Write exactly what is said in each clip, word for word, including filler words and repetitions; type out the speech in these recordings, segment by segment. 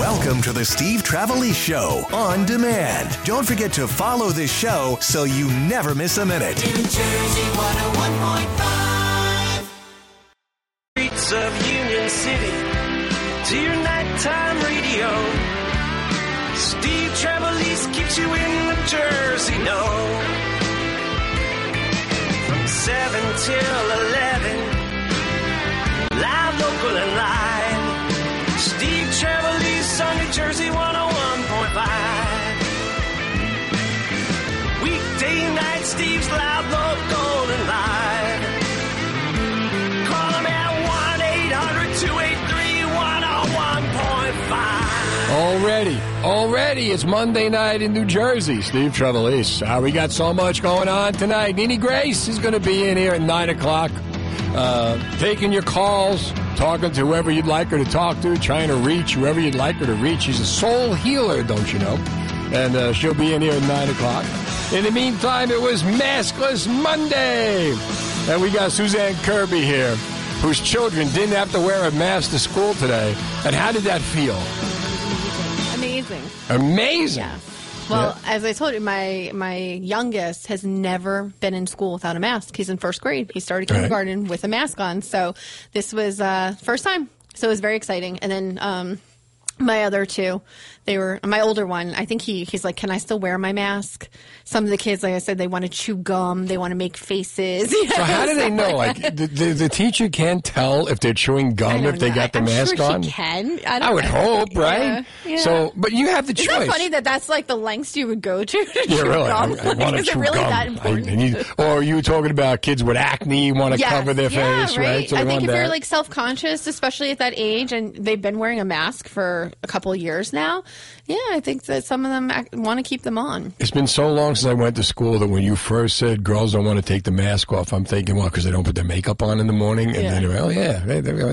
Welcome to the Steve Trevelise Show on demand. Don't forget to follow this show so you never miss a minute. New Jersey one oh one point five. Streets of Union City to your nighttime radio. Steve Trevelise keeps you in the Jersey know. From seven till eleven. Live, local, and live. Steve Trevelise on New Jersey one oh one point five. Weekday night, Steve's live, local, and live. Call him at one eight hundred two eight three one oh one point five. Already, already, it's Monday night in New Jersey. Steve Trevelise. Uh, we got so much going on tonight. Nini Grace is going to be in here at nine o'clock. Uh, taking your calls, talking to whoever you'd like her to talk to, trying to reach whoever you'd like her to reach. She's a soul healer, don't you know? And uh, she'll be in here at nine o'clock. In the meantime, it was Maskless Monday. And we got Suzanne Kirby here, whose children didn't have to wear a mask to school today. And how did that feel? Amazing. Amazing. Yeah. Well, yeah. As I told you, my my youngest has never been in school without a mask. He's in first grade. He started kindergarten right. with a mask on. So this was uh, first time. So it was very exciting. And then um, my other two, they were my older one. I think he he's like, can I still wear my mask? Some of the kids, like I said, they want to chew gum. They want to make faces. You know? So how do they know? Like the, the, the teacher can't tell if they're chewing gum if know. they got the I'm mask sure on. She can. I, don't I would know. hope, right? Yeah. Yeah. So, but you have the Isn't choice. It's funny that that's like the lengths you would go to. to yeah, chew really. Gum? I, I like, is chew it really gum. that important? I, I need, or you were talking about kids with acne. You want to yes. cover their yeah, face, right? right? So I think if that. you're like self-conscious, especially at that age, and they've been wearing a mask for a couple of years now. Yeah, I think that some of them want to keep them on. It's been so long since I went to school that when you first said girls don't want to take the mask off, I'm thinking, well, because they don't put their makeup on in the morning. And yeah. then, well, yeah,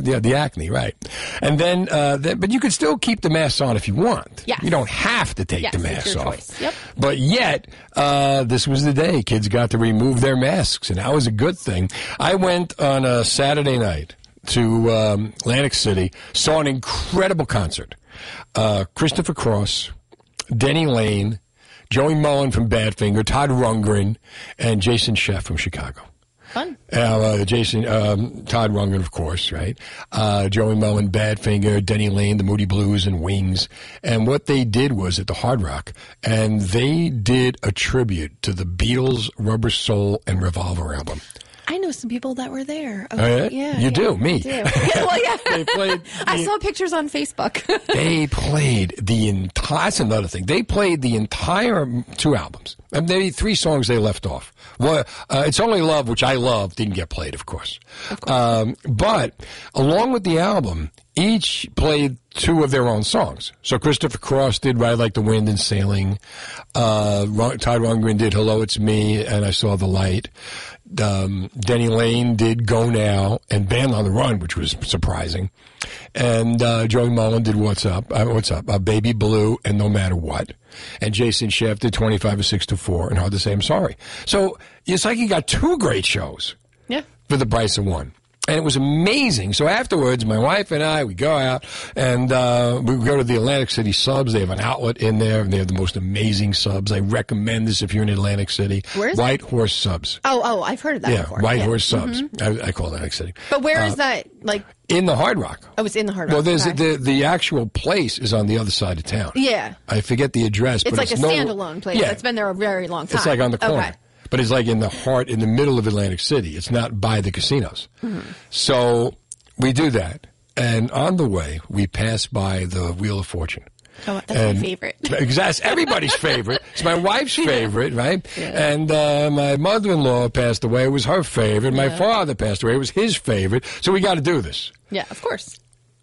yeah, the acne, right. And then, uh, the, but you can still keep the mask on if you want. Yes. You don't have to take yes, the mask off. Yep. But yet, uh, this was the day kids got to remove their masks, and that was a good thing. I went on a Saturday night to um, Atlantic City, saw an incredible concert. Uh, Christopher Cross, Denny Lane, Joey Mullen from Badfinger, Todd Rundgren, and Jason Scheff from Chicago. Fun. Uh, uh, Jason, um, Todd Rundgren, of course, right? Uh, Joey Mullen, Badfinger, Denny Lane, the Moody Blues, and Wings. And what they did was at the Hard Rock, and they did a tribute to the Beatles' Rubber Soul and Revolver album. I know some people that were there. Okay. Uh, yeah, you yeah, do, me. I do. Yeah, well, yeah. They played. The, I saw pictures on Facebook. They played the entire. That's another thing. They played the entire two albums. I mean, they three songs they left off. Well, uh, It's Only Love, which I love, didn't get played, of course. Of course. Um, but along with the album, each played two of their own songs. So Christopher Cross did Ride Like the Wind and Sailing. Uh, Todd Rundgren did Hello, It's Me, and I Saw the Light. Um, Denny Lane did Go Now and Band on the Run, which was surprising. And uh, Joey Mullen did What's Up, uh, What's Up, uh, Baby Blue, and No Matter What. And Jason Scheff did twenty-five or six to four and Hard to Say I'm Sorry. So it's like you got two great shows yeah. for the price of one. And it was amazing. So afterwards, my wife and I, we go out, and uh, we go to the Atlantic City subs. They have an outlet in there, and they have the most amazing subs. I recommend this if you're in Atlantic City. Where is White it? Horse Subs. Oh, oh, I've heard of that yeah, before. White yeah, White Horse Subs. Mm-hmm. I, I call it Atlantic City. But where uh, is that, like... In the Hard Rock. Oh, it's in the Hard Rock. Well, there's okay. the the actual place is on the other side of town. Yeah. I forget the address. It's but like it's a no, standalone place. Yeah. It's been there a very long time. It's like on the corner. Okay. But it's like in the heart, in the middle of Atlantic City. It's not by the casinos. Mm-hmm. So we do that. And on the way, we pass by the Wheel of Fortune. Oh, that's and my favorite. That's everybody's favorite. It's my wife's favorite, right? Yeah. And uh, my mother-in-law passed away. It was her favorite. My yeah. father passed away. It was his favorite. So we got to do this. Yeah, of course.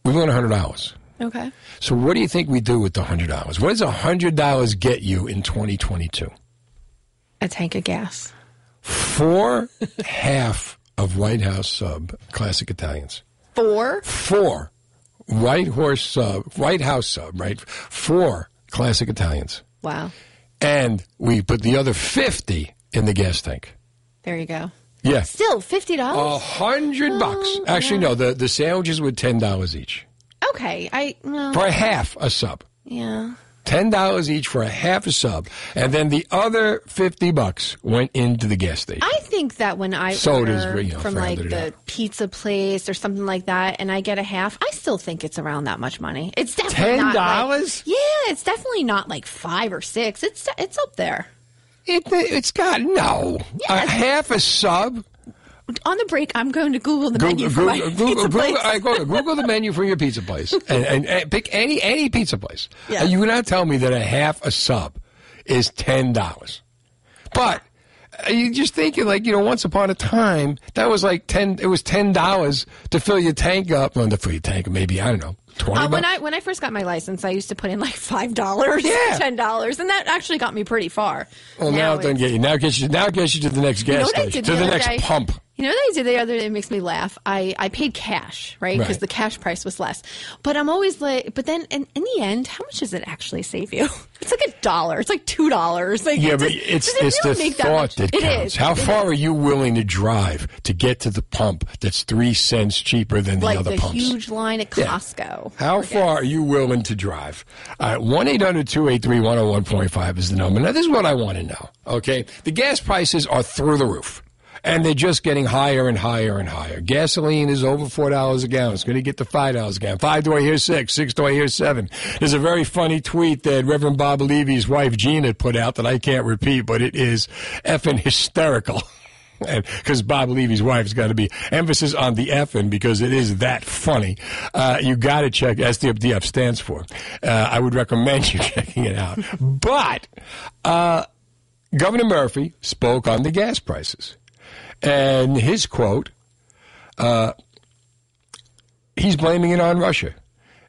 We won one hundred dollars. Okay. So what do you think we do with the one hundred dollars? What does one hundred dollars get you in twenty twenty-two? A tank of gas. Four half of White House sub classic Italians. Four? Four. White Horse sub, White House sub, right? Four classic Italians. Wow. And we put the other fifty in the gas tank. There you go. Yeah. Still fifty dollars? A hundred bucks. Oh, Actually, yeah. no, the, the sandwiches were ten dollars each. Okay. I well, For a half a sub. Yeah. ten dollars each for a half a sub. And then the other fifty bucks went into the gas station. I think that when I Sodas, order you know, from like the out. pizza place or something like that and I get a half, I still think it's around that much money. It's definitely ten dollars? Not like, yeah, it's definitely not like five or six. It's it's up there. It, it's got, no. Yes. A half a sub? On the break, I'm going to Google the Google, menu for Google, my Google, pizza Google, place. I go, Google the menu for your pizza place, and, and, and pick any any pizza place. Yeah. You cannot tell me that a half a sub is ten dollars. But you just thinking like you know, once upon a time that was like ten. It was ten dollars to fill your tank up. Well, to fill your tank, maybe I don't know. Uh, when I when I first got my license, I used to put in like five dollars, yeah. ten dollars, and that actually got me pretty far. Well, now, now it doesn't get you. Now it gets you. Now it gets you to the next gas you know station, the to the next day, pump. You know what I did the other day? It makes me laugh. I, I paid cash, right? Because right. the cash price was less. But I'm always like, but then in, in the end, how much does it actually save you? It's like a dollar. It's like two dollars. Like, yeah, it but just, it's it it's really the thought that, that counts. Is. How it far is. Are you willing to drive to get to the pump that's three cents cheaper than the like other the pumps? Like the huge line at Costco. Yeah. How far are you willing to drive? one eight hundred two eight three one oh one point five is the number. Now, this is what I want to know, okay? The gas prices are through the roof. And they're just getting higher and higher and higher. Gasoline is over four dollars a gallon. It's going to get to five dollars a gallon. Five do I hear six? Six do I hear seven? There's a very funny tweet that Reverend Bob Levy's wife, Jean, had put out that I can't repeat, but it is effing hysterical. Because Bob Levy's wife's got to be emphasis on the effing because it is that funny. Uh, you got to check S D F D F stands for. Uh, I would recommend you checking it out. But uh, Governor Murphy spoke on the gas prices. And his quote, uh, he's blaming it on Russia.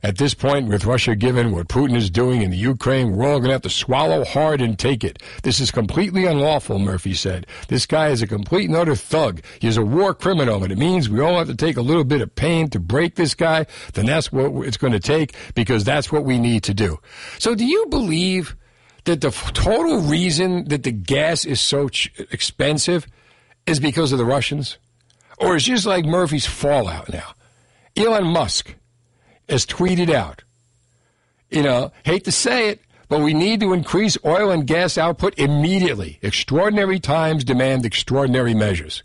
At this point, with Russia given what Putin is doing in the Ukraine, we're all going to have to swallow hard and take it. This is completely unlawful, Murphy said. This guy is a complete and utter thug. He's a war criminal, and it means we all have to take a little bit of pain to break this guy. Then that's what it's going to take, because that's what we need to do. So do you believe that the total reason that the gas is so ch- expensive is because of the Russians? Or it's just like Murphy's fallout now. Elon Musk has tweeted out, you know, hate to say it, but we need to increase oil and gas output immediately. Extraordinary times demand extraordinary measures.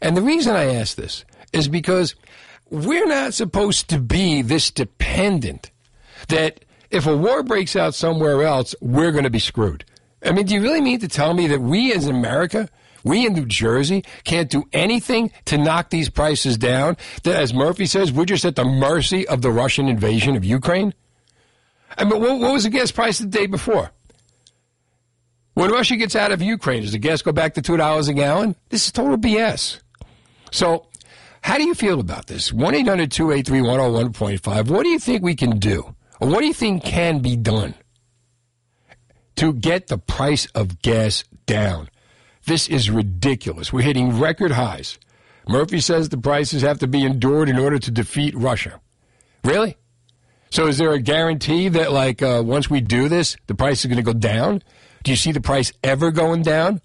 And the reason I ask this is because we're not supposed to be this dependent that if a war breaks out somewhere else, we're going to be screwed. I mean, do you really mean to tell me that we as America, we in New Jersey can't do anything to knock these prices down? That, as Murphy says, we're just at the mercy of the Russian invasion of Ukraine. I mean, what, what was the gas price the day before? When Russia gets out of Ukraine, does the gas go back to two dollars a gallon? This is total B S. So how do you feel about this? one eight hundred two eight three one oh one point five. What do you think we can do? Or what do you think can be done to get the price of gas down? This is ridiculous. We're hitting record highs. Murphy says the prices have to be endured in order to defeat Russia. Really? So is there a guarantee that, like, uh, once we do this, the price is going to go down? Do you see the price ever going down?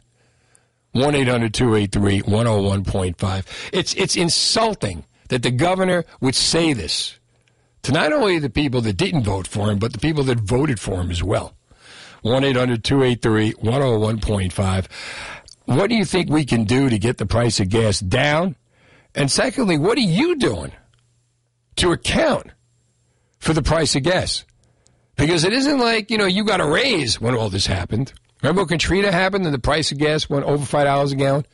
one eight hundred two eight three one oh one point five. It's, it's insulting that the governor would say this to not only the people that didn't vote for him, but the people that voted for him as well. one eight hundred two eight three one oh one point five. What do you think we can do to get the price of gas down? And secondly, what are you doing to account for the price of gas? Because it isn't like, you know, you got a raise when all this happened. Remember when Katrina happened and the price of gas went over five dollars a gallon?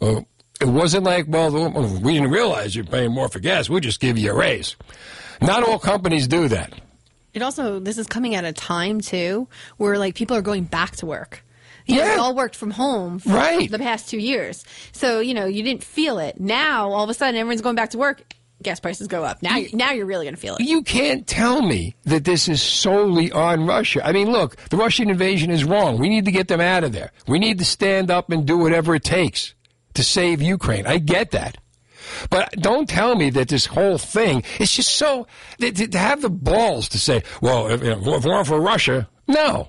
Well, it wasn't like, well, we didn't realize you're paying more for gas. We'll just give you a raise. Not all companies do that. It also, this is coming at a time, too, where, like, people are going back to work. You yeah. know, we all worked from home for right. the past two years. So, you know, you didn't feel it. Now, all of a sudden, everyone's going back to work. Gas prices go up. Now, you, now you're really going to feel it. You can't tell me that this is solely on Russia. I mean, look, the Russian invasion is wrong. We need to get them out of there. We need to stand up and do whatever it takes to save Ukraine. I get that. But don't tell me that this whole thing is just so, to have the balls to say, well, if it weren't for Russia, no.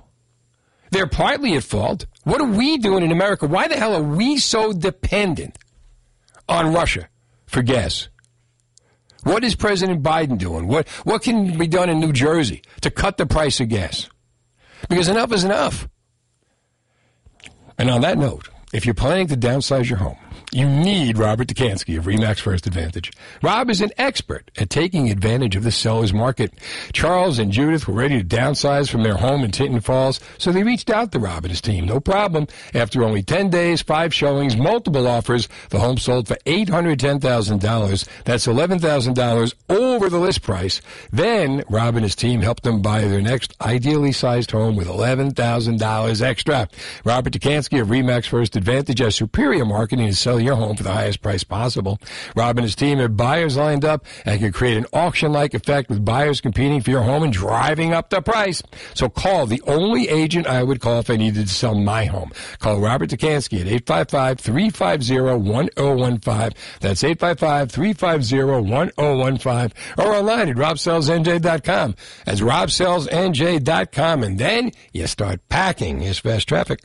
They're partly at fault. What are we doing in America? Why the hell are we so dependent on Russia for gas? What is President Biden doing? What what can be done in New Jersey to cut the price of gas? Because enough is enough. And on that note, if you're planning to downsize your home, you need Robert Dukanski of REMAX First Advantage. Rob is an expert at taking advantage of the seller's market. Charles and Judith were ready to downsize from their home in Tinton Falls, so they reached out to Rob and his team. No problem. After only ten days, five showings, multiple offers, the home sold for eight hundred ten thousand dollars. That's eleven thousand dollars over the list price. Then Rob and his team helped them buy their next ideally sized home with eleven thousand dollars extra. Robert Dukanski of REMAX First Advantage has superior marketing and sell your home for the highest price possible. Rob and his team have buyers lined up and can create an auction-like effect with buyers competing for your home and driving up the price. So call the only agent I would call if I needed to sell my home. Call Robert Dukanski at eight five five, three five zero, one zero one five. That's eight five five, three five zero, one zero one five. Or online at rob sells n j dot com. That's rob sells n j dot com. And then you start packing. Here's Fast Traffic.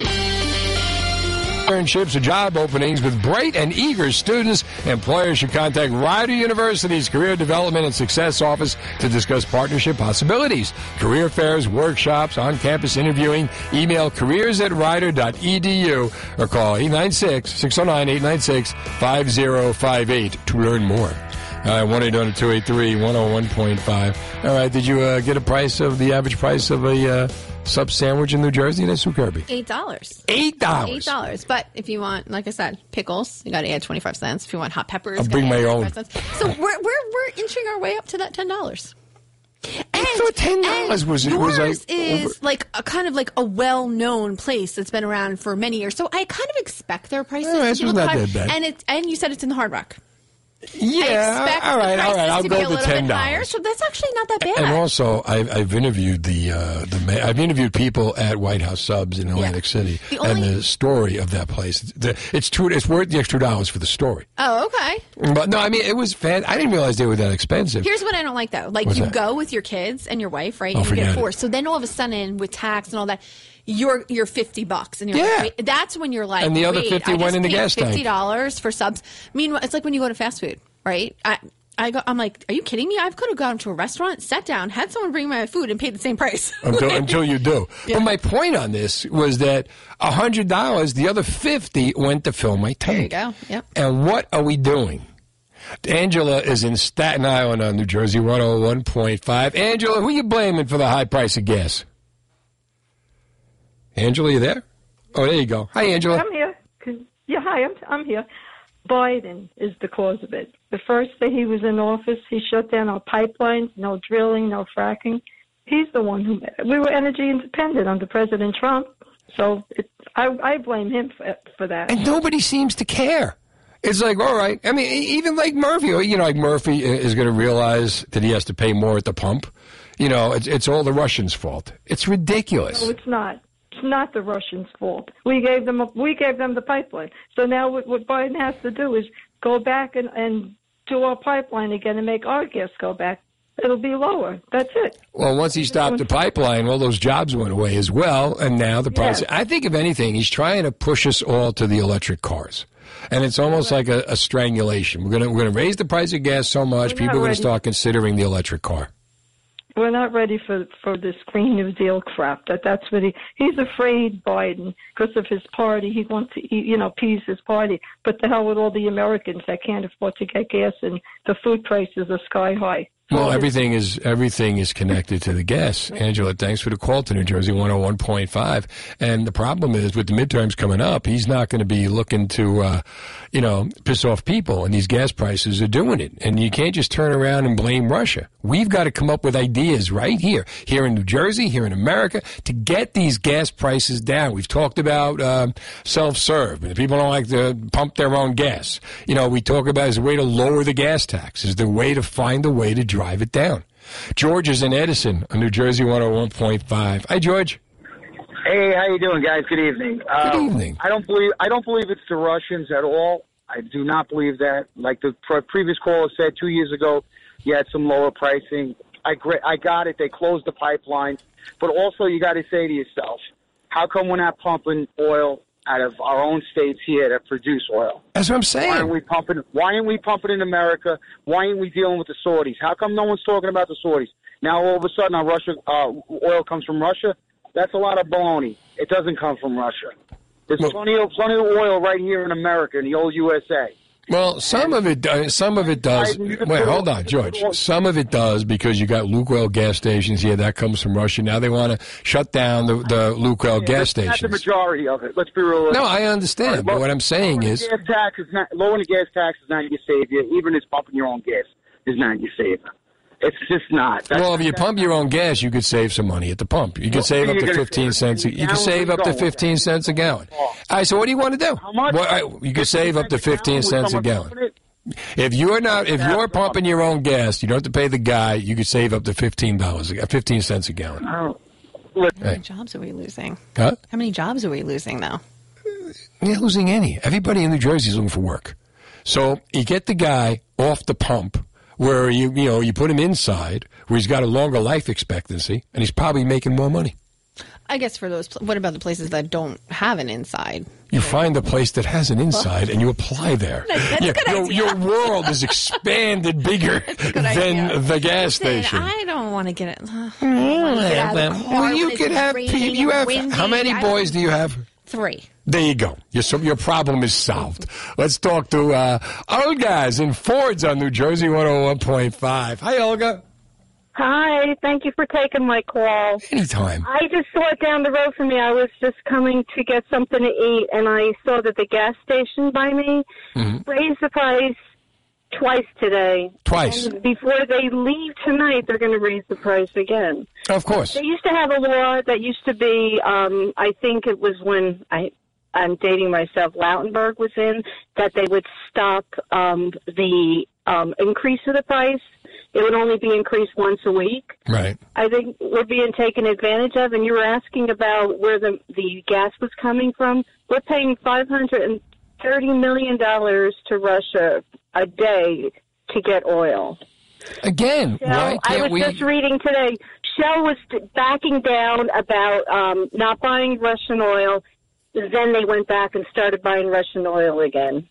Internships or job openings with bright and eager students. Employers should contact Rider University's Career Development and Success Office to discuss partnership possibilities. Career fairs, workshops, on-campus interviewing. Email careers at rider dot e d u or call eight nine six, six zero nine, eight nine six, five zero five eight to learn more. All right, one eight hundred, two eight three, one oh one point five. All right, did you uh, get a price of the average price of a... Uh, sub sandwich in New Jersey? That's who Kirby. Eight dollars. Eight dollars. Eight dollars. But if you want, like I said, pickles, you got to add twenty five cents. If you want hot peppers, I'll bring my own. So we're we're we're inching our way up to that ten dollars. I thought ten dollars was it was like is over... like a kind of like a well known place that's been around for many years. So I kind of expect their prices. All right, to be not that bad. And it and you said it's in the Hard Rock. Yeah, all right, all right. I'll go with ten dollars. So that's actually not that bad. And also, I've, I've interviewed the uh, the I've interviewed people at White House Subs in Atlantic yeah. City, the only... and the story of that place. The, it's true. It's worth the extra dollars for the story. Oh, okay. But no, I mean, it was fan. I didn't realize they were that expensive. Here's what I don't like though: like What's you that? go with your kids and your wife, right? Oh, and you get four. It. So then all of a sudden, with tax and all that. You're you're fifty bucks, and you're yeah. like, wait, that's when you're like, and the other fifty went in the gas tank. Fifty dollars for subs. Meanwhile, it's like when you go to fast food, right? I I go, I'm like, are you kidding me? I could have gone to a restaurant, sat down, had someone bring my food, and paid the same price until, like, until you do. Yeah. But my point on this was that a hundred dollars, the other fifty went to fill my tank. There you go. Yep. And what are we doing? Angela is in Staten Island, on New Jersey, one hundred one point five. Angela, who are you blaming for the high price of gas? Angela, you there? Oh, there you go. Hi, Angela. I'm here. Yeah, hi, I'm, I'm here. Biden is the cause of it. The first day he was in office, he shut down our pipelines, no drilling, no fracking. He's the one who, we were energy independent under President Trump. So it, I, I blame him for, for that. And nobody seems to care. It's like, all right. I mean, even like Murphy, you know, like Murphy is going to realize that he has to pay more at the pump. You know, it's, it's all the Russians' fault. It's ridiculous. No, it's not. It's not the Russians' fault. We gave them a, we gave them the pipeline. So now what, what Biden has to do is go back and, and do our pipeline again and make our gas go back. It'll be lower. That's it. Well, once he stopped the pipeline, all those jobs went away as well, and now the price. Yes. I think, if anything, he's trying to push us all to the electric cars. And it's almost like a, a strangulation. We're gonna we're gonna raise the price of gas so much, we're people are gonna start considering the electric car. We're not ready for for this Green New Deal crap. That that's what he he's afraid Biden because of his party. He wants to you know appease his party. But to hell with all the Americans that can't afford to get gas, and the food prices are sky high. Well, everything is everything is connected to the gas. Angela, thanks for the call to New Jersey one oh one point five. And the problem is, with the midterms coming up, he's not going to be looking to, uh, you know, piss off people. And these gas prices are doing it. And you can't just turn around and blame Russia. We've got to come up with ideas right here, here in New Jersey, here in America, to get these gas prices down. We've talked about uh, self-serve. People don't like to pump their own gas. You know, we talk about as a way to lower the gas tax, is the way to find a way to drive drive it down. George is in Edison on New Jersey one oh one point five. Hi, George. Hey, how you doing, guys? Good evening. Good um, evening. I don't believe I don't believe it's the Russians at all. I do not believe that. Like the pre- previous caller said, two years ago, you had some lower pricing. I I got it. They closed the pipeline, but also you got to say to yourself, how come we're not pumping oil out of our own states here that produce oil. That's what I'm saying. Why aren't we pumping? Why aren't we pumping in America? Why aren't we dealing with the Saudis? How come no one's talking about the Saudis? Now all of a sudden, our Russia uh, oil comes from Russia. That's a lot of baloney. It doesn't come from Russia. There's well, plenty of plenty of oil right here in America, in the old U S A. Well, some and, of it, some of it does. Wait, hold on, George. Some of it does because you got Lukoil gas stations here. That comes from Russia. Now they want to shut down the, the Lukoil yeah, gas stations. Not the majority of it. Let's be real. No, I understand. Right, but low, what I'm saying is, gas tax is not, lowering the gas tax is not your savior. Even if pumping your own gas is not your savior. It's just not. That's, well, if you pump your own gas, you could save some money at the pump. You could well, save up to fifteen cents. You could save up to fifteen cents a gallon. All right, so what do you want to do? How much? Well, you could save up to fifteen cents a gallon. If you're not, if you're pumping your own gas, you don't have to pay the guy. You could save up to fifteen dollars, fifteen cents a gallon. How many jobs are we losing? Huh? How many jobs are we losing though? We're not losing any. Everybody in New Jersey is looking for work. So you get the guy off the pump, where you you know you put him inside, where he's got a longer life expectancy, and he's probably making more money. I guess for those, what about the places that don't have an inside? You find the place that has an inside, well, and you apply there. That's yeah, a good your, idea. Your world is expanded bigger than idea. the gas Listen, station. I don't want to get it. Uh, yeah, well, well, you could have. You have windy. How many boys do you have? Three. There you go. Your, your problem is solved. Let's talk to uh, Olga's in Ford's on New Jersey one oh one point five. Hi, Olga. Hi. Thank you for taking my call. Anytime. I just saw it down the road from me. I was just coming to get something to eat, and I saw that the gas station by me mm-hmm. raised the price twice today. Twice. And before they leave tonight, they're going to raise the price again. Of course. They used to have a law that used to be, um, I think it was when I... I'm dating myself, Lautenberg was in, that they would stop um, the um, increase of the price. It would only be increased once a week. Right. I think we're being taken advantage of, and you were asking about where the, the gas was coming from. We're paying five hundred thirty million dollars to Russia a day to get oil. Again, so why can't I was we... just reading today, Shell was backing down about um, not buying Russian oil. Then they went back and started buying Russian oil again.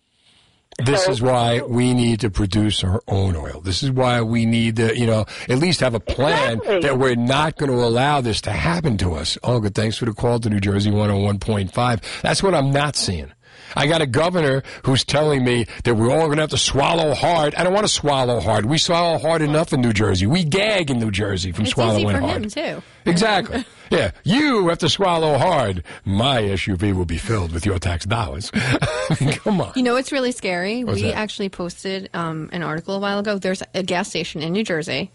This so, is why we need to produce our own oil. This is why we need to, you know, at least have a plan exactly. that we're not going to allow this to happen to us. Olga, thanks for the call to New Jersey one oh one point five. That's what I'm not seeing. I got a governor who's telling me that we're all going to have to swallow hard. I don't want to swallow hard. We swallow hard enough in New Jersey. We gag in New Jersey from it's swallowing easy for hard. Him too. Exactly. Yeah, you have to swallow hard. My S U V will be filled with your tax dollars. I mean, come on. You know what's really scary? What's we that? actually posted um, an article a while ago. There's a gas station in New Jersey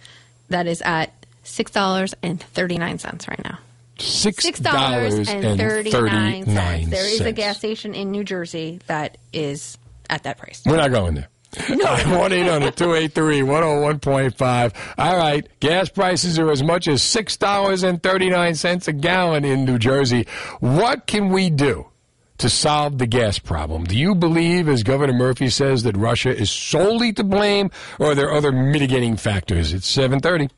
that is at six dollars and thirty-nine cents right now. six dollars and thirty-nine cents. There is a gas station in New Jersey that is at that price. We're not going there. No. one eight hundred two eight three one oh one point five. All right. Gas prices are as much as six dollars and thirty-nine cents a gallon in New Jersey. What can we do to solve the gas problem? Do you believe, as Governor Murphy says, that Russia is solely to blame, or are there other mitigating factors? It's seven thirty.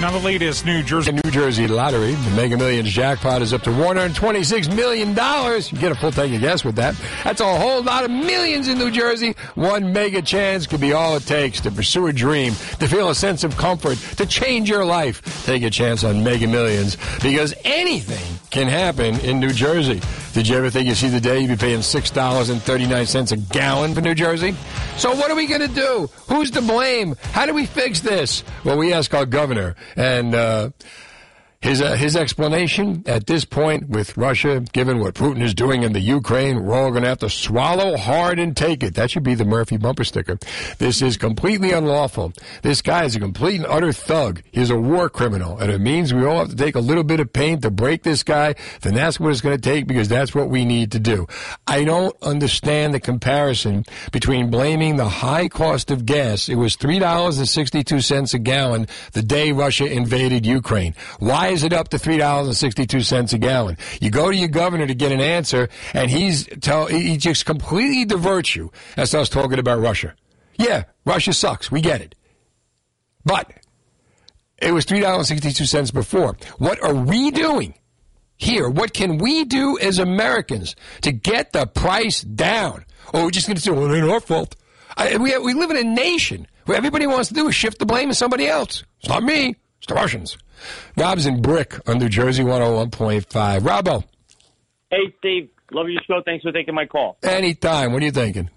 Now the latest New Jersey New Jersey lottery, the Mega Millions jackpot is up to one hundred twenty-six million dollars. You get a full tank of gas with that. That's a whole lot of millions in New Jersey. One mega chance could be all it takes to pursue a dream, to feel a sense of comfort, to change your life. Take a chance on Mega Millions, because anything can happen in New Jersey. Did you ever think you'd see the day you'd be paying six dollars and thirty-nine cents a gallon for New Jersey? So what are we going to do? Who's to blame? How do we fix this? Well, we ask our governor. And uh, his uh, his explanation at this point with Russia, given what Putin is doing in the Ukraine, we're all going to have to swallow hard and take it. That should be the Murphy bumper sticker. This is completely unlawful. This guy is a complete and utter thug. He's a war criminal. And it means we all have to take a little bit of pain to break this guy. Then that's what it's going to take, because that's what we need to do. I don't understand the comparison between blaming the high cost of gas. It was three dollars and sixty-two cents a gallon the day Russia invaded Ukraine. Why is it up to three dollars and sixty-two cents a gallon? You go to your governor to get an answer, and he's tell, he just completely diverts you as to us talking about Russia. Yeah, Russia sucks. We get it. But it was three dollars and sixty-two cents before. What are we doing here? What can we do as Americans to get the price down? Or we're just going to say, well, it ain't our fault. I, we, we live in a nation where everybody wants to do is shift the blame to somebody else. It's not me. It's the Russians. Rob's in Brick on New Jersey one oh one point five. Robbo. Hey, Steve. Love your show. Thanks for taking my call. Anytime. What are you thinking?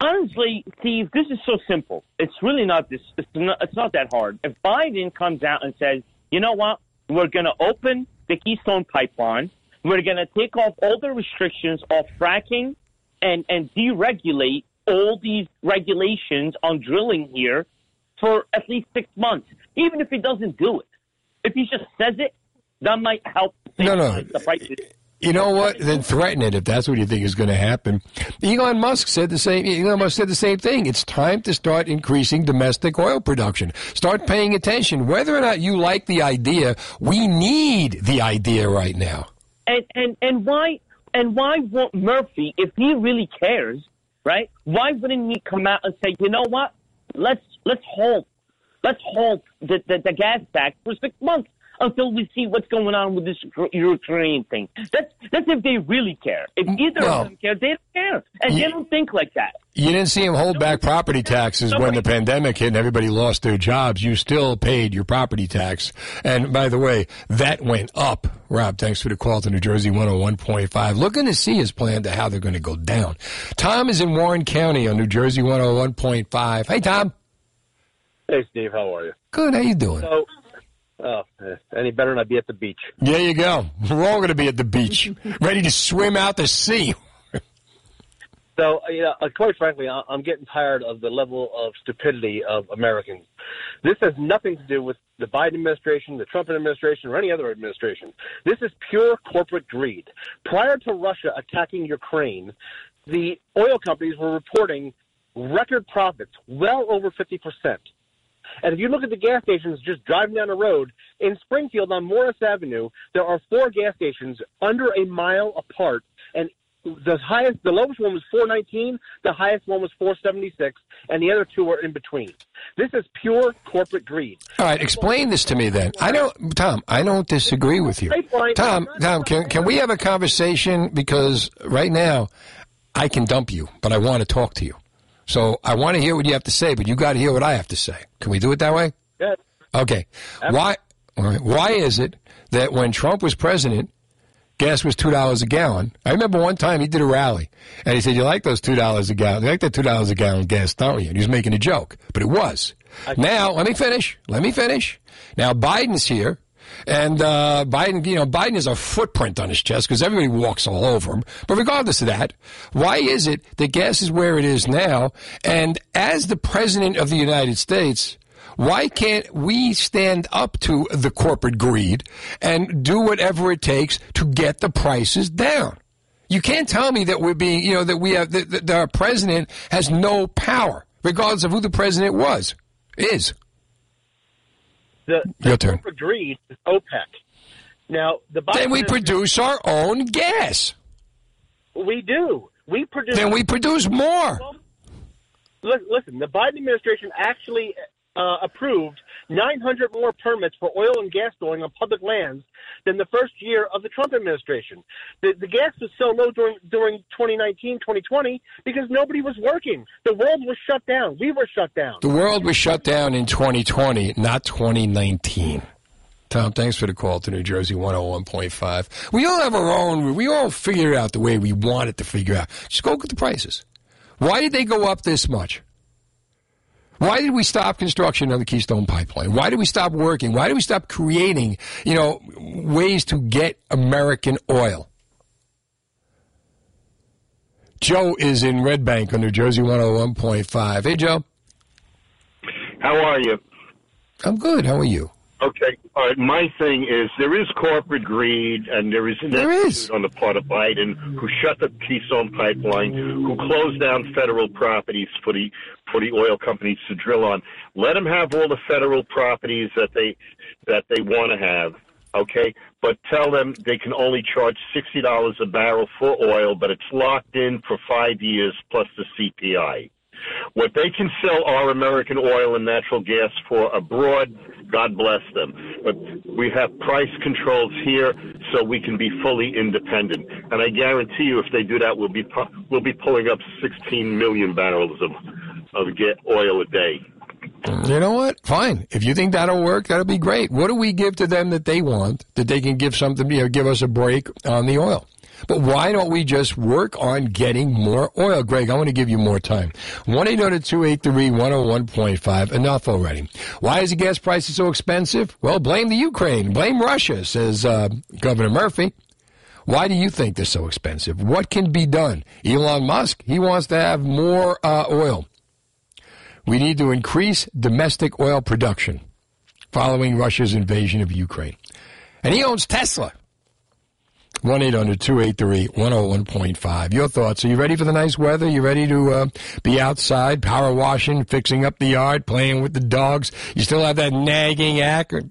Honestly, Steve, this is so simple. It's really not this. It's not, it's not that hard. If Biden comes out and says, you know what? We're going to open the Keystone Pipeline. We're going to take off all the restrictions off fracking and, and deregulate all these regulations on drilling here for at least six months, even if he doesn't do it. If he just says it, that might help. No, no. The prices. You know what? Then threaten it if that's what you think is going to happen. Elon Musk said the same. Elon Musk said the same thing. It's time to start increasing domestic oil production. Start paying attention. Whether or not you like the idea, we need the idea right now. And and and why and why won't Murphy, if he really cares, right? Why wouldn't he come out and say, you know what? Let's let's halt, let's halt the the, the gas tax for six months. Until we see what's going on with this Ukraine thing. That's, that's if they really care. If either well, of them care, they don't care. And you, they don't think like that. You didn't see them hold back property taxes when the pandemic hit and everybody lost their jobs. You still paid your property tax. And, by the way, that went up. Rob, thanks for the call to New Jersey one oh one point five. Looking to see his plan to how they're going to go down. Tom is in Warren County on New Jersey one oh one point five. Hey, Tom. Hey, Steve. How are you? Good. How you doing? So, Oh, any better than I'd be at the beach. There you go. We're all going to be at the beach, ready to swim out to sea. So, you know, quite frankly, I'm getting tired of the level of stupidity of Americans. This has nothing to do with the Biden administration, the Trump administration, or any other administration. This is pure corporate greed. Prior to Russia attacking Ukraine, the oil companies were reporting record profits, well over fifty percent. And if you look at the gas stations just driving down the road, in Springfield on Morris Avenue, there are four gas stations under a mile apart. And the highest, the lowest one was four nineteen, the highest one was four seventy-six, and the other two are in between. This is pure corporate greed. All right, explain this to me then. I don't, Tom, I don't disagree with you. Tom, Tom, can, can we have a conversation? Because right now I can dump you, but I want to talk to you. So I want to hear what you have to say, but you got to hear what I have to say. Can we do it that way? Yes. Okay. Why, all right, why is it that when Trump was president, gas was two dollars a gallon? I remember one time he did a rally, and he said, you like those two dollars a gallon? You like that two dollars a gallon gas, don't you? And he was making a joke, but it was. Now, let me finish. Let me finish. Now, Biden's here. And uh, Biden, you know, Biden has a footprint on his chest because everybody walks all over him. But regardless of that, why is it that gas is where it is now? And as the president of the United States, why can't we stand up to the corporate greed and do whatever it takes to get the prices down? You can't tell me that we're being, you know, that we have that, that our president has no power, regardless of who the president was, is. The, the corporate greed is OPEC. Now, the Biden then we produce our own gas. We do. We produce. Then we produce more. Listen, the Biden administration actually uh, approved nine hundred more permits for oil and gas drilling on public lands than the first year of the Trump administration. The, the gas was so low during during twenty nineteen, twenty twenty because nobody was working. The world was shut down. We were shut down. The world was shut down in twenty twenty, not twenty nineteen. Tom, thanks for the call to New Jersey one oh one point five. We all have our own. We all figure out the way we want it to figure out. Just go look at the prices. Why did they go up this much? Why did we stop construction on the Keystone Pipeline? Why did we stop working? Why did we stop creating, you know, ways to get American oil? Joe is in Red Bank on New Jersey one oh one point five. Hey, Joe. How are you? I'm good. How are you? Okay. All right. My thing is there is corporate greed and there is an there is. on the part of Biden who shut the Keystone Pipeline, who closed down federal properties for the for the oil companies to drill on. Let them have all the federal properties that they that they want to have. Okay, but tell them they can only charge sixty dollars a barrel for oil, but it's locked in for five years plus the C P I. What they can sell our American oil and natural gas for abroad, God bless them. But we have price controls here so we can be fully independent. And I guarantee you if they do that, we'll be we'll be pulling up sixteen million barrels of, of oil a day. You know what? Fine. If you think that'll work, that'll be great. What do we give to them that they want, that they can give something, you know, give us a break on the oil? But why don't we just work on getting more oil? Greg, I want to give you more time. one eight hundred, two eight three, one oh one point five. Enough already. Why is the gas price so expensive? Well, blame the Ukraine. Blame Russia, says uh, Governor Murphy. Why do you think they're so expensive? What can be done? Elon Musk, he wants to have more uh, oil. We need to increase domestic oil production following Russia's invasion of Ukraine. And he owns Tesla. one eight hundred, two eight three, one oh one point five. Your thoughts. Are you ready for the nice weather? You ready to uh, be outside, power washing, fixing up the yard, playing with the dogs? You still have that nagging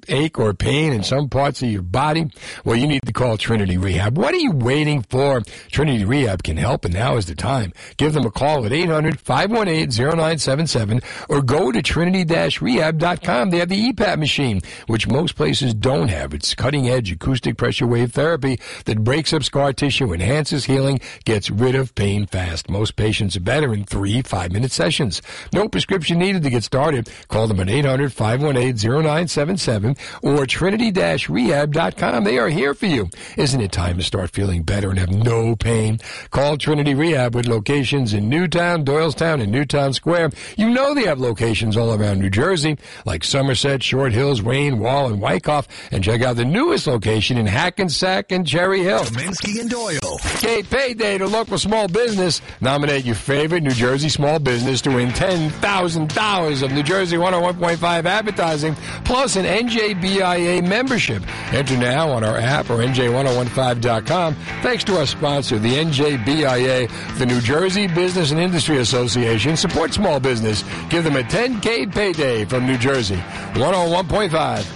ache or pain in some parts of your body? Well, you need to call Trinity Rehab. What are you waiting for? Trinity Rehab can help, and now is the time. Give them a call at eight hundred, five one eight, oh nine seven seven or go to trinity dash rehab dot com. They have the E PAP machine, which most places don't have. It's cutting-edge acoustic pressure wave therapy that breaks up scar tissue, enhances healing, gets rid of pain fast. Most patients are better in three five-minute sessions. No prescription needed to get started. Call them at eight hundred, five one eight, oh nine seven seven or trinity dash rehab dot com. They are here for you. Isn't it time to start feeling better and have no pain? Call Trinity Rehab with locations in Newtown, Doylestown, and Newtown Square. You know they have locations all around New Jersey, like Somerset, Short Hills, Wayne, Wall, and Wyckoff. And check out the newest location in Hackensack and Cherry Hill. Kaminsky and Doyle. Paid Payday to local small business. Nominate your favorite New Jersey small business to win ten thousand dollars of New Jersey one oh one point five advertising, plus an N J B I A membership. Enter now on our app or N J ten fifteen dot com. Thanks to our sponsor, the N J B I A, the New Jersey Business and Industry Association. Support small business. Give them a ten K payday from New Jersey. one oh one point five.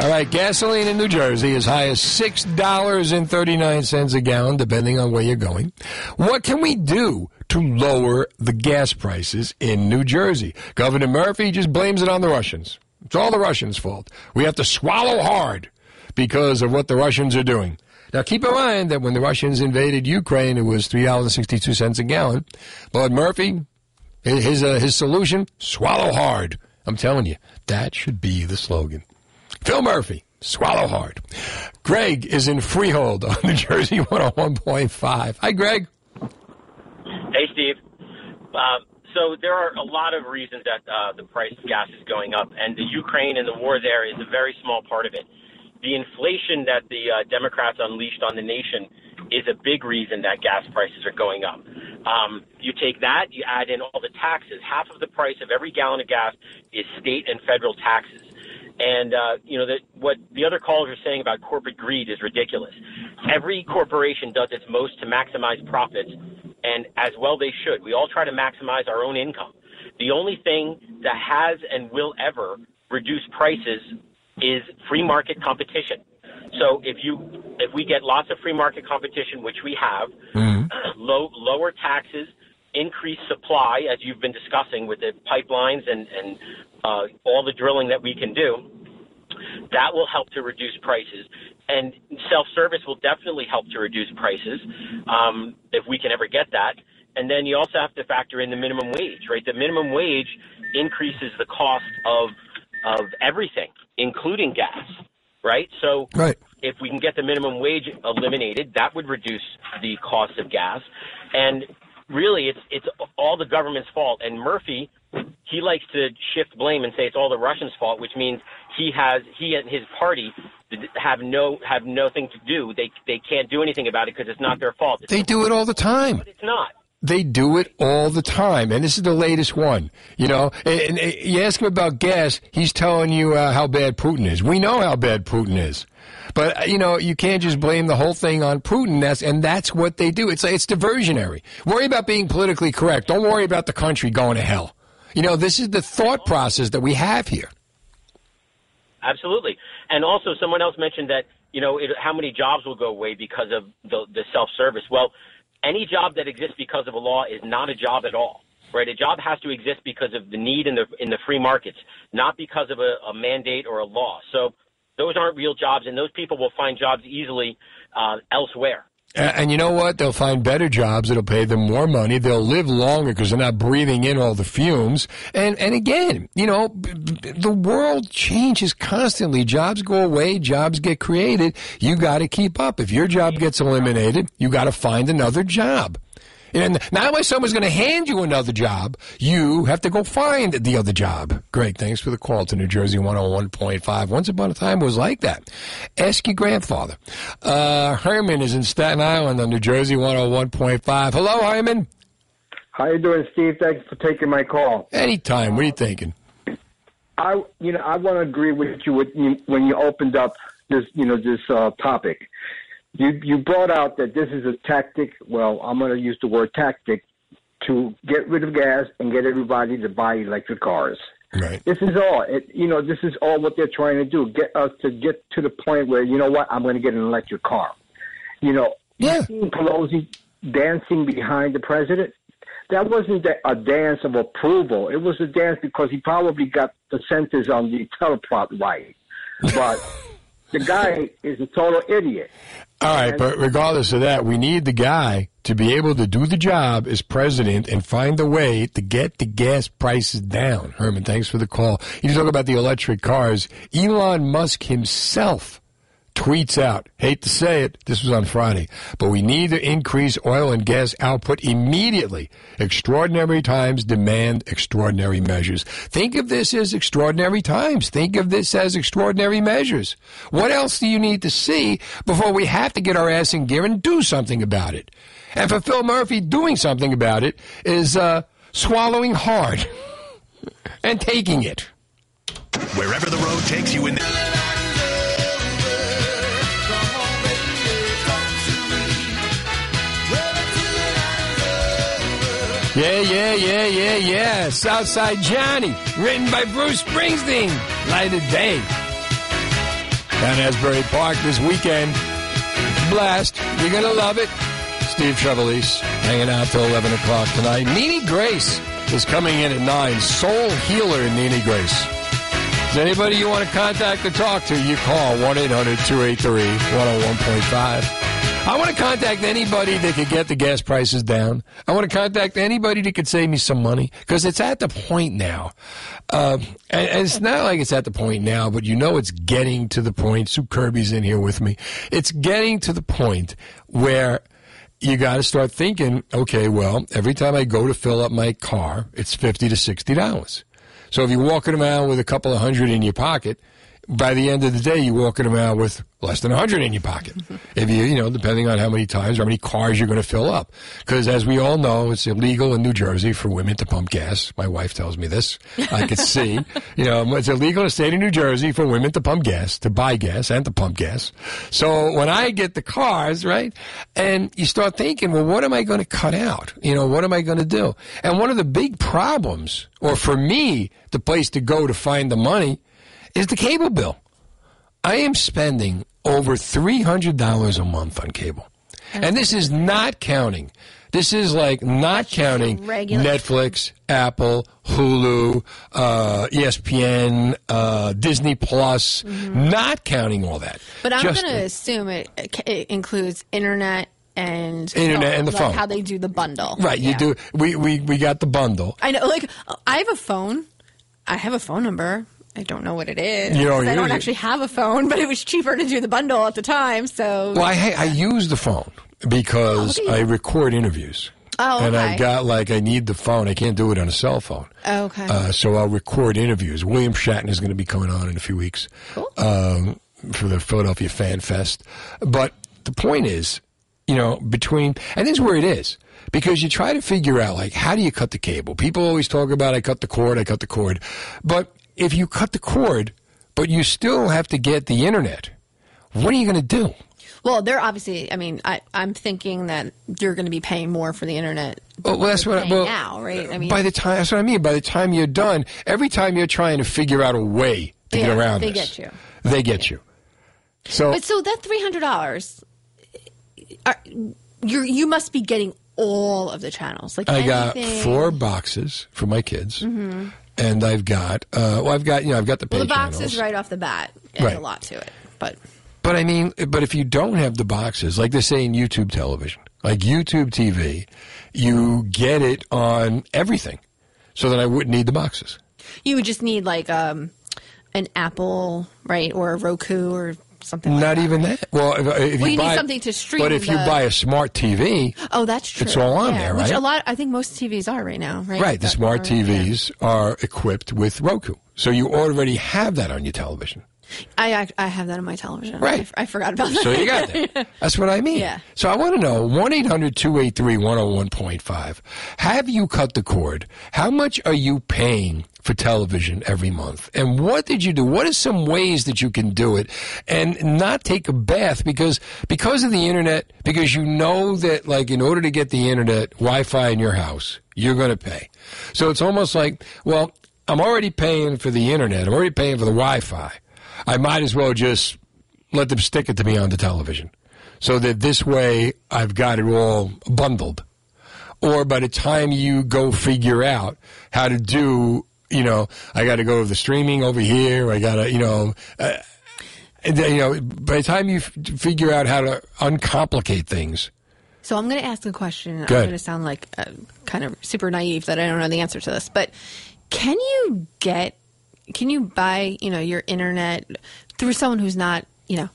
All right, gasoline in New Jersey as high as six dollars and thirty-nine cents a gallon, depending on where you're going. What can we do to lower the gas prices in New Jersey? Governor Murphy just blames it on the Russians. It's all the Russians' fault. We have to swallow hard because of what the Russians are doing. Now, keep in mind that when the Russians invaded Ukraine, it was three dollars and sixty-two cents a gallon. But Murphy, his, uh, his solution, swallow hard. I'm telling you, that should be the slogan. Phil Murphy, swallow hard. Greg is in Freehold on New Jersey one oh one point five. Hi, Greg. Hey, Steve. Uh, so there are a lot of reasons that uh, the price of gas is going up, and the Ukraine and the war there is a very small part of it. The inflation that the uh, Democrats unleashed on the nation is a big reason that gas prices are going up. Um, you take that, you add in all the taxes. Half of the price of every gallon of gas is state and federal taxes. And, uh, you know, the, what the other callers are saying about corporate greed is ridiculous. Every corporation does its most to maximize profits, and as well they should. We all try to maximize our own income. The only thing that has and will ever reduce prices is free market competition. So if you if we get lots of free market competition, which we have, mm-hmm. low, lower taxes, increased supply, as you've been discussing with the pipelines and, and Uh, all the drilling that we can do, that will help to reduce prices. And self-service will definitely help to reduce prices, um, if we can ever get that. And then you also have to factor in the minimum wage, right? The minimum wage increases the cost of of everything, including gas, right? So right. If we can get the minimum wage eliminated, that would reduce the cost of gas. And really, it's it's all the government's fault. And Murphy, he likes to shift blame and say it's all the Russians' fault, which means he has he and his party have no have nothing to do. They they can't do anything about it because it's not their fault. It's they do it all the time. But it's not. They do it all the time, and this is the latest one. You know, and, and you ask him about gas, he's telling you uh, how bad Putin is. We know how bad Putin is. But, you know, you can't just blame the whole thing on Putin, that's, and that's what they do. It's it's diversionary. Worry about being politically correct. Don't worry about the country going to hell. You know, this is the thought process that we have here. Absolutely. And also someone else mentioned that, you know, it, how many jobs will go away because of the, the self-service. Well, any job that exists because of a law is not a job at all. right? A job has to exist because of the need in the in the free markets, not because of a, a mandate or a law. So those aren't real jobs, and those people will find jobs easily uh, elsewhere. And, and you know what? They'll find better jobs. It'll pay them more money. They'll live longer because they're not breathing in all the fumes. And and again, you know, b- b- the world changes constantly. Jobs go away. Jobs get created. You got to keep up. If your job gets eliminated, you got to find another job. And not only someone's going to hand you another job, you have to go find the other job. Greg, thanks for the call to New Jersey one oh one point five. Once upon a time, it was like that. Ask your grandfather. Uh, Herman is in Staten Island on New Jersey one oh one point five. Hello, Herman. How you doing, Steve? Thanks for taking my call. Anytime. What are you thinking? I, you know, I want to agree with you with, when you opened up this, you know, this uh, topic. You you brought out that this is a tactic, well, I'm going to use the word tactic, to get rid of gas and get everybody to buy electric cars. Right. This is all, it, you know, this is all what they're trying to do, get us to get to the point where, you know what, I'm going to get an electric car. You know, yeah. Pelosi dancing behind the president, that wasn't a dance of approval. It was a dance because he probably got the sentence on the teleprompter right. But the guy is a total idiot. All right, but regardless of that, we need the guy to be able to do the job as president and find a way to get the gas prices down. Herman, thanks for the call. You talk about the electric cars. Elon Musk himself tweets out, hate to say it, this was on Friday, but we need to increase oil and gas output immediately. Extraordinary times demand extraordinary measures. Think of this as extraordinary times. Think of this as extraordinary measures. What else do you need to see before we have to get our ass in gear and do something about it? And for Phil Murphy, doing something about it is uh, swallowing hard and taking it. Wherever the road takes you in the... Yeah, yeah, yeah, yeah, yeah. Southside Johnny, written by Bruce Springsteen. Light of day. Down Asbury Park this weekend. Blast. You're going to love it. Steve Trevelise hanging out till eleven o'clock tonight. Nini Grace is coming in at nine. Soul healer Nini Grace. Is anybody you want to contact or talk to, you call one eight hundred two eight three one oh one point five. I want to contact anybody that could get the gas prices down. I want to contact anybody that could save me some money, because it's at the point now. Uh, and, and it's not like it's at the point now, but you know it's getting to the point. Sue Kirby's in here with me. It's getting to the point where you got to start thinking, okay, well, every time I go to fill up my car, it's fifty to sixty dollars. So if you're walking around with a couple of hundred in your pocket, by the end of the day, you're walking around with less than one hundred in your pocket. If you, you know, depending on how many times or how many cars you're going to fill up. Because as we all know, it's illegal in New Jersey for women to pump gas. My wife tells me this. I could see. You know, it's illegal in the state of New Jersey for women to pump gas, to buy gas and to pump gas. So when I get the cars, right, and you start thinking, well, what am I going to cut out? You know, what am I going to do? And one of the big problems, or for me, the place to go to find the money, is the cable bill. I am spending over three hundred dollars a month on cable. And this is not counting. This is like not counting Netflix, Apple, Hulu, uh, E S P N, uh, Disney Plus, mm-hmm. Not counting all that. But I'm going to assume it, it includes internet. And, Internet phone, and the like phone. How they do the bundle. Right. You yeah. do. We, we, we got the bundle. I know. Like, I have a phone. I have a phone number. I don't know what it is. You don't I don't actually have a phone, but it was cheaper to do the bundle at the time. So, well, I, I use the phone because oh, I record interviews. Oh, okay. And I got like I need the phone. I can't do it on a cell phone. Okay. Uh, so I'll record interviews. William Shatner is going to be coming on in a few weeks. Cool. Um, for the Philadelphia Fan Fest. But the point is, you know, between and this is where it is. Because you try to figure out like how do you cut the cable? People always talk about I cut the cord, I cut the cord. But if you cut the cord, but you still have to get the internet, what are you going to do? Well, they're obviously, I mean, I, I'm thinking that you're going to be paying more for the internet well, well, that's what I, well, now, right? I mean, by the time, that's what I mean. By the time you're done, every time you're trying to figure out a way to yeah, get around they this. They get you. They get you. So, but so that three hundred dollars, are, you're, you must be getting all of the channels. Like I anything. got four boxes for my kids, mm-hmm. and I've got uh, well, I've got you know, I've got the pay well, the boxes channels. Right off the bat. It's right. a lot to it, but but I mean, but if you don't have the boxes, like they say in YouTube television, like YouTube T V, you get it on everything. So then I wouldn't need the boxes. You would just need like um, an Apple, right, or a Roku or something like Not that. Not even right? that. Well, if, if well, you, you buy, need something to stream. But if the... you buy a smart T V, oh, that's true. It's all on yeah, there, right? Which a lot, I think most T Vs are right now, right? Right. The smart T Vs yeah. are equipped with Roku, so you already have that on your television. I I, I have that on my television. Right. I, I forgot about that. So you got that. That's what I mean. Yeah. So I want to know, one eight hundred two eight three one oh one point five, have you cut the cord? How much are you paying for television every month? And what did you do? What are some ways that you can do it and not take a bath because because of the internet, because you know that, like, in order to get the internet, Wi-Fi in your house, you're going to pay. So it's almost like, well, I'm already paying for the internet. I'm already paying for the Wi-Fi. I might as well just let them stick it to me on the television so that this way I've got it all bundled. Or by the time you go figure out how to do, you know, I got to go to the streaming over here. I got to, you know, uh, you know, by the time you f- figure out how to uncomplicate things. So I'm going to ask a question. Good. I'm going to sound like uh, kind of super naive that I don't know the answer to this. But can you get... Can you buy, you know, your internet through someone who's not, you know,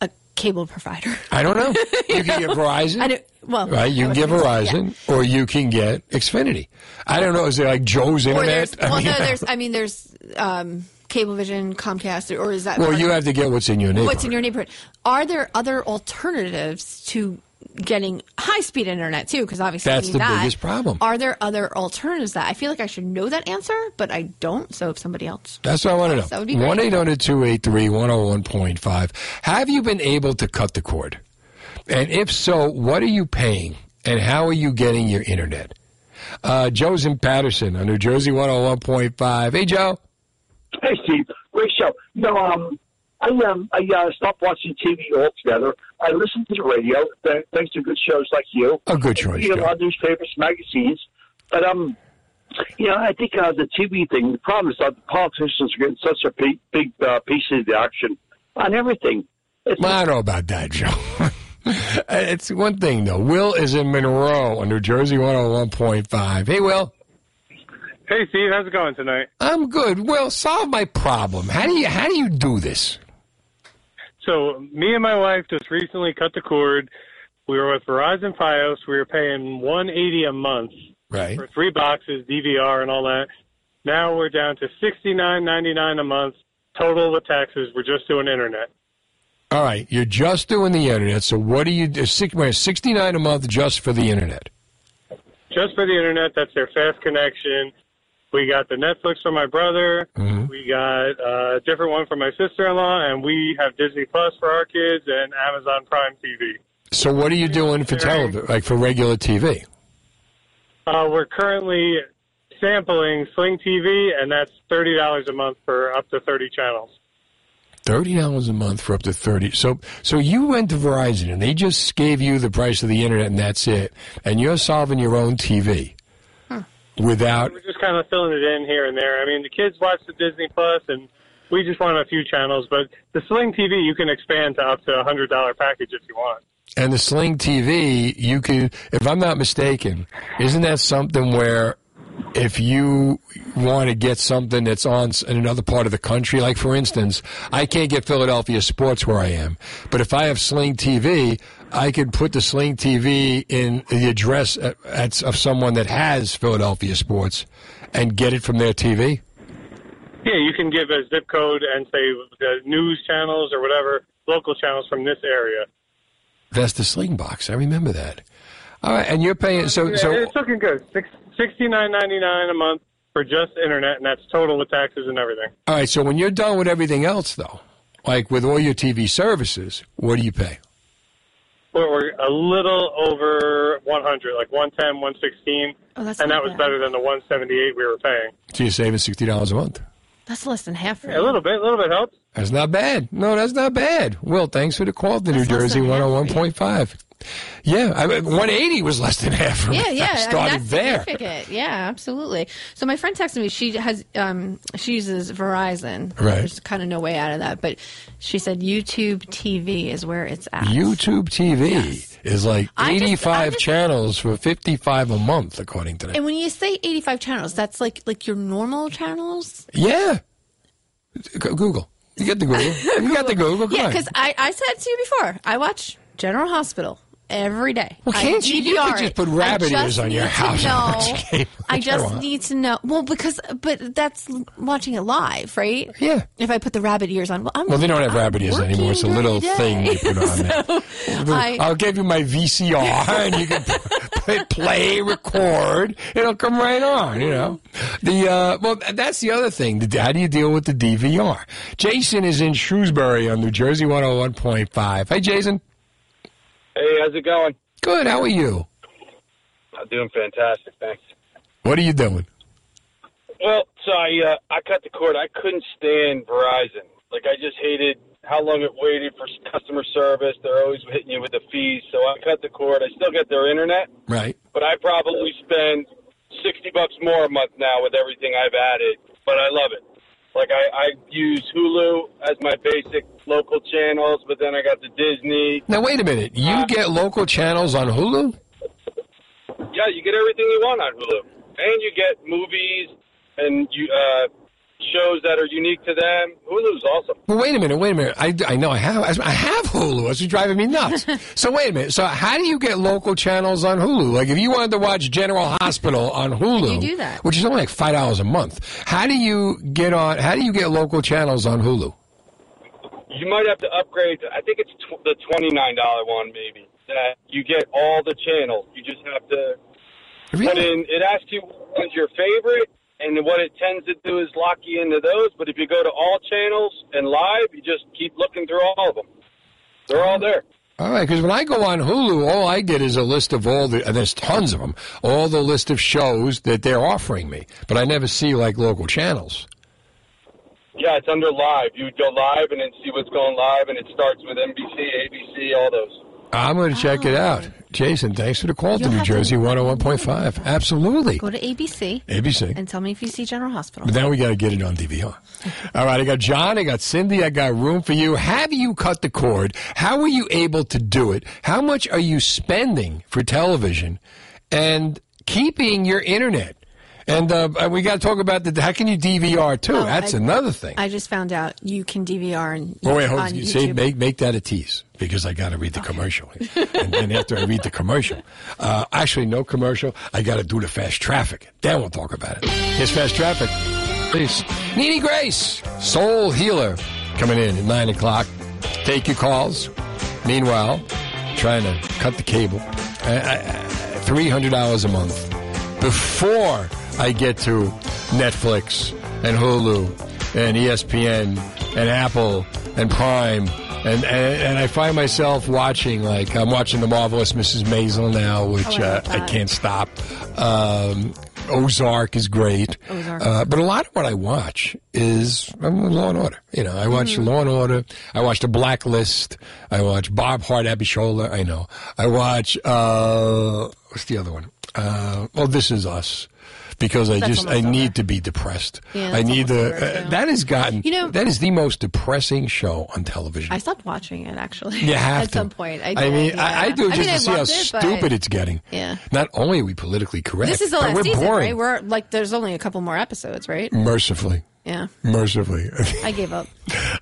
a cable provider? I don't know. You, you can know? get Verizon. I don't, well, right? You can get Verizon, yeah. or you can get Xfinity. I don't know. Is there like Joe's internet? Well, I mean, no. There's. I mean, there's um, Cablevision, Comcast, or is that? Well, you have to get what's in your neighborhood. What's in your neighborhood? Are there other alternatives to getting high-speed internet too? Because obviously that's the that. biggest problem. Are there other alternatives? That I feel like I should know that answer, but I don't. So if somebody else, that's what I want to know. One eight hundred two eight three one zero one point five. Have you been able to cut the cord? And if so, what are you paying? And how are you getting your internet? Uh, Joe's in Patterson on New Jersey one zero one point five. Hey, Joe. Hey, Steve. Great show. No, um. I um, I uh, stopped watching T V altogether. I listen to the radio, th- thanks to good shows like you. Oh, good choice. You know, on newspapers, magazines. But, um, you know, I think uh, the T V thing, the problem is that the politicians are getting such a big, big uh, piece of the action on everything. It's well, like- I don't know about that, Joe. It's one thing, though. Will is in Monroe on New Jersey one oh one point five. Hey, Will. Hey, Steve. How's it going tonight? I'm good. Will, solve my problem. How do you, how do you do this? So me and my wife just recently cut the cord. We were with Verizon Fios. We were paying one hundred eighty dollars a month right. for three boxes, D V R, and all that. Now we're down to sixty-nine ninety-nine a month total with taxes. We're just doing internet. All right, you're just doing the internet. So what do you do? sixty-nine dollars a month just for the internet. Just for the internet. That's their fast connection. We got the Netflix for my brother. Mm-hmm. We got a different one for my sister-in-law, and we have Disney Plus for our kids and Amazon Prime T V. So what are you doing for television, like for regular T V? Uh, we're currently sampling Sling T V, and that's thirty dollars a month for up to thirty channels. thirty dollars a month for up to thirty. So so you went to Verizon, and they just gave you the price of the internet, and that's it. And you're solving your own T V. Without, we're just kind of filling it in here and there. I mean, the kids watch the Disney Plus, and we just want a few channels. But the Sling T V, you can expand to up to a hundred dollar package if you want. And the Sling T V, you can, if I'm not mistaken, isn't that something where if you want to get something that's on in another part of the country, like for instance, I can't get Philadelphia sports where I am, but if I have Sling T V, I could put the Sling T V in the address at, at, of someone that has Philadelphia sports and get it from their T V? Yeah, you can give a zip code and say the news channels or whatever, local channels from this area. That's the Sling box. I remember that. All right, and you're paying... so, yeah, so it's looking good. Six, sixty-nine ninety-nine a month for just internet, and that's total with taxes and everything. All right, so when you're done with everything else, though, like with all your T V services, what do you pay? Well, we're a little over one hundred, like one ten, one sixteen, oh, that's and that was bad. Better than the one seventy-eight we were paying. So you're saving sixty dollars a month. That's less than half. Yeah, a little bit, a little bit helps. That's not bad. No, that's not bad. Will, thanks for the call to New Jersey one oh one point five. Yeah, I mean, one eighty was less than half. Yeah, yeah, I started I mean, that's there. Significant. Yeah, absolutely. So my friend texted me. She has um, she uses Verizon. Right. There's kind of no way out of that. But she said YouTube T V is where it's at. YouTube T V yes. is like eighty-five just, just, channels for fifty-five a month, according to them. And when you say eighty-five channels, that's like like your normal channels. Yeah, Google. You get the Google. You got the Google. Come yeah, because I I said to you before, I watch General Hospital. Every day. Well, can't I you? You could just put rabbit ears on your house. No, I just need to know. Well, because, but that's watching it live, right? Yeah. If I put the rabbit ears on, well, I'm Well, they don't have I'm rabbit ears anymore. It's a little thing they put on so there. I, I'll give you my V C R and you can play, play, record. It'll come right on, you know. The uh, well, that's the other thing. The, how do you deal with the D V R? Jason is in Shrewsbury on New Jersey one oh one point five. Hey, Jason. Hey, how's it going? Good. How are you? I'm doing fantastic, thanks. What are you doing? Well, so I uh, I cut the cord. I couldn't stand Verizon. Like, I just hated how long it waited for customer service. They're always hitting you with the fees. So I cut the cord. I still get their internet. Right. But I probably spend sixty bucks more a month now with everything I've added. But I love it. Like, I, I use Hulu as my basic local channels, but then I got the Disney. Now, wait a minute. You uh, get local channels on Hulu? Yeah, you get everything you want on Hulu. And you get movies and you, uh, shows that are unique to them. Hulu's awesome. Well, wait a minute. Wait a minute. I, I know I have I have Hulu. It's driving me nuts. So, wait a minute. So, how do you get local channels on Hulu? Like, if you wanted to watch General Hospital on Hulu, you do that. Which is only like five dollars a month, how do you get on? How do you get local channels on Hulu? You might have to upgrade. To, I think it's tw- the twenty-nine dollars one, maybe, that you get all the channels. You just have to really? put in. It asks you what's your favorite. And what it tends to do is lock you into those. But if you go to all channels and live, you just keep looking through all of them. They're all there. All right, because when I go on Hulu, all I get is a list of all the, and there's tons of them, all the list of shows that they're offering me. But I never see, like, local channels. Yeah, it's under live. You would go live and then see what's going live, and it starts with N B C, A B C, all those. I'm going to check oh. it out. Jason, thanks for the call You'll to New Jersey to... one oh one point five. Absolutely. Go to A B C. A B C. And tell me if you see General Hospital. But now we got to get it on D V R. All right, I got John, I got Cindy, I got room for you. Have you cut the cord? How were you able to do it? How much are you spending for television and keeping your internet? And uh, we got to talk about the how can you D V R too? Oh, That's I, another thing. I just found out you can D V R and oh, wait, hold, on you say, make make that a tease because I got to read the okay. commercial, and then after I read the commercial, uh, actually no commercial. I got to do the fast traffic. Then we'll talk about it. Here's fast traffic, please. Nini Grace, soul healer, coming in at nine o'clock. Take your calls. Meanwhile, trying to cut the cable. Uh, Three hundred dollars a month before I get to Netflix and Hulu and E S P N and Apple and Prime. And, and, and I find myself watching, like, I'm watching The Marvelous Missus Maisel now, which oh, I, uh, I can't stop. Um, Ozark is great. Ozark. Uh, but a lot of what I watch is um, Law and Order. You know, I watch mm-hmm. Law and Order. I watch The Blacklist. I watch Bob Hart, Abby Scholler. I know. I watch, uh, what's the other one? Uh, well, This Is Us. Because I that's just I need over. to be depressed. Yeah, I need to. Uh, that has gotten. You know, that is the most depressing show on television. I stopped watching it actually. You have at to. some point. I, did, I mean, yeah. I, I do I just mean, to I see how it, stupid it's getting. Yeah. Not only are we politically correct, this is the last we're season, boring. Right? We're like, there's only a couple more episodes, right? Mercifully. Yeah. Mercifully. I gave up.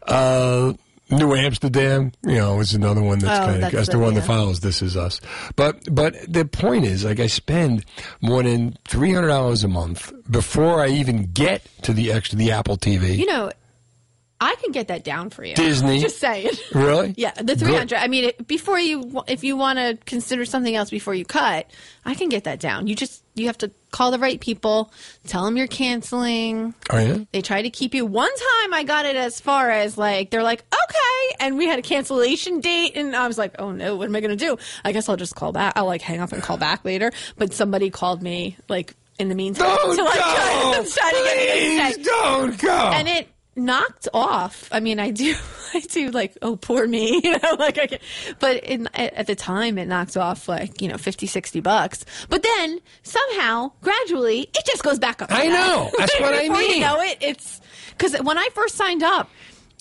Uh, New Amsterdam, you know, is another one that's oh, kind of that's, that's the, the one yeah. that follows This Is Us. But but the point is, like, I spend more than three hundred dollars a month before I even get to the extra the Apple T V. You know, I can get that down for you. Disney, just saying. Really? Yeah, the three hundred. I mean, it, before you, if you want to consider something else before you cut, I can get that down. You just you have to call the right people, tell them you're canceling. Oh yeah. They try to keep you. One time, I got it as far as like they're like, okay. And we had a cancellation date, and I was like, oh, no, what am I going to do? I guess I'll just call back. I'll, like, hang up and call back later. But somebody called me, like, in the meantime. Don't so go! I tried, I was trying Please to get me to don't go! And it knocked off. I mean, I do, I do like, oh, poor me, you know, like I can't. But in, at the time, it knocked off like, you know, fifty, sixty bucks. But then somehow, gradually, it just goes back up. I know. That's what I mean. You know, it, it's because when I first signed up,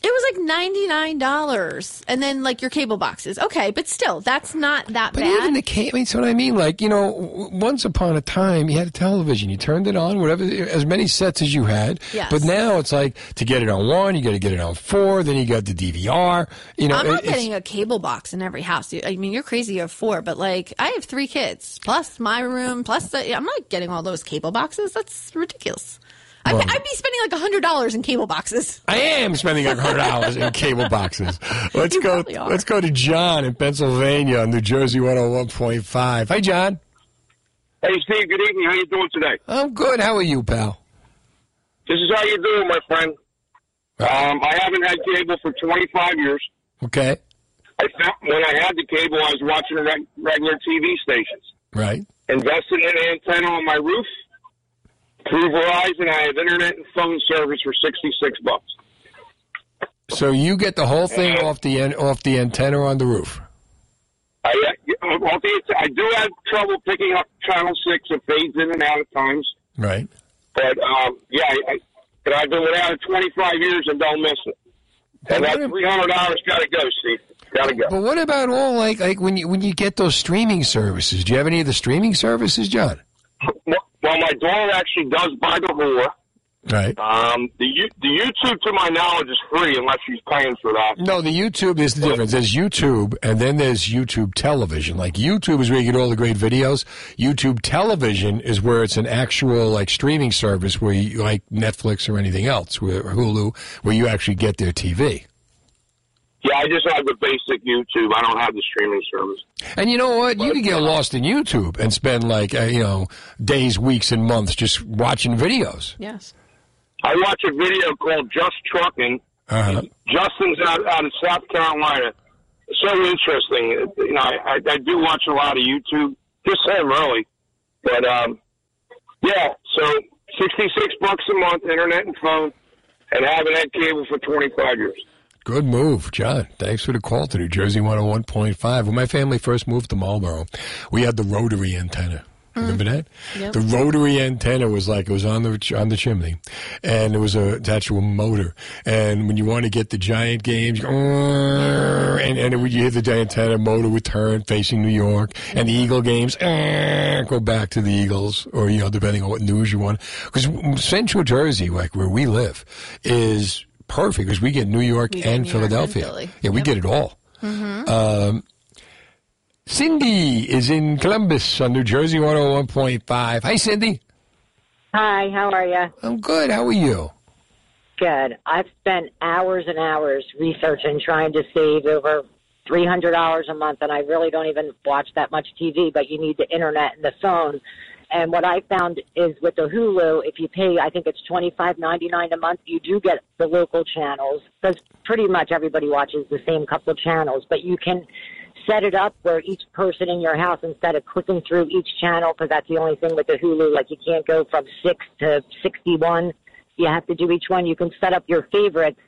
it was like ninety-nine dollars, and then like your cable boxes. Okay, but still, that's not that but bad. But even the cable, I mean, that's what I mean. Like, you know, once upon a time, you had a television. You turned it on, whatever, as many sets as you had. Yes. But now it's like, to get it on one, you got to get it on four, then you got the D V R. You know, I'm not it, getting a cable box in every house. I mean, you're crazy, you have four, but like, I have three kids, plus my room, plus the, I'm not getting all those cable boxes. That's ridiculous. I'd, I'd be spending like one hundred dollars in cable boxes. I am spending like one hundred dollars in cable boxes. Let's you go. Let's go to John in Pennsylvania on New Jersey one oh one point five. Hi, John. Hey, Steve. Good evening. How you doing today? I'm good. How are you, pal? This is how you doing, my friend. Um, I haven't had cable for twenty-five years. Okay. I found when I had the cable, I was watching reg- regular T V stations. Right. Invested in an antenna on my roof. Through Verizon, I have internet and phone service for sixty-six bucks. So you get the whole thing and off the off the antenna on the roof. I, I do have trouble picking up channel six. It fades in and out at times. Right. But um, yeah, I, but I've been without it twenty-five years and don't miss it. And that three hundred dollars got to go, Steve. Got to go. But what about all like like when you when you get those streaming services? Do you have any of the streaming services, John? Well, my daughter actually does buy the Hulu. Right. Um, the U- the YouTube, to my knowledge, is free unless she's paying for that. No, the YouTube is the but, difference. There's YouTube, and then there's YouTube Television. Like, YouTube is where you get all the great videos. YouTube Television is where it's an actual, like, streaming service where you, like Netflix or anything else, where Hulu, where you actually get their T V. Yeah, I just have the basic YouTube. I don't have the streaming service. And you know what? But, you can get lost in YouTube and spend, like, uh, you know, days, weeks, and months just watching videos. Yes. I watch a video called Just Trucking. Uh-huh. Justin's out, out of South Carolina. So interesting. You know, I, I do watch a lot of YouTube. Just him, really. But, um, yeah, so sixty-six bucks a month, internet and phone, and having that cable for twenty-five years. Good move, John. Thanks for the call to New Jersey one oh one point five. When my family first moved to Marlboro, we had the rotary antenna. Remember that? Yep. The rotary antenna was like, it was on the on the chimney, and it was a, attached to a motor. And when you want to get the giant games, you go, and, and it would, you hit the antenna, motor would turn facing New York, and the Eagle games, go back to the Eagles, or, you know, depending on what news you want. Because Central Jersey, like where we live, is perfect, because we get New York we and New Philadelphia. York and Philly. Yeah, we yep. get it all. Mm-hmm. Um, Cindy is in Columbus on New Jersey one oh one point five. Hi, Cindy. Hi, how are you? I'm good. How are you? Good. I've spent hours and hours researching, trying to save over three hundred dollars a month, and I really don't even watch that much T V, but you need the internet and the phone. And what I found is with the Hulu, if you pay, I think it's twenty-five ninety-nine a month, you do get the local channels, because pretty much everybody watches the same couple of channels. But you can set it up where each person in your house, instead of clicking through each channel, because that's the only thing with the Hulu, like you can't go from six to sixty-one. You have to do each one. You can set up your favorites,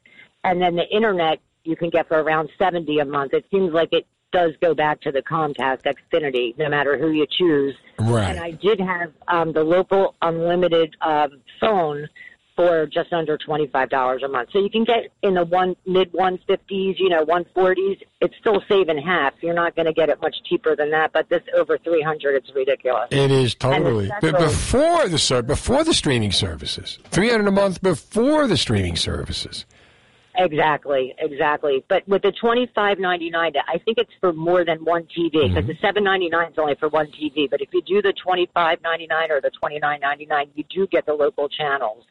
and then the internet you can get for around seventy a month. It seems like it does go back to the Comcast Xfinity, no matter who you choose. Right. And I did have um, the local unlimited um, phone for just under twenty-five dollars a month. So you can get in the one mid one fifties, you know, one forties. It's still saving half. You're not going to get it much cheaper than that, but this over three hundred, it's ridiculous. It is totally. But before the before the streaming services, three hundred a month before the streaming services. Exactly, exactly. But with the twenty-five ninety-nine, I think it's for more than one T V, because mm-hmm. the seven ninety-nine is only for one T V. But if you do the twenty-five ninety-nine or the twenty-nine ninety-nine, you do get the local channels.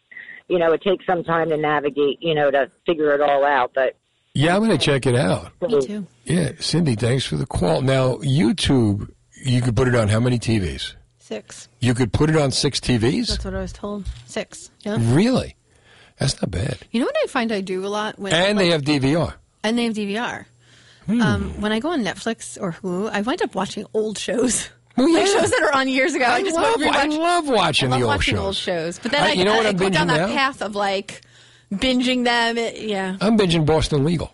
You know, it takes some time to navigate, you know, to figure it all out. But yeah, I'm going to check it out. Me too. Yeah, Cindy, thanks for the call. Now, YouTube, you could put it on how many T Vs? Six. You could put it on six T Vs? That's what I was told. Six. Yeah. Really? That's not bad. You know what I find I do a lot? When and like, they have D V R. And they have D V R. Hmm. Um, when I go on Netflix or Hulu, I wind up watching old shows. Well, yeah. Like shows that are on years ago. I, I, just love, I love watching I love the old watching shows. old shows. But then I, I you know I, what I go down that now? path of like, Binging them, it, yeah. I'm binging Boston Legal.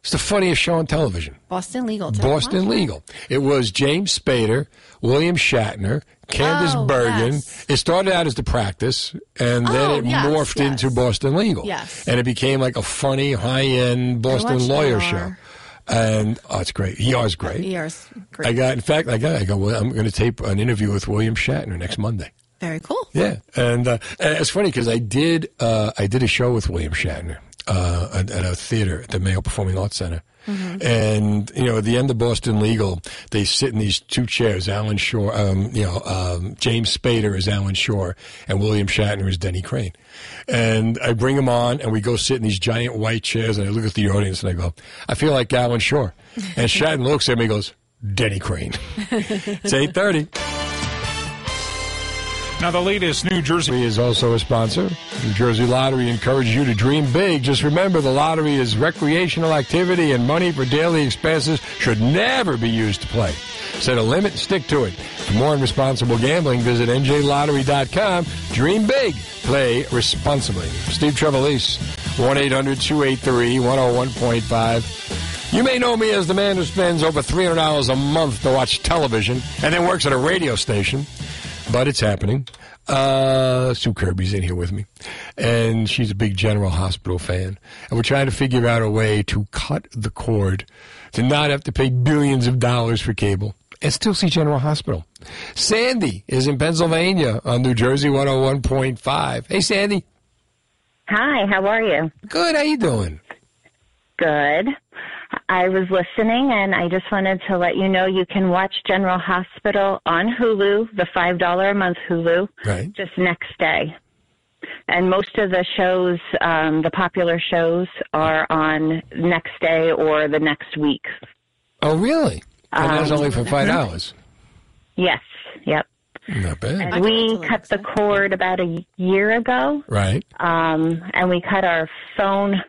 It's the funniest show on television. Boston Legal. Did Boston Legal. It was James Spader, William Shatner, Candace oh, Bergen. Yes. It started out as The Practice, and then oh, it yes, morphed yes. into Boston Legal. Yes. And it became like a funny, high-end Boston lawyer show. And oh, it's great. E R's great. E R's great. I got, in fact, I got. I go. Well, I'm going to tape an interview with William Shatner next Monday. Very cool. Yeah, and, uh, and it's funny because I did. Uh, I did a show with William Shatner uh, at, at a theater at the Mayo Performing Arts Center. Mm-hmm. And, you know, at the end of Boston Legal, they sit in these two chairs. Alan Shore, um, you know, um, James Spader is Alan Shore, and William Shatner is Denny Crane. And I bring him on, and we go sit in these giant white chairs, and I look at the audience, and I go, I feel like Alan Shore. And Shatner looks at me and goes, Denny Crane. It's eight thirty. Now, the latest New Jersey is also a sponsor. New Jersey Lottery encourages you to dream big. Just remember, the lottery is recreational activity, and money for daily expenses should never be used to play. Set a limit and stick to it. For more on responsible gambling, visit N J lottery dot com. Dream big. Play responsibly. Steve Trevelise, one eight hundred two eight three one oh one point five. You may know me as the man who spends over three hundred dollars a month to watch television and then works at a radio station. But it's happening. Uh, Sue Kirby's in here with me. And she's a big General Hospital fan. And we're trying to figure out a way to cut the cord, to not have to pay billions of dollars for cable, and still see General Hospital. Sandy is in Pennsylvania on New Jersey one oh one point five. Hey, Sandy. Hi, how are you? Good, how you doing? Good. I was listening, and I just wanted to let you know you can watch General Hospital on Hulu, the five dollars a month Hulu, right. just next day. And most of the shows, um, the popular shows, are on next day or the next week. Oh, really? And um, that's only for five dollars? Yes, yep. Not bad. And we cut the cord about a year ago. Right. Um, and we cut our phone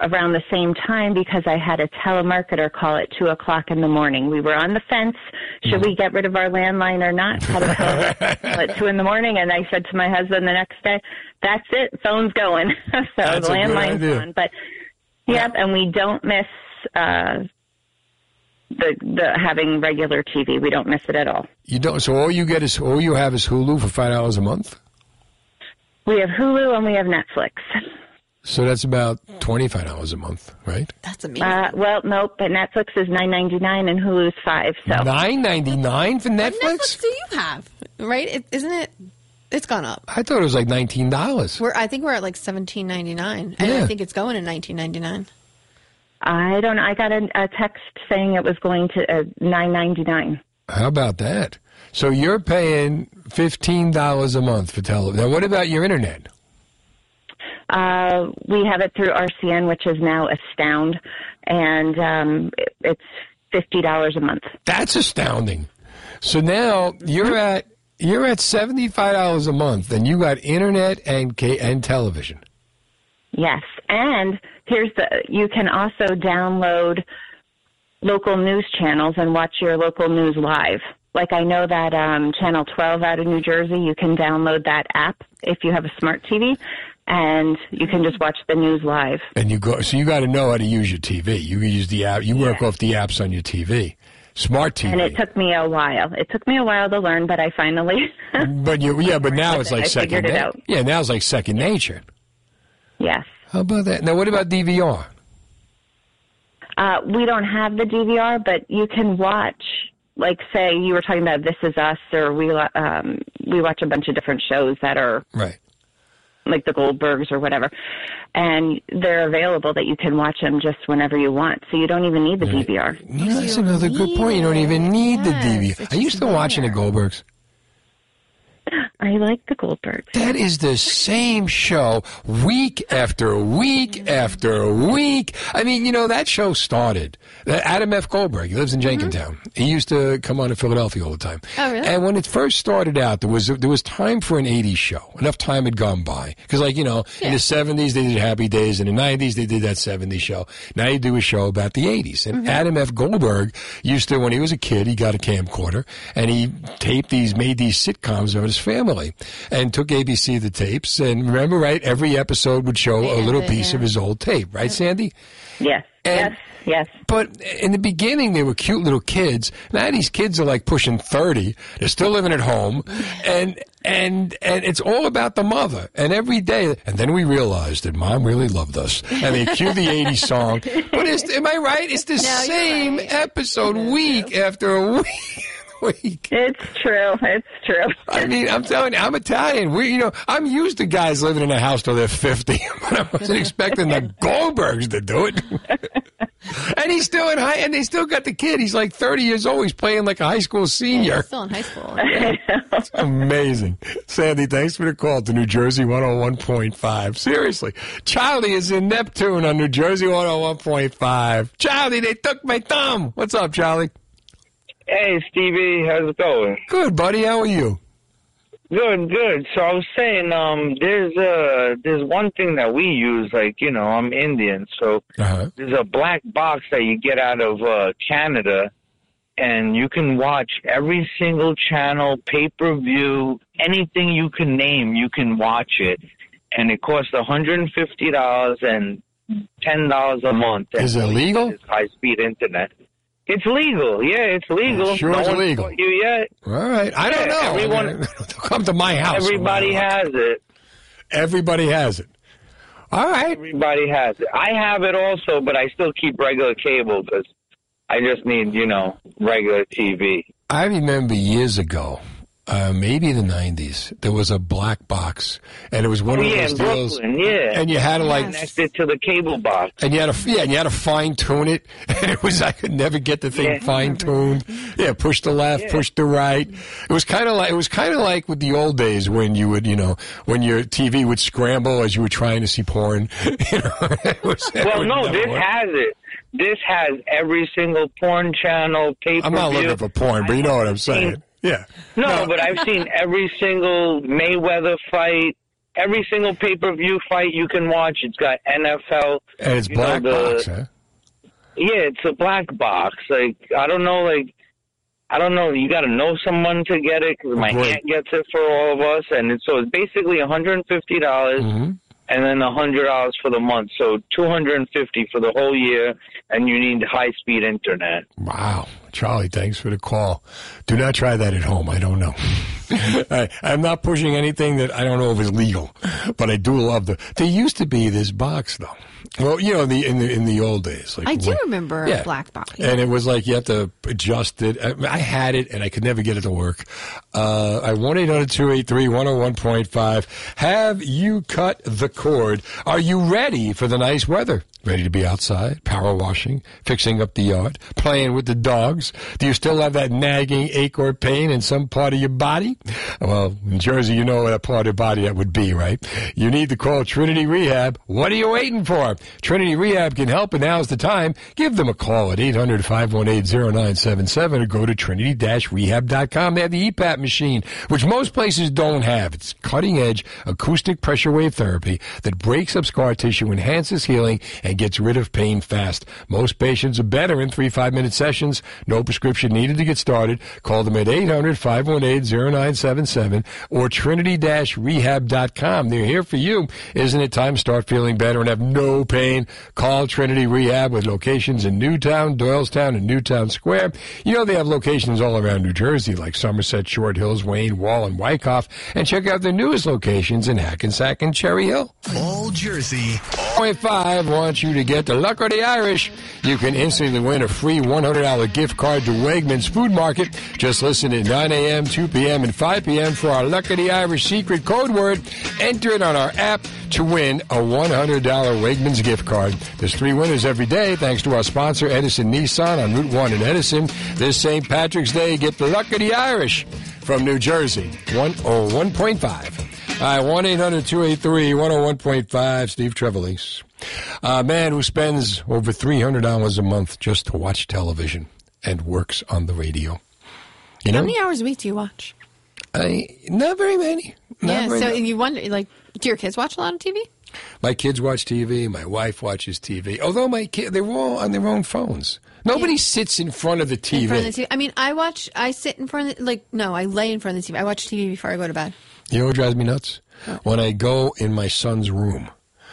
around the same time because I had a telemarketer call at two o'clock in the morning. We were on the fence. Should we get rid of our landline or not? At two in the morning. And I said to my husband the next day, that's it. Phone's going. So that's the landline's on, but yep. And we don't miss, uh, The, the having regular T V. We don't miss it at all. You don't. So all you get is all you have is Hulu for five dollars a month. We have Hulu and we have Netflix. So that's about twenty-five dollars a month, right? That's amazing. Uh, well, nope, but Netflix is nine ninety-nine and Hulu's five. So nine ninety-nine for Netflix? What Netflix do you have? Right? It, isn't it? It's gone up. I thought it was like nineteen dollars. We're, I think we're at like seventeen ninety-nine, and yeah. I think it's going to nineteen ninety-nine. I don't know. I got a, a text saying it was going to uh, nine ninety-nine. How about that? So you're paying fifteen dollars a month for television. Now, what about your internet? Uh, we have it through R C N, which is now Astound, and um, it, it's fifty dollars a month. That's astounding. So now you're at you're at seventy-five dollars a month, and you got internet and and television. Yes, and here's the you can also download local news channels and watch your local news live. Like I know that um, Channel twelve out of New Jersey, you can download that app if you have a smart T V. And you can just watch the news live. And you go, so you got to know how to use your T V. You use the app. You work yeah. off the apps on your T V, smart T V. And it took me a while. It took me a while to learn, but I finally. But you, yeah, but now it's like I second. It out. Yeah, now it's like second nature. Yes. How about that? Now, what about D V R? Uh, we don't have the D V R, but you can watch. Like, say you were talking about This Is Us, or we um, we watch a bunch of different shows that are right. like the Goldbergs or whatever, and they're available that you can watch them just whenever you want. So you don't even need the D V R. No, that's another good point. You don't even need the D V R. Are you still watching the Goldbergs? I like the Goldbergs. That is the same show week after week after week. I mean, you know, that show started. Adam F. Goldberg, he lives in Jenkintown. Mm-hmm. He used to come on to Philadelphia all the time. Oh, really? And when it first started out, there was there was time for an eighties show. Enough time had gone by. Because, like, you know, yeah. in the seventies, they did Happy Days. In the nineties, they did that seventies show. Now you do a show about the eighties. And mm-hmm. Adam F. Goldberg used to, when he was a kid, he got a camcorder. And he taped these, made these sitcoms of his family. family, and took A B C the tapes. And remember, right, every episode would show yeah, a little piece yeah. of his old tape, right, Sandy? Yes. And, yes, yes. But in the beginning, they were cute little kids. Now these kids are like pushing thirty. They're still living at home. And and and it's all about the mother. And every day. And then we realized that Mom really loved us. And they cue the eighties song. But it's, am I right? It's the no, same right. episode yeah, week yeah. after a week. Week. It's true. It's true. I mean, I'm telling you, I'm Italian. We, you know, I'm used to guys living in a house till they're fifty, but I wasn't expecting the Goldbergs to do it. And he's still in high, and they still got the kid. He's like thirty years old. He's playing like a high school senior. Yeah, he's still in high school. Yeah. It's amazing. Sandy, thanks for the call to New Jersey one oh one point five. Seriously. Charlie is in Neptune on New Jersey one oh one point five. Charlie, they took my thumb. What's up, Charlie? Hey, Stevie, how's it going? Good, buddy. How are you? Good, good. So I was saying, um, there's a, there's one thing that we use, like, you know, I'm Indian, so uh-huh. there's a black box that you get out of uh, Canada, and you can watch every single channel, pay-per-view, anything you can name, you can watch it, and it costs one hundred fifty dollars and ten dollars a month. Is it legal? It's high-speed internet. It's legal. Yeah, it's legal. Sure, no it's legal. You yet? All right. I yeah, don't know. Everyone, I mean, come to my house. Everybody has it. Everybody has it. All right. Everybody has it. I have it also, but I still keep regular cable because I just need, you know, regular T V. I remember years ago, uh, maybe the nineties, there was a black box, and it was one oh, of yeah, those deals. Brooklyn, yeah. And you had to like connect it to the cable box, and you had to yeah, and you had to fine tune it, and it was I could never get the thing yeah. fine tuned. Yeah, push the left, yeah. push the right. It was kind of like it was kind of like with the old days when you would you know when your T V would scramble as you were trying to see porn. You know, it was, it well, no, this work. has it. This has every single porn channel. Pay-per-view. I'm not looking for porn, but you know what I'm saying. Yeah. No, no, but I've seen every single Mayweather fight, every single pay-per-view fight you can watch. It's got N F L. And it's black know, the, box, huh? Yeah, it's a black box. Like, I don't know, like, I don't know. You got to know someone to get it because my Great. aunt gets it for all of us. And it, so it's basically one hundred fifty dollars mm-hmm. and then one hundred dollars for the month. So two hundred fifty dollars for the whole year, and you need high-speed internet. Wow. Charlie, thanks for the call. Do not try that at home. I don't know. I, I'm not pushing anything that I don't know if is legal, but I do love the. There used to be this box, though. Well, you know, the in the in the old days. Like, I do what, remember yeah. a black box. Yeah. And it was like you have to adjust it. I, I had it, and I could never get it to work. Uh, I one eight hundred two eight three one oh one point five. Have you cut the cord? Are you ready for the nice weather? Ready to be outside, power washing, fixing up the yard, playing with the dogs? Do you still have that nagging ache or pain in some part of your body? Well, in Jersey, you know what part of your body that would be, right? You need to call Trinity Rehab. What are you waiting for? Trinity Rehab can help, and now's the time. Give them a call at eight hundred five one eight oh nine seven seven or go to trinity dash rehab dot com. They have the E PAP machine, which most places don't have. It's cutting-edge acoustic pressure wave therapy that breaks up scar tissue, enhances healing, and gets rid of pain fast. Most patients are better in three five-minute sessions. No prescription needed to get started. Call them at eight hundred five one eight oh nine seven seven or trinity dash rehab dot com. They're here for you. Isn't it time to start feeling better and have no pain? Call Trinity Rehab with locations in Newtown, Doylestown, and Newtown Square. You know they have locations all around New Jersey like Somerset, Short Hills, Wayne, Wall, and Wyckoff. And check out their newest locations in Hackensack and Cherry Hill. All Jersey. point five wants you to get the luck of the Irish. You can instantly win a free one hundred dollars gift card to Wegmans Food Market. Just listen at nine a.m., two p.m., and five p.m. for our Luck of the Irish secret code word. Enter it on our app to win a one hundred dollars Wegmans gift card. There's three winners every day thanks to our sponsor, Edison Nissan on Route one in Edison. This Saint Patrick's Day, get the Luck of the Irish from New Jersey, one oh one point five. All right, one eight hundred two eight three one oh one point five, Steve Trevelise. A man who spends over three hundred dollars a month just to watch television and works on the radio. You know? How many hours a week do you watch? I, not very many. Not yeah, very so many. You wonder, like, do your kids watch a lot of T V? My kids watch T V. My wife watches T V. Although my kids, they're all on their own phones. Nobody yeah. sits in front of the T V. In front of the T V. I mean, I watch, I sit in front of, like, no, I lay in front of the T V. I watch T V before I go to bed. You know what drives me nuts? When I go in my son's room,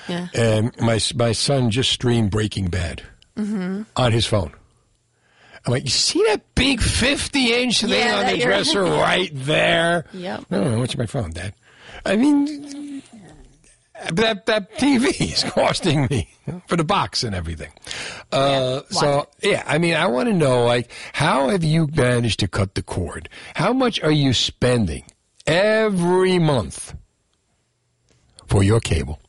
yeah. and my my son just streamed Breaking Bad mm-hmm. on his phone. I'm like, you see that big fifty-inch thing yeah, on the dresser right there? Yep. No, no, what's my phone, Dad? I mean, that that T V is costing me for the box and everything. Uh, yeah, so, yeah, I mean, I want to know, like, how have you managed to cut the cord? How much are you spending every month for your cable?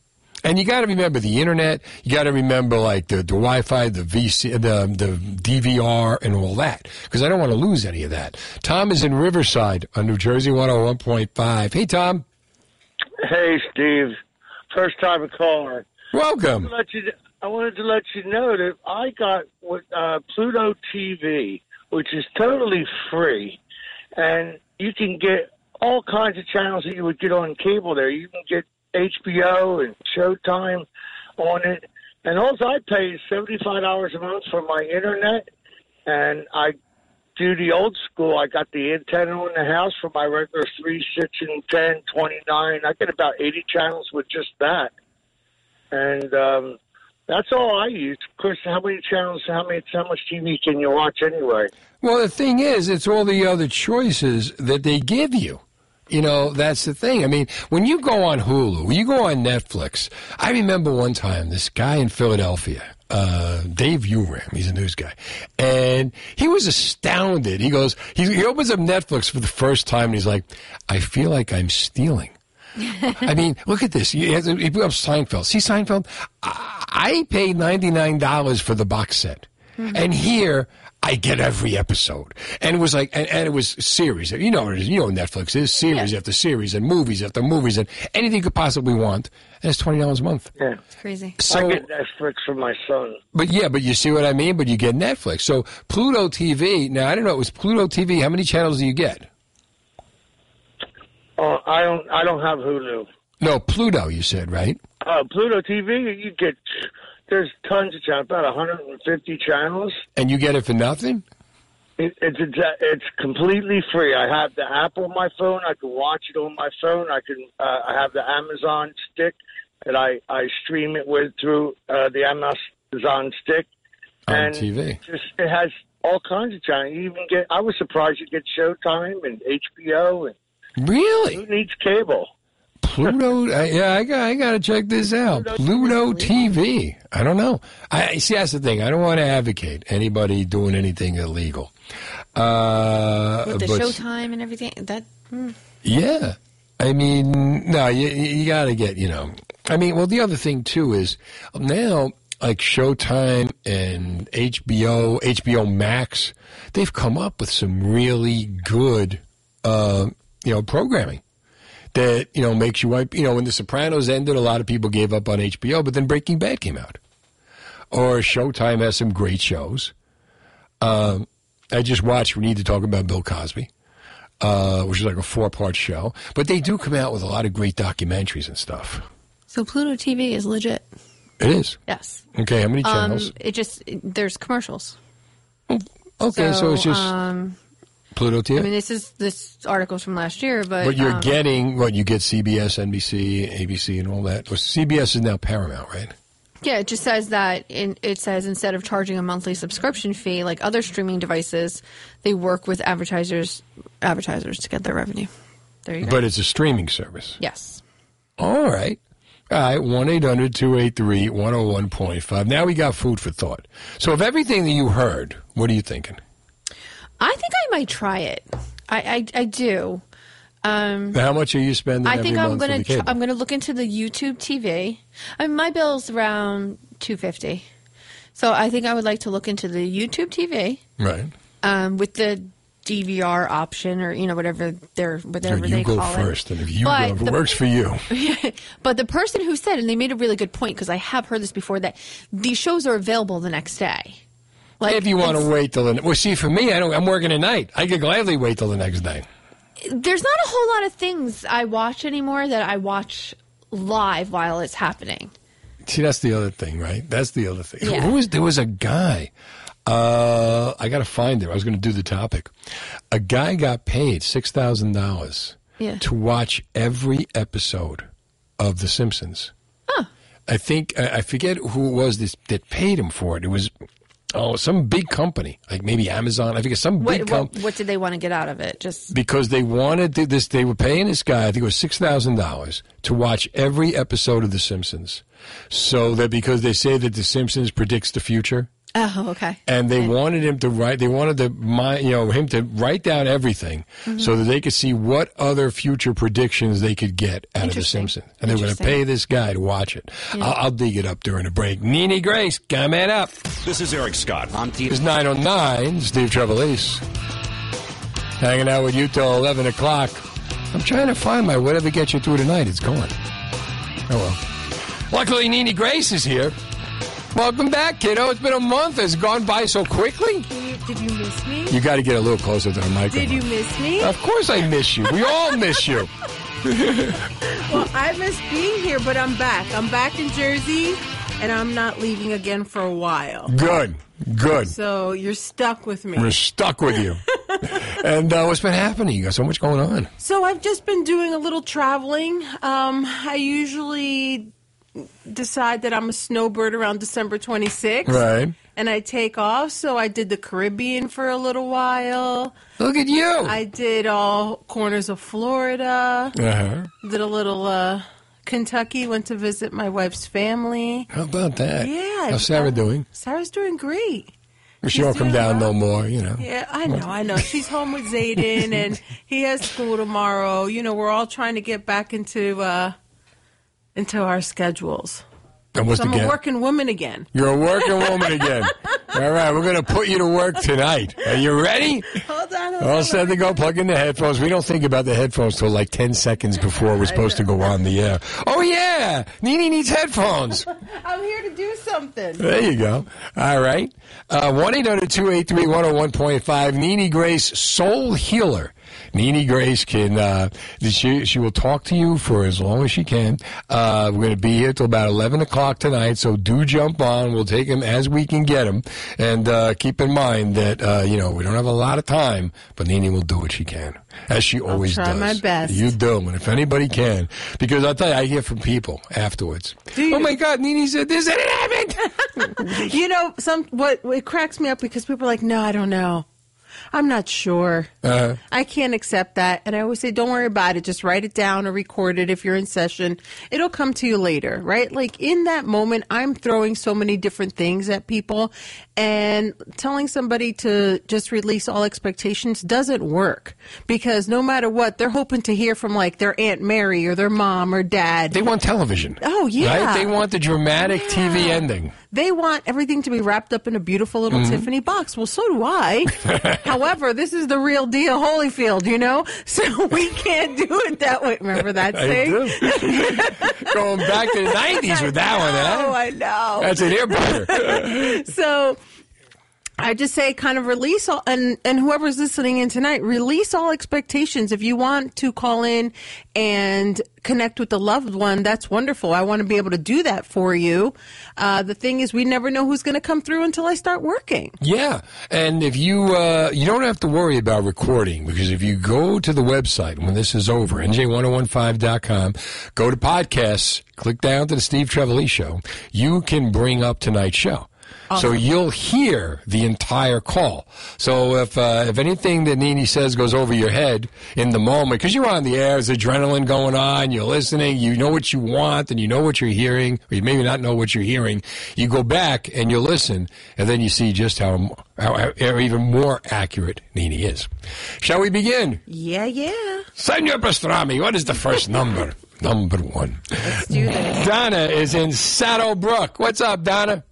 And you got to remember the internet. You got to remember like the, the Wi-Fi, the V C, the the D V R, and all that. Because I don't want to lose any of that. Tom is in Riverside on New Jersey one oh one point five. Hey, Tom. Hey, Steve. First time caller. Welcome. I wanted to let you, I wanted to let you know that I got with, uh, Pluto T V, which is totally free, and you can get all kinds of channels that you would get on cable there. You can get H B O and Showtime on it. And also I pay seventy-five dollars a month for my internet, and I do the old school. I got the antenna in the house for my regular three, six, and ten, twenty-nine. I get about eighty channels with just that. And um, that's all I use. Of course, how many channels, how many, how much T V can you watch anyway? Well, the thing is, it's all the other choices that they give you. You know, that's the thing. I mean, when you go on Hulu, when you go on Netflix, I remember one time this guy in Philadelphia, uh, Dave Uram, he's a news guy, and he was astounded. He goes, he, he opens up Netflix for the first time, and he's like, I feel like I'm stealing. I mean, look at this. He, has, he put up Seinfeld. See Seinfeld? I, I paid ninety-nine dollars for the box set, mm-hmm. and here I get every episode. And it was like, and, and it was series. You know what it is. You know what Netflix is. Series yeah. after series and movies after movies and anything you could possibly want. And it's twenty dollars a month. Yeah. It's crazy. So, I get Netflix for my son. But yeah, but you see what I mean? But you get Netflix. So Pluto T V, now I don't know, it was Pluto T V. How many channels do you get? Uh, I don't I don't have Hulu. No, Pluto, you said, right? Uh, Pluto T V, you get... There's tons of channels, about one hundred fifty channels. And you get it for nothing? It, it's it's completely free. I have the app on my phone. I can watch it on my phone. I can uh, I have the Amazon stick, and I, I stream it with through uh, the Amazon stick. On and T V. Just, it has all kinds of channels. You even get. I was surprised you get Showtime and H B O. And really? Who needs cable? Pluto, I, yeah, I got, I got to check this out. Pluto T V. I don't know. I see. That's the thing. I don't want to advocate anybody doing anything illegal. Uh, With the but, Showtime and everything. That. Hmm. Yeah, I mean, no, you, you got to get, you know. I mean, well, the other thing too is now like Showtime and H B O, H B O Max, they've come up with some really good, uh, you know, programming. That, you know, makes you wipe. You know, when The Sopranos ended, a lot of people gave up on H B O, but then Breaking Bad came out. Or Showtime has some great shows. Um, I just watched We Need to Talk About Bill Cosby, uh, which is like a four-part show. But they do come out with a lot of great documentaries and stuff. So Pluto T V is legit. It is? Yes. Okay, how many channels? Um, it just, there's commercials. Okay, so, so it's just... Um, Pluto T V. I mean, this is this article's from last year, but but you're um, getting what you get: C B S, N B C, A B C, and all that. Well, C B S is now Paramount, right? Yeah, it just says that in, it says instead of charging a monthly subscription fee like other streaming devices, they work with advertisers advertisers to get their revenue. There you go. But it's a streaming service. Yes. All right. All right, one eight hundred two eight three one oh one point five. Now we got food for thought. So of everything that you heard, what are you thinking? I think I might try it. I I, I do. Um, How much are you spending? I think every I'm going to I'm going to look into the YouTube T V. I mean, my bill's around two fifty, so I think I would like to look into the YouTube T V, right? Um, with the D V R option, or you know whatever they're whatever so you they go call first, it. And if you but go, it the, works for you. But the person who said, and they made a really good point because I have heard this before, that these shows are available the next day. Like, if you want to wait till the well, see, for me, I don't. I'm working at night. I could gladly wait till the next day. There's not a whole lot of things I watch anymore that I watch live while it's happening. See, that's the other thing, right? That's the other thing. Yeah. Who was there? Was a guy. Uh, I got to find him. I was going to do the topic. A guy got paid six thousand dollars yeah. to watch every episode of The Simpsons. Oh. I think, I forget who it was this, that paid him for it. It was, oh, some big company, like maybe Amazon. I think it's some what, big company. What, what did they want to get out of it? Just because they wanted to, this, they were paying this guy, I think it was six thousand dollars to watch every episode of The Simpsons. So that because they say that The Simpsons predicts the future. Oh, okay. And they okay. wanted him to write. They wanted the my, you know, him to write down everything mm-hmm. so that they could see what other future predictions they could get out of The Simpsons. And they were going to pay this guy to watch it. Yeah. I'll, I'll dig it up during the break. Nini Grace, come on up. This is Eric Scott. I'm T. It's nine oh nine. Steve Trevelise hanging out with you till eleven o'clock. I'm trying to find my whatever gets you through tonight. It's gone. Oh well. Luckily, Nini Grace is here. Welcome back, kiddo. It's been a month. It's gone by so quickly. Did you miss me? You got to get a little closer to the microphone. Did you miss me? Of course I miss you. We all miss you. Well, I miss being here, but I'm back. I'm back in Jersey, and I'm not leaving again for a while. Good. Good. So you're stuck with me. We're stuck with you. And uh, what's been happening? You got so much going on. So I've just been doing a little traveling. Um, I usually... decide that I'm a snowbird around December twenty-sixth. Right. And I take off, so I did the Caribbean for a little while. Look at you. I did all corners of Florida. Uh-huh. Did a little uh, Kentucky, went to visit my wife's family. How about that? Yeah. How's Sarah doing? Sarah's doing great. She won't come down well. no more, you know. Yeah, I know, I know. She's home with Zayden, and he has school tomorrow. You know, we're all trying to get back into... Uh, Into our schedules. And what's so I'm again? a working woman again. You're a working woman again. All right, we're going to put you to work tonight. Are you ready? Hold on. Hold All on. set to go. Plug in the headphones. We don't think about the headphones till like ten seconds before we're supposed to go on the air. Oh, yeah. Nini needs headphones. I'm here to do something. There you go. All right. Uh, one eight hundred two eight three one oh one point five. Nini Grace, Soul Healer. Nini Grace can, uh, she, she will talk to you for as long as she can. Uh, we're going to be here till about eleven o'clock tonight, so do jump on. We'll take them as we can get them. And uh, keep in mind that, uh, you know, we don't have a lot of time, but Nini will do what she can, as she always does. I'll try my best. You do, and if anybody can. Because I'll tell you, I hear from people afterwards. Oh, my God, Nini said this, and it happened! You know, some, what, it cracks me up because people are like, no, I don't know. I'm not sure. Uh, I can't accept that. And I always say, don't worry about it. Just write it down or record it if you're in session. It'll come to you later, right? Like in that moment, I'm throwing so many different things at people, and telling somebody to just release all expectations doesn't work, because no matter what, they're hoping to hear from like their Aunt Mary or their mom or dad. They want television. Oh, yeah. Right? They want the dramatic yeah. T V ending. They want everything to be wrapped up in a beautiful little mm-hmm. Tiffany box. Well, so do I. However, this is the real deal, Holyfield, you know? So we can't do it that way. Remember that saying? I do. Going back to the nineties with that know, one, huh? Oh, I know. That's an ear butter. So... I just say kind of release all, and, and whoever's listening in tonight, release all expectations. If you want to call in and connect with a loved one, that's wonderful. I want to be able to do that for you. Uh, the thing is, we never know who's going to come through until I start working. Yeah. And if you, uh, you don't have to worry about recording, because if you go to the website when this is over, N J ten fifteen dot com, go to podcasts, click down to the Steve Trevelise Show. You can bring up tonight's show. Awesome. So you'll hear the entire call. So if uh, if anything that Nini says goes over your head in the moment, because you're on the air, there's adrenaline going on, you're listening, you know what you want, and you know what you're hearing, or you maybe not know what you're hearing, you go back and you listen, and then you see just how, how, how even more accurate Nini is. Shall we begin? Yeah, yeah. Senor Pastrami, what is the first number? Number one. Let's do this. Donna is in Saddlebrook. What's up, Donna?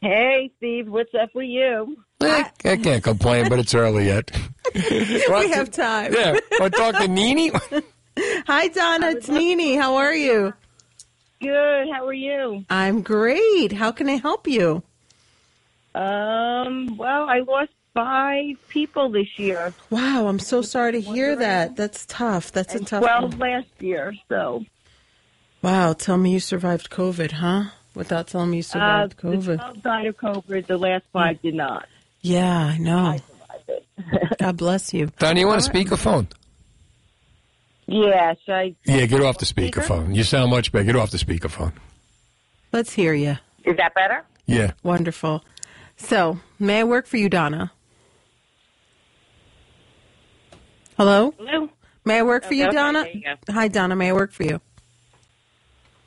Hey, Steve, what's up with you? I, I can't complain, but it's early yet. Well, we have time. Yeah, want to talk to Nini? Hi, Donna, it's Nini. How are you? Good, how are you? I'm great. How can I help you? Um. Well, I lost five people this year. Wow, I'm so sorry to hear that. That's tough. That's a tough one. twelve last year, so. Wow, tell me you survived COVID, huh? Without telling me you survived uh, COVID. The twelve died of COVID. The last five did not. Yeah, I know. I survived it. God bless you. Don, you want to speak a phone? Yeah, should I... Yeah, get off the speakerphone. You sound much better. Get off the speakerphone. Let's hear you. Is that better? Yeah. Wonderful. So, may I work for you, Donna? Hello? Hello? May I work for you, okay, Donna? There you go. Hi, Donna. May I work for you?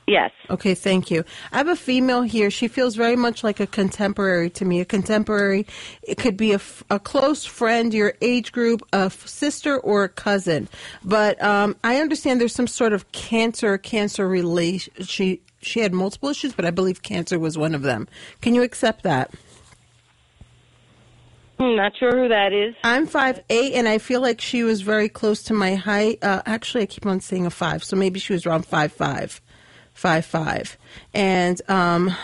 Yes. Okay, thank you. I have a female here. She feels very much like a contemporary to me. A contemporary, it could be a, a close friend, your age group, a sister or a cousin. But um, I understand there's some sort of cancer, cancer relation. She, she had multiple issues, but I believe cancer was one of them. Can you accept that? I'm not sure who that is. I'm five eight, and I feel like she was very close to my height. Uh, actually, I keep on seeing a five, so maybe she was around five five. Five five, and um,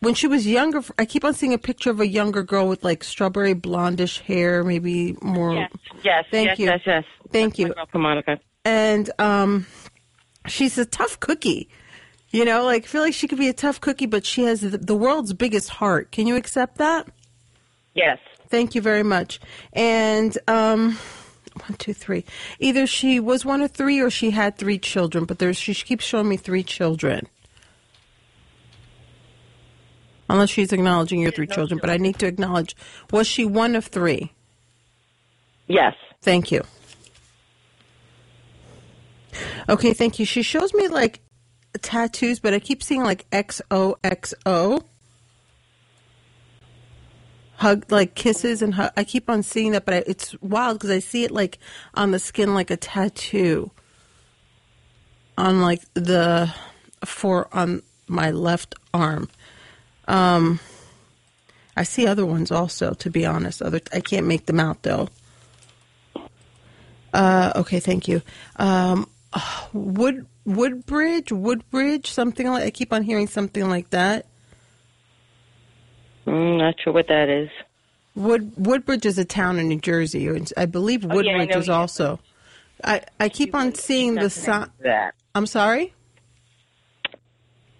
when she was younger, I keep on seeing a picture of a younger girl with like strawberry blondish hair, maybe more. Yes, yes, thank yes, you, yes, yes. Thank That's you, my girl, Monica. And um, she's a tough cookie, you know. Like I feel like she could be a tough cookie, but she has the, the world's biggest heart. Can you accept that? Yes. Thank you very much. And um. One, two, three. Either she was one of three or she had three children, but there's, she keeps showing me three children. Unless she's acknowledging your three children, but I need to acknowledge, was she one of three? Yes. Thank you. Okay, thank you. She shows me like tattoos, but I keep seeing like X O X O. Hug, like kisses and hug. I keep on seeing that, but I, it's wild because I see it like on the skin, like a tattoo on like the for on my left arm. Um, I see other ones also, to be honest. Other, I can't make them out though. Uh, okay, thank you. Um, Wood Woodbridge, Woodbridge, something like. I keep on hearing something like that. I'm not sure what that is. Wood Woodbridge is a town in New Jersey. I believe Woodbridge oh, yeah, I is also. I, I keep on seeing the sign. That. I'm sorry?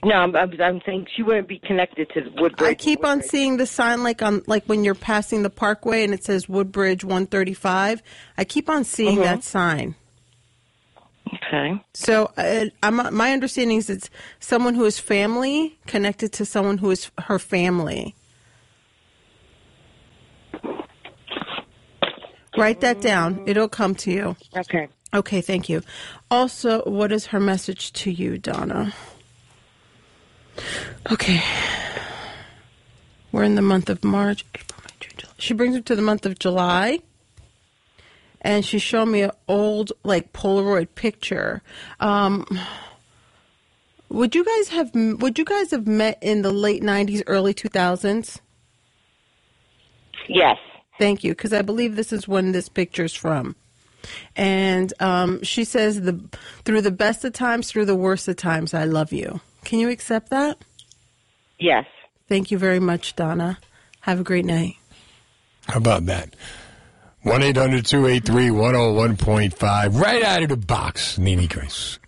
No, I'm, I'm, I'm saying she wouldn't be connected to Woodbridge. I keep Woodbridge. on seeing the sign like on like when you're passing the parkway and it says Woodbridge one thirty-five. I keep on seeing mm-hmm. that sign. Okay. So uh, I'm, my understanding is it's someone who is family connected to someone who is her family. Write that down. It'll come to you. Okay. Okay, thank you. Also, what is her message to you, Donna? Okay. We're in the month of March, April, May, June, July. She brings her to the month of July. And she showed me an old, like, Polaroid picture. Um, would you guys have Would you guys have met in the late nineties, early two thousands? Yes. Thank you, because I believe this is when this picture's from. And um, she says, "The through the best of times, through the worst of times, I love you." Can you accept that? Yes. Thank you very much, Donna. Have a great night. How about that? one eight hundred two eight three one oh one point five. Right out of the box, Nini Grace.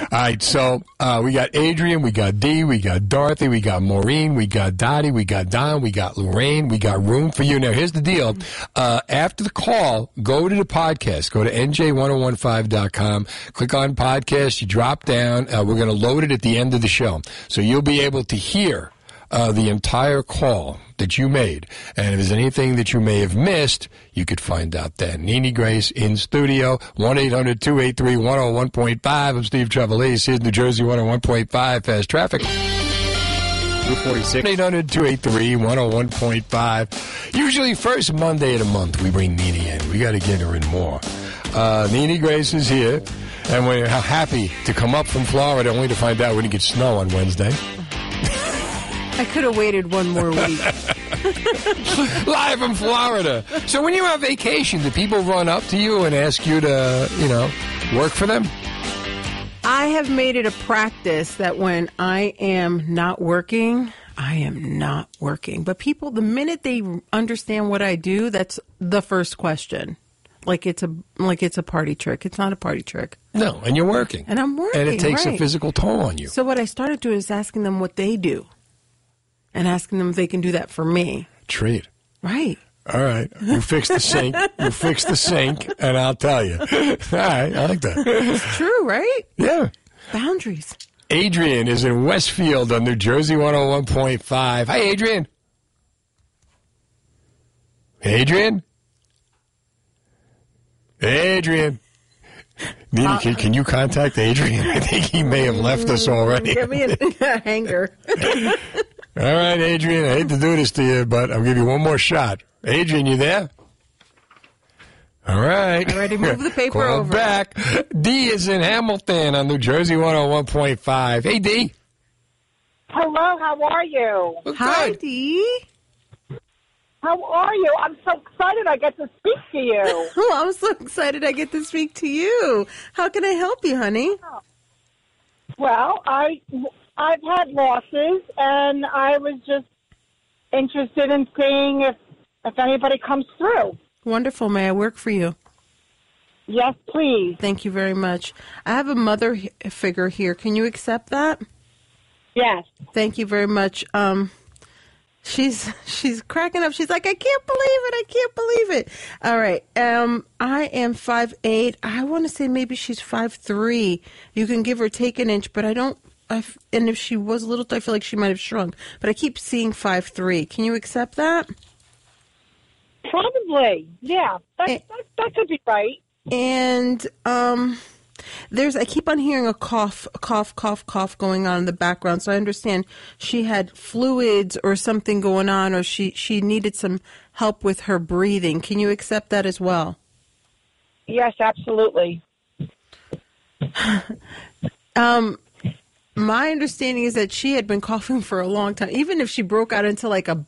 All right, so uh, we got Adrian, we got Dee, we got Dorothy, we got Maureen, we got Dottie, we got Don, we got Lorraine, we got room for you. Now, here's the deal. Uh, after the call, go to the podcast. Go to N J ten fifteen dot com. Click on podcast. You drop down. Uh, we're going to load it at the end of the show. So you'll be able to hear Uh, the entire call that you made. And if there's anything that you may have missed, you could find out then. Nini Grace in studio, one eight hundred two eight three one oh one point five. I'm Steve Trevelise. Here's New Jersey one oh one point five, Fast Traffic. one eight hundred two eight three one oh one point five. Usually first Monday of the month we bring Nini in. We got to get her in more. Uh, Nini Grace is here, and we're happy to come up from Florida only to find out when it gets snow on Wednesday. I could have waited one more week. Live from Florida. So when you're on vacation, do people run up to you and ask you to, you know, work for them? I have made it a practice that when I am not working, I am not working. But people, the minute they understand what I do, that's the first question. Like it's a like it's a party trick. It's not a party trick. No, and you're working. And I'm working, and it takes right. a physical toll on you. So what I started doing is asking them what they do. And asking them if they can do that for me. Treat. Right. All right. You fix the sink. You fix the sink, and I'll tell you. All right. I like that. It's true, right? Yeah. Boundaries. Adrian is in Westfield on New Jersey one oh one point five. Hi, Adrian. Adrian? Adrian. Nini, uh, can, can you contact Adrian? I think he may have left us already. Give me a hanger. All right, Adrian, I hate to do this to you, but I'll give you one more shot. Adrian, you there? All right. I already moved the paper Call over. Back. D is in Hamilton on New Jersey one oh one point five. Hey, D. Hello, how are you? Well, hi, good. D. How are you? I'm so excited I get to speak to you. Oh, I'm so excited I get to speak to you. How can I help you, honey? Well, I... I've had losses, and I was just interested in seeing if, if anybody comes through. Wonderful. May I work for you? Yes, please. Thank you very much. I have a mother figure here. Can you accept that? Yes. Thank you very much. Um, she's she's cracking up. She's like, I can't believe it. I can't believe it. All right. Um, I am five eight. I want to say maybe she's five three. You can give or take an inch, but I don't. I've, and if she was a little, I feel like she might have shrunk. But I keep seeing five three. Can you accept that? Probably, yeah. That, and, that, that could be right. And um, there's, I keep on hearing a cough, a cough, cough, cough going on in the background. So I understand she had fluids or something going on, or she, she needed some help with her breathing. Can you accept that as well? Yes, absolutely. um. My understanding is that she had been coughing for a long time. Even if she broke out into like a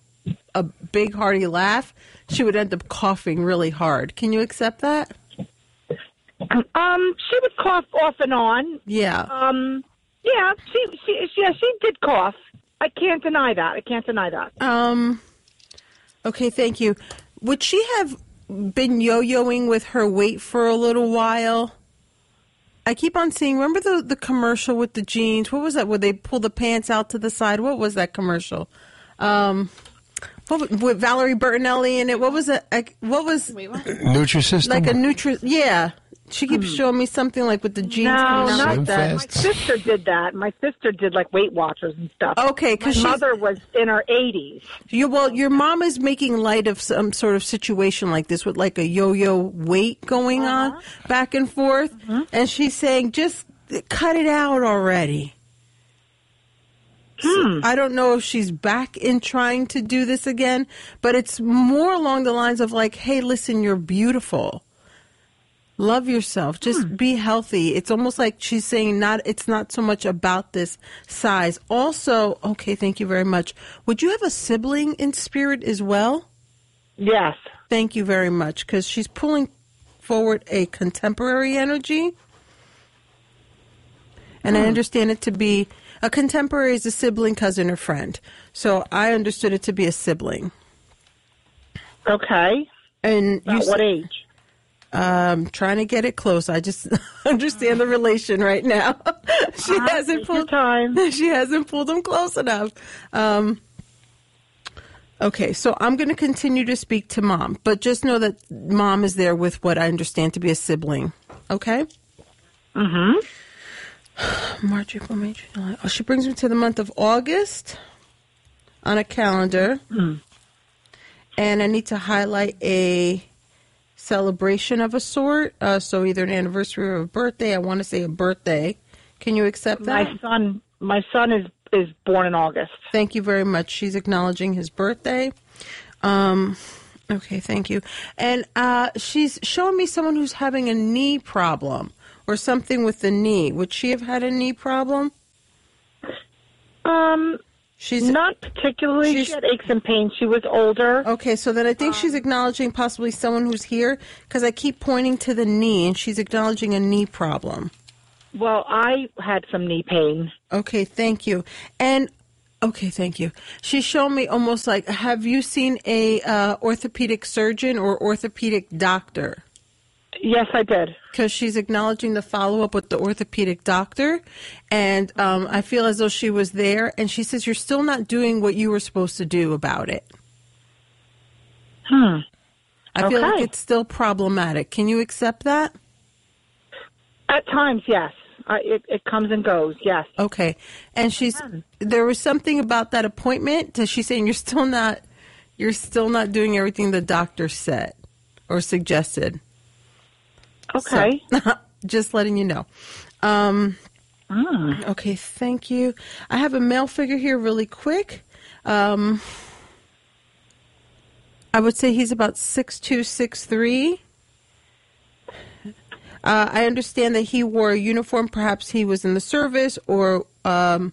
a big hearty laugh, she would end up coughing really hard. Can you accept that? Um, she would cough off and on. Yeah. Um, yeah, she she yeah, she did cough. I can't deny that. I can't deny that. Um, okay, thank you. Would she have been yo-yoing with her weight for a little while? I keep on seeing, remember the, the commercial with the jeans? What was that? Where they pull the pants out to the side? What was that commercial? Um, what, with Valerie Bertinelli in it? What was it? What was Nutrisystem? Like a Nutri? Yeah, she keeps mm. showing me something like with the jeans. No, not like that. My sister did that. My sister did like Weight Watchers and stuff. Okay, because my mother was in her eighties. You, well, your mom is making light of some sort of situation like this with like a yo-yo weight going uh-huh. on back and forth, uh-huh. and she's saying just cut it out already. Hmm. So I don't know if she's back in trying to do this again, but it's more along the lines of like, hey, listen, you're beautiful. Love yourself. Just hmm. be healthy. It's almost like she's saying not. It's not so much about this size. Also, okay, thank you very much. Would you have a sibling in spirit as well? Yes. Thank you very much, because she's pulling forward a contemporary energy. And hmm. I understand it to be, a contemporary is a sibling, cousin, or friend. So I understood it to be a sibling. Okay. And about you, what age? Um, trying to get it close. I just understand the relation right now. she I hasn't pulled time. She hasn't pulled them close enough. Um, okay, so I'm going to continue to speak to mom, but just know that mom is there with what I understand to be a sibling. Okay. Mm-hmm. March, April, May, July. Oh, she brings me to the month of August on a calendar, mm. and I need to highlight a celebration of a sort, uh, so either an anniversary or a birthday. I want to say a birthday. Can you accept that? My son, my son is, is born in August. Thank you very much. She's acknowledging his birthday. Um, okay, thank you. And uh, she's showing me someone who's having a knee problem or something with the knee. Would she have had a knee problem? Um. She's not particularly. She's, she had aches and pains. She was older. Okay, so then I think um, she's acknowledging possibly someone who's here, because I keep pointing to the knee, and she's acknowledging a knee problem. Well, I had some knee pain. Okay, thank you. And, okay, thank you. She's shown me almost like, have you seen a uh, orthopedic surgeon or orthopedic doctor? Yes, I did. Because she's acknowledging the follow-up with the orthopedic doctor, and um, I feel as though she was there, and she says, you're still not doing what you were supposed to do about it. Hmm. I okay. feel like it's still problematic. Can you accept that? At times, yes. Uh, it, it comes and goes, yes. Okay. And she's there was something about that appointment. She's saying you're still not you're still not doing everything the doctor said or suggested. Okay. So, just letting you know. Um, mm. Okay, thank you. I have a male figure here really quick. Um, I would say he's about six two, six three. Uh, I understand that he wore a uniform. Perhaps he was in the service or um,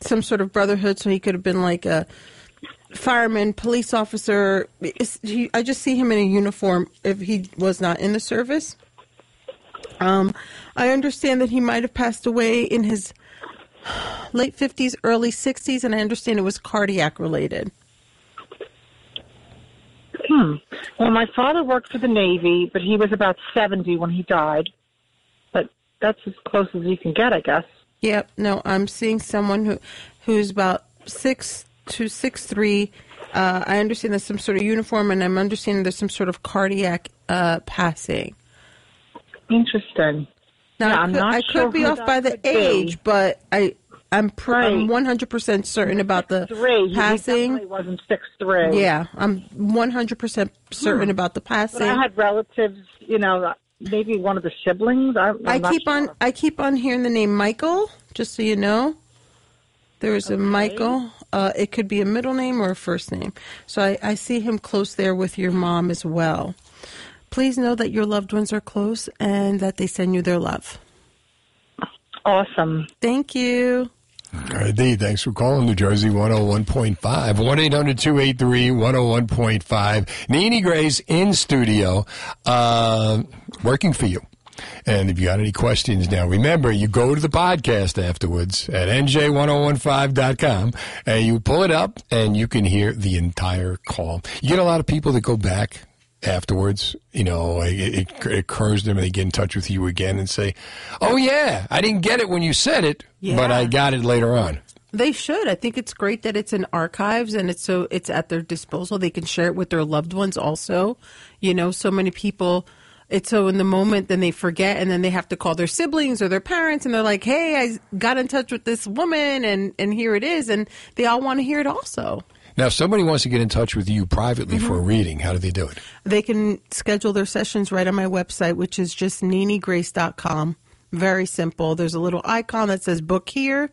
some sort of brotherhood, so he could have been like a fireman, police officer. He, I just see him in a uniform if he was not in the service. Um, I understand that he might have passed away in his late fifties, early sixties, and I understand it was cardiac related. Hmm. Well, my father worked for the Navy, but he was about seventy when he died. But that's as close as you can get, I guess. Yep. No, I'm seeing someone who, who's about six two, six three. Uh, I understand there's some sort of uniform, and I'm understanding there's some sort of cardiac uh, passing. Interesting. Now, yeah, I, I'm could, not I sure could be off by the age, be. but I... I'm, pr- right. I'm one hundred percent certain about the six three. Passing. He definitely wasn't six three. Yeah, I'm one hundred percent certain hmm. about the passing. But I had relatives, you know, maybe one of the siblings. I, I keep sure. on I keep on hearing the name Michael, just so you know. There's okay. a Michael. Uh, it could be a middle name or a first name. So I, I see him close there with your mom as well. Please know that your loved ones are close and that they send you their love. Awesome. Thank you. All right, Dee, thanks for calling New Jersey one oh one point five, one eight hundred, two eight three, one oh one point five. Nini Grace in studio, uh, working for you. And if you got any questions now, remember, you go to the podcast afterwards at N J one oh one five dot com, and you pull it up, and you can hear the entire call. You get a lot of people that go back afterwards, you know, it, it, it occurs to them, and they get in touch with you again and say, oh, yeah, I didn't get it when you said it, yeah. but I got it later on. They should. I think it's great that it's in archives and it's so it's at their disposal. They can share it with their loved ones also. You know, so many people, it's so in the moment, then they forget, and then they have to call their siblings or their parents, and they're like, hey, I got in touch with this woman, and, and here it is, and they all want to hear it also. Now, if somebody wants to get in touch with you privately mm-hmm. for a reading, how do they do it? They can schedule their sessions right on my website, which is just nini grace dot com. Very simple. There's a little icon that says book here.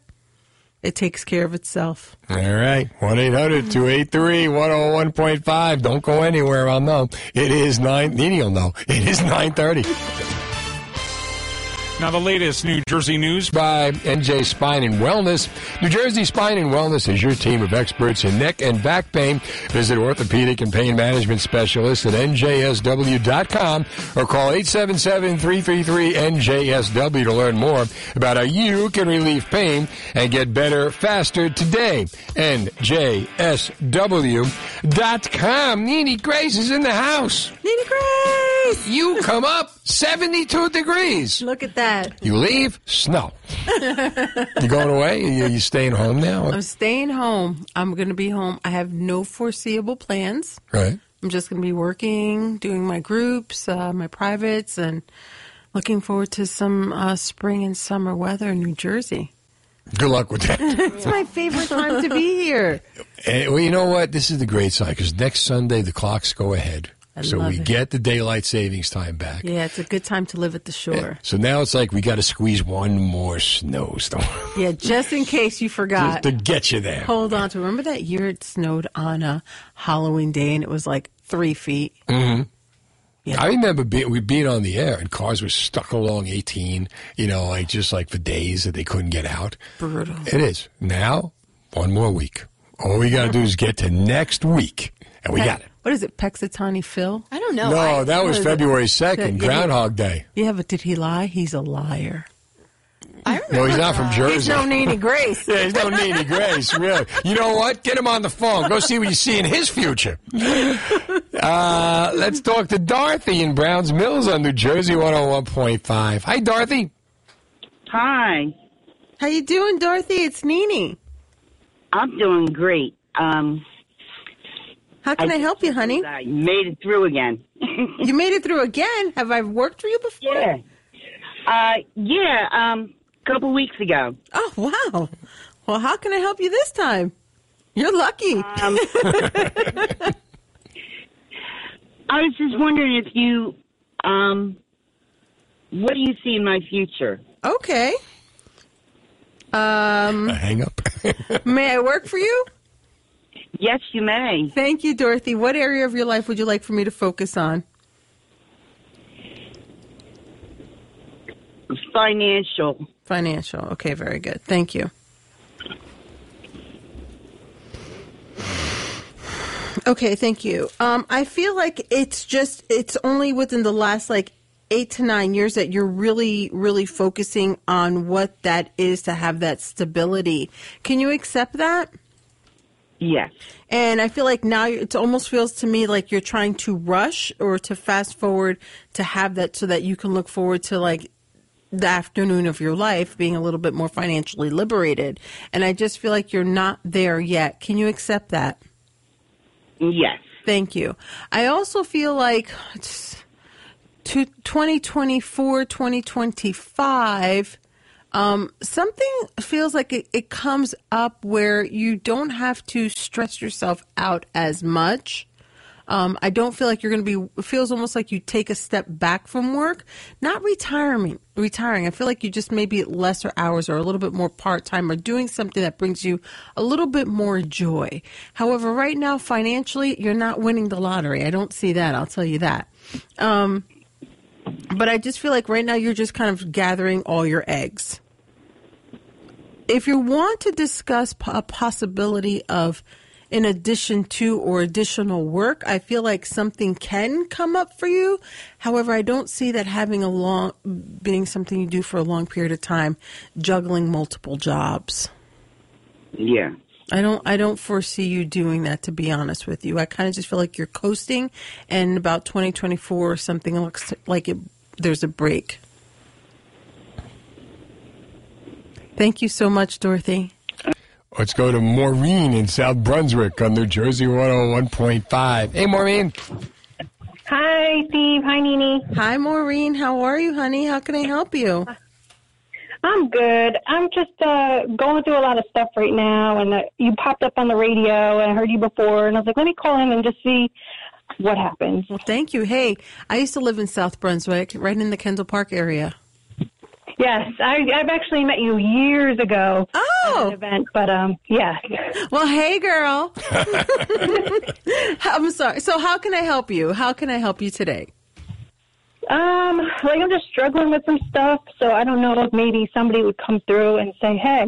It takes care of itself. All right. one eight hundred, two eight three, one oh one point five. Don't go anywhere. I'll know. It is nine. Nini will know. It is nine thirty. Now, the latest New Jersey news by N J Spine and Wellness. New Jersey Spine and Wellness is your team of experts in neck and back pain. Visit orthopedic and pain management specialists at N J S W dot com or call eight seven seven, three three three, N J S W to learn more about how you can relieve pain and get better faster today. N J S W dot com. Nini Grace is in the house. Nini Grace! You come up seventy-two degrees. Look at that. That. You leave, snow. You going away? You, you staying home now? I'm staying home. I'm going to be home. I have no foreseeable plans. Right. I'm just going to be working, doing my groups, uh, my privates, and looking forward to some uh, spring and summer weather in New Jersey. Good luck with that. It's my favorite time to be here. And, well, you know what? This is the great side because next Sunday the clocks go ahead. I so we it. get the daylight savings time back. Yeah, it's a good time to live at the shore. Yeah. So now it's like we got to squeeze one more snowstorm. Yeah, just in case you forgot. Just to get you there. Hold on to remember that year it snowed on a Halloween day and it was like three feet. Mm-hmm. Yeah. I remember be- we being on the air and cars were stuck along eighteen, you know, like just like for days that they couldn't get out. Brutal. It is. Now, one more week. All we got to do is get to next week and we okay. got it. What is it, Pexitani Phil? I don't know. No, I, that was February second, Groundhog Day. Yeah, but did he lie? He's a liar. I don't know. No, he's not from Jersey. He's no Nini Grace. Yeah, he's no Nini Grace, really. You know what? Get him on the phone. Go see what you see in his future. Uh, let's talk to Dorothy in Browns Mills on New Jersey one oh one point five. Hi, Dorothy. Hi. How you doing, Dorothy? It's Nini. I'm doing great. Um... How can I, I help you, honey? I made it through again. You made it through again? Have I worked for you before? Yeah. Uh, yeah, um, a couple weeks ago. Oh, wow. Well, how can I help you this time? You're lucky. Um, I was just wondering if you, um, what do you see in my future? Okay. Um, a hang up. May I work for you? Yes, you may. Thank you, Dorothy. What area of your life would you like for me to focus on? Financial. Financial. Okay, very good. Thank you. Okay, thank you. Um, I feel like it's just, it's only within the last like eight to nine years that you're really, really focusing on what that is to have that stability. Can you accept that? Yes. And I feel like now it almost feels to me like you're trying to rush or to fast forward to have that so that you can look forward to like the afternoon of your life being a little bit more financially liberated. And I just feel like you're not there yet. Can you accept that? Yes. Thank you. I also feel like to twenty twenty-four, twenty twenty-five, um, something feels like it, it comes up where you don't have to stress yourself out as much. Um, I don't feel like you're going to be, it feels almost like you take a step back from work, not retirement, retiring. I feel like you just maybe at lesser hours or a little bit more part-time or doing something that brings you a little bit more joy. However, right now, financially, you're not winning the lottery. I don't see that. I'll tell you that. Um, but I just feel like right now you're just kind of gathering all your eggs. If you want to discuss a possibility of in addition to or additional work, I feel like something can come up for you. However, I don't see that having a long, being something you do for a long period of time, juggling multiple jobs. Yeah. I don't, I don't foresee you doing that, to be honest with you. I kind of just feel like you're coasting, and about twenty twenty-four, something looks like it, there's a break. Thank you so much, Dorothy. Let's go to Maureen in South Brunswick on New Jersey one oh one point five. Hey, Maureen. Hi, Steve. Hi, Nini. Hi, Maureen. How are you, honey? How can I help you? I'm good. I'm just uh, going through a lot of stuff right now, and uh, you popped up on the radio, and I heard you before, and I was like, let me call him and just see what happens. Well, thank you. Hey, I used to live in South Brunswick, right in the Kendall Park area. Yes, I, I've actually met you years ago oh. at an event, but um, yeah. Well, hey, girl. I'm sorry. So how can I help you? How can I help you today? Um, like I'm just struggling with some stuff, so I don't know if maybe somebody would come through and say, hey,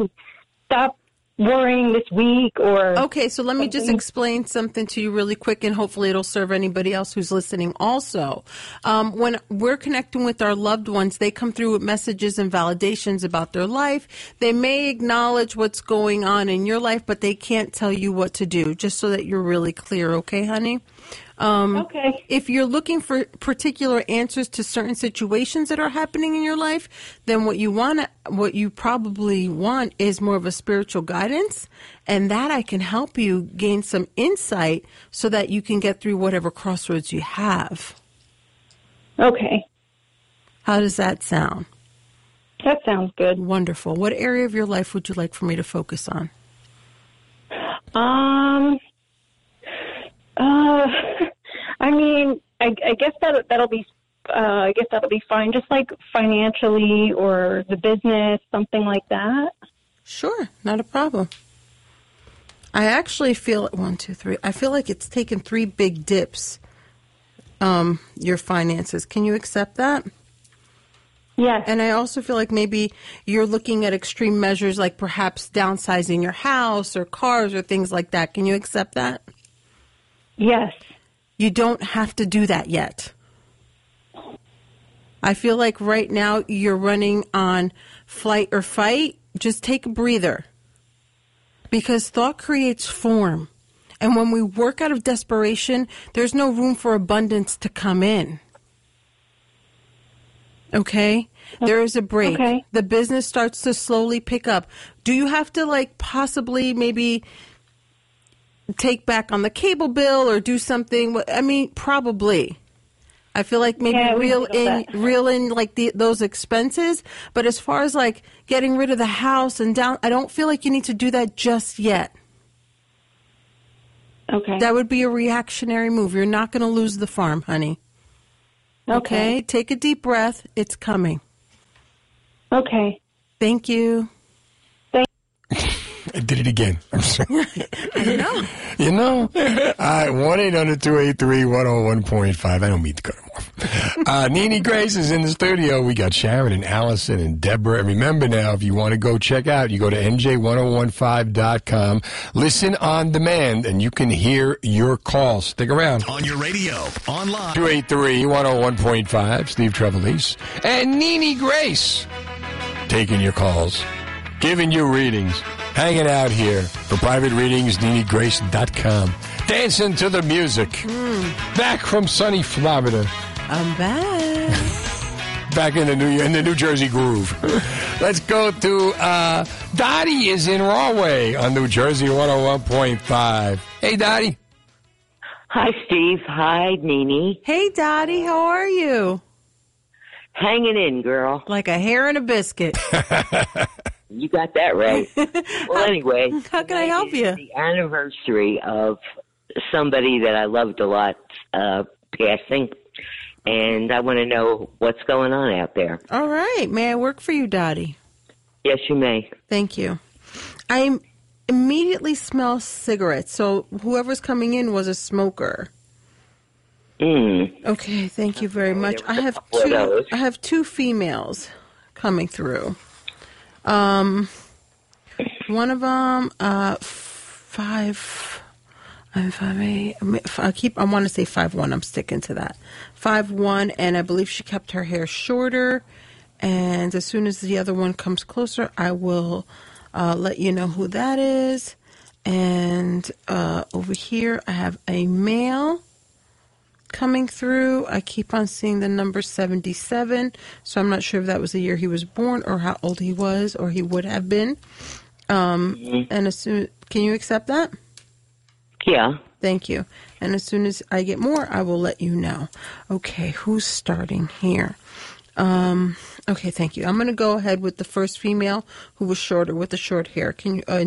stop worrying this week or... Okay, so let me something. just explain something to you really quick, and hopefully it'll serve anybody else who's listening also. Um, when we're connecting with our loved ones, they come through with messages and validations about their life. They may acknowledge what's going on in your life, but they can't tell you what to do, just so that you're really clear, okay, honey? Um, okay. If you're looking for particular answers to certain situations that are happening in your life, then what you want, what you probably want is more of a spiritual guidance, and that I can help you gain some insight so that you can get through whatever crossroads you have. Okay. How does that sound? That sounds good. Wonderful. What area of your life would you like for me to focus on? Um... Uh, I mean, I, I guess that that'll be, uh, I guess that'll be fine. Just like financially or the business, something like that. Sure, not a problem. I actually feel one, two, three. I feel like it's taken three big dips. Um, your finances. Can you accept that? Yes. And I also feel like maybe you're looking at extreme measures, like perhaps downsizing your house or cars or things like that. Can you accept that? Yes. You don't have to do that yet. I feel like right now you're running on flight or fight. Just take a breather, because thought creates form. And when we work out of desperation, there's no room for abundance to come in. Okay? There is a break. Okay. The business starts to slowly pick up. Do you have to like possibly maybe... take back on the cable bill or do something? I mean, probably. I feel like maybe yeah, reel in, reel in like the, those expenses. But as far as like getting rid of the house and down, I don't feel like you need to do that just yet. Okay. That would be a reactionary move. You're not going to lose the farm, honey. Okay. Okay. Take a deep breath. It's coming. Okay. Thank you. Thank. I did it again. I'm sorry. You know. You know. All right. one eight hundred two eight three one oh one point five. I don't mean to cut them off. Uh, Nini Grace is in the studio. We got Sharon and Allison and Deborah. And remember now, if you want to go check out, you go to N J ten fifteen dot com. Listen on demand, and you can hear your call. Stick around. On your radio. Online. two eight three one oh one point five. Steve Trevelise. And Nini Grace. Taking your calls. Giving you readings. Hanging out here. For private readings, Nini Grace dot com. Dancing to the music. Mm. Back from sunny Florida. I'm back. Back in the New in the New Jersey groove. Let's go to uh, Dottie is in Rahway on New Jersey one oh one point five. Hey, Dottie. Hi, Steve. Hi, Nini. Hey, Dottie. How are you? Hanging in, girl. Like a hair and a biscuit. You got that right. Well, anyway. How can I help you? The anniversary of somebody that I loved a lot uh, passing, and I want to know what's going on out there. All right. May I work for you, Dottie? Yes, you may. Thank you. I immediately smell cigarettes, so whoever's coming in was a smoker. Mm. Okay, thank you very much. I have two. I have two females coming through. Um, one of them, uh, five. I'm five eight. I keep. I want to say five one. I'm sticking to that. Five one, and I believe she kept her hair shorter. And as soon as the other one comes closer, I will uh, let you know who that is. And uh, over here, I have a male coming through. I keep on seeing the number seventy-seven, so I'm not sure if that was the year he was born or how old he was or he would have been. Um, mm-hmm. And as soon, can you accept that? Yeah. Thank you. And as soon as I get more, I will let you know. Okay, who's starting here? Um, okay, thank you. I'm going to go ahead with the first female who was shorter with the short hair. Can you... Uh,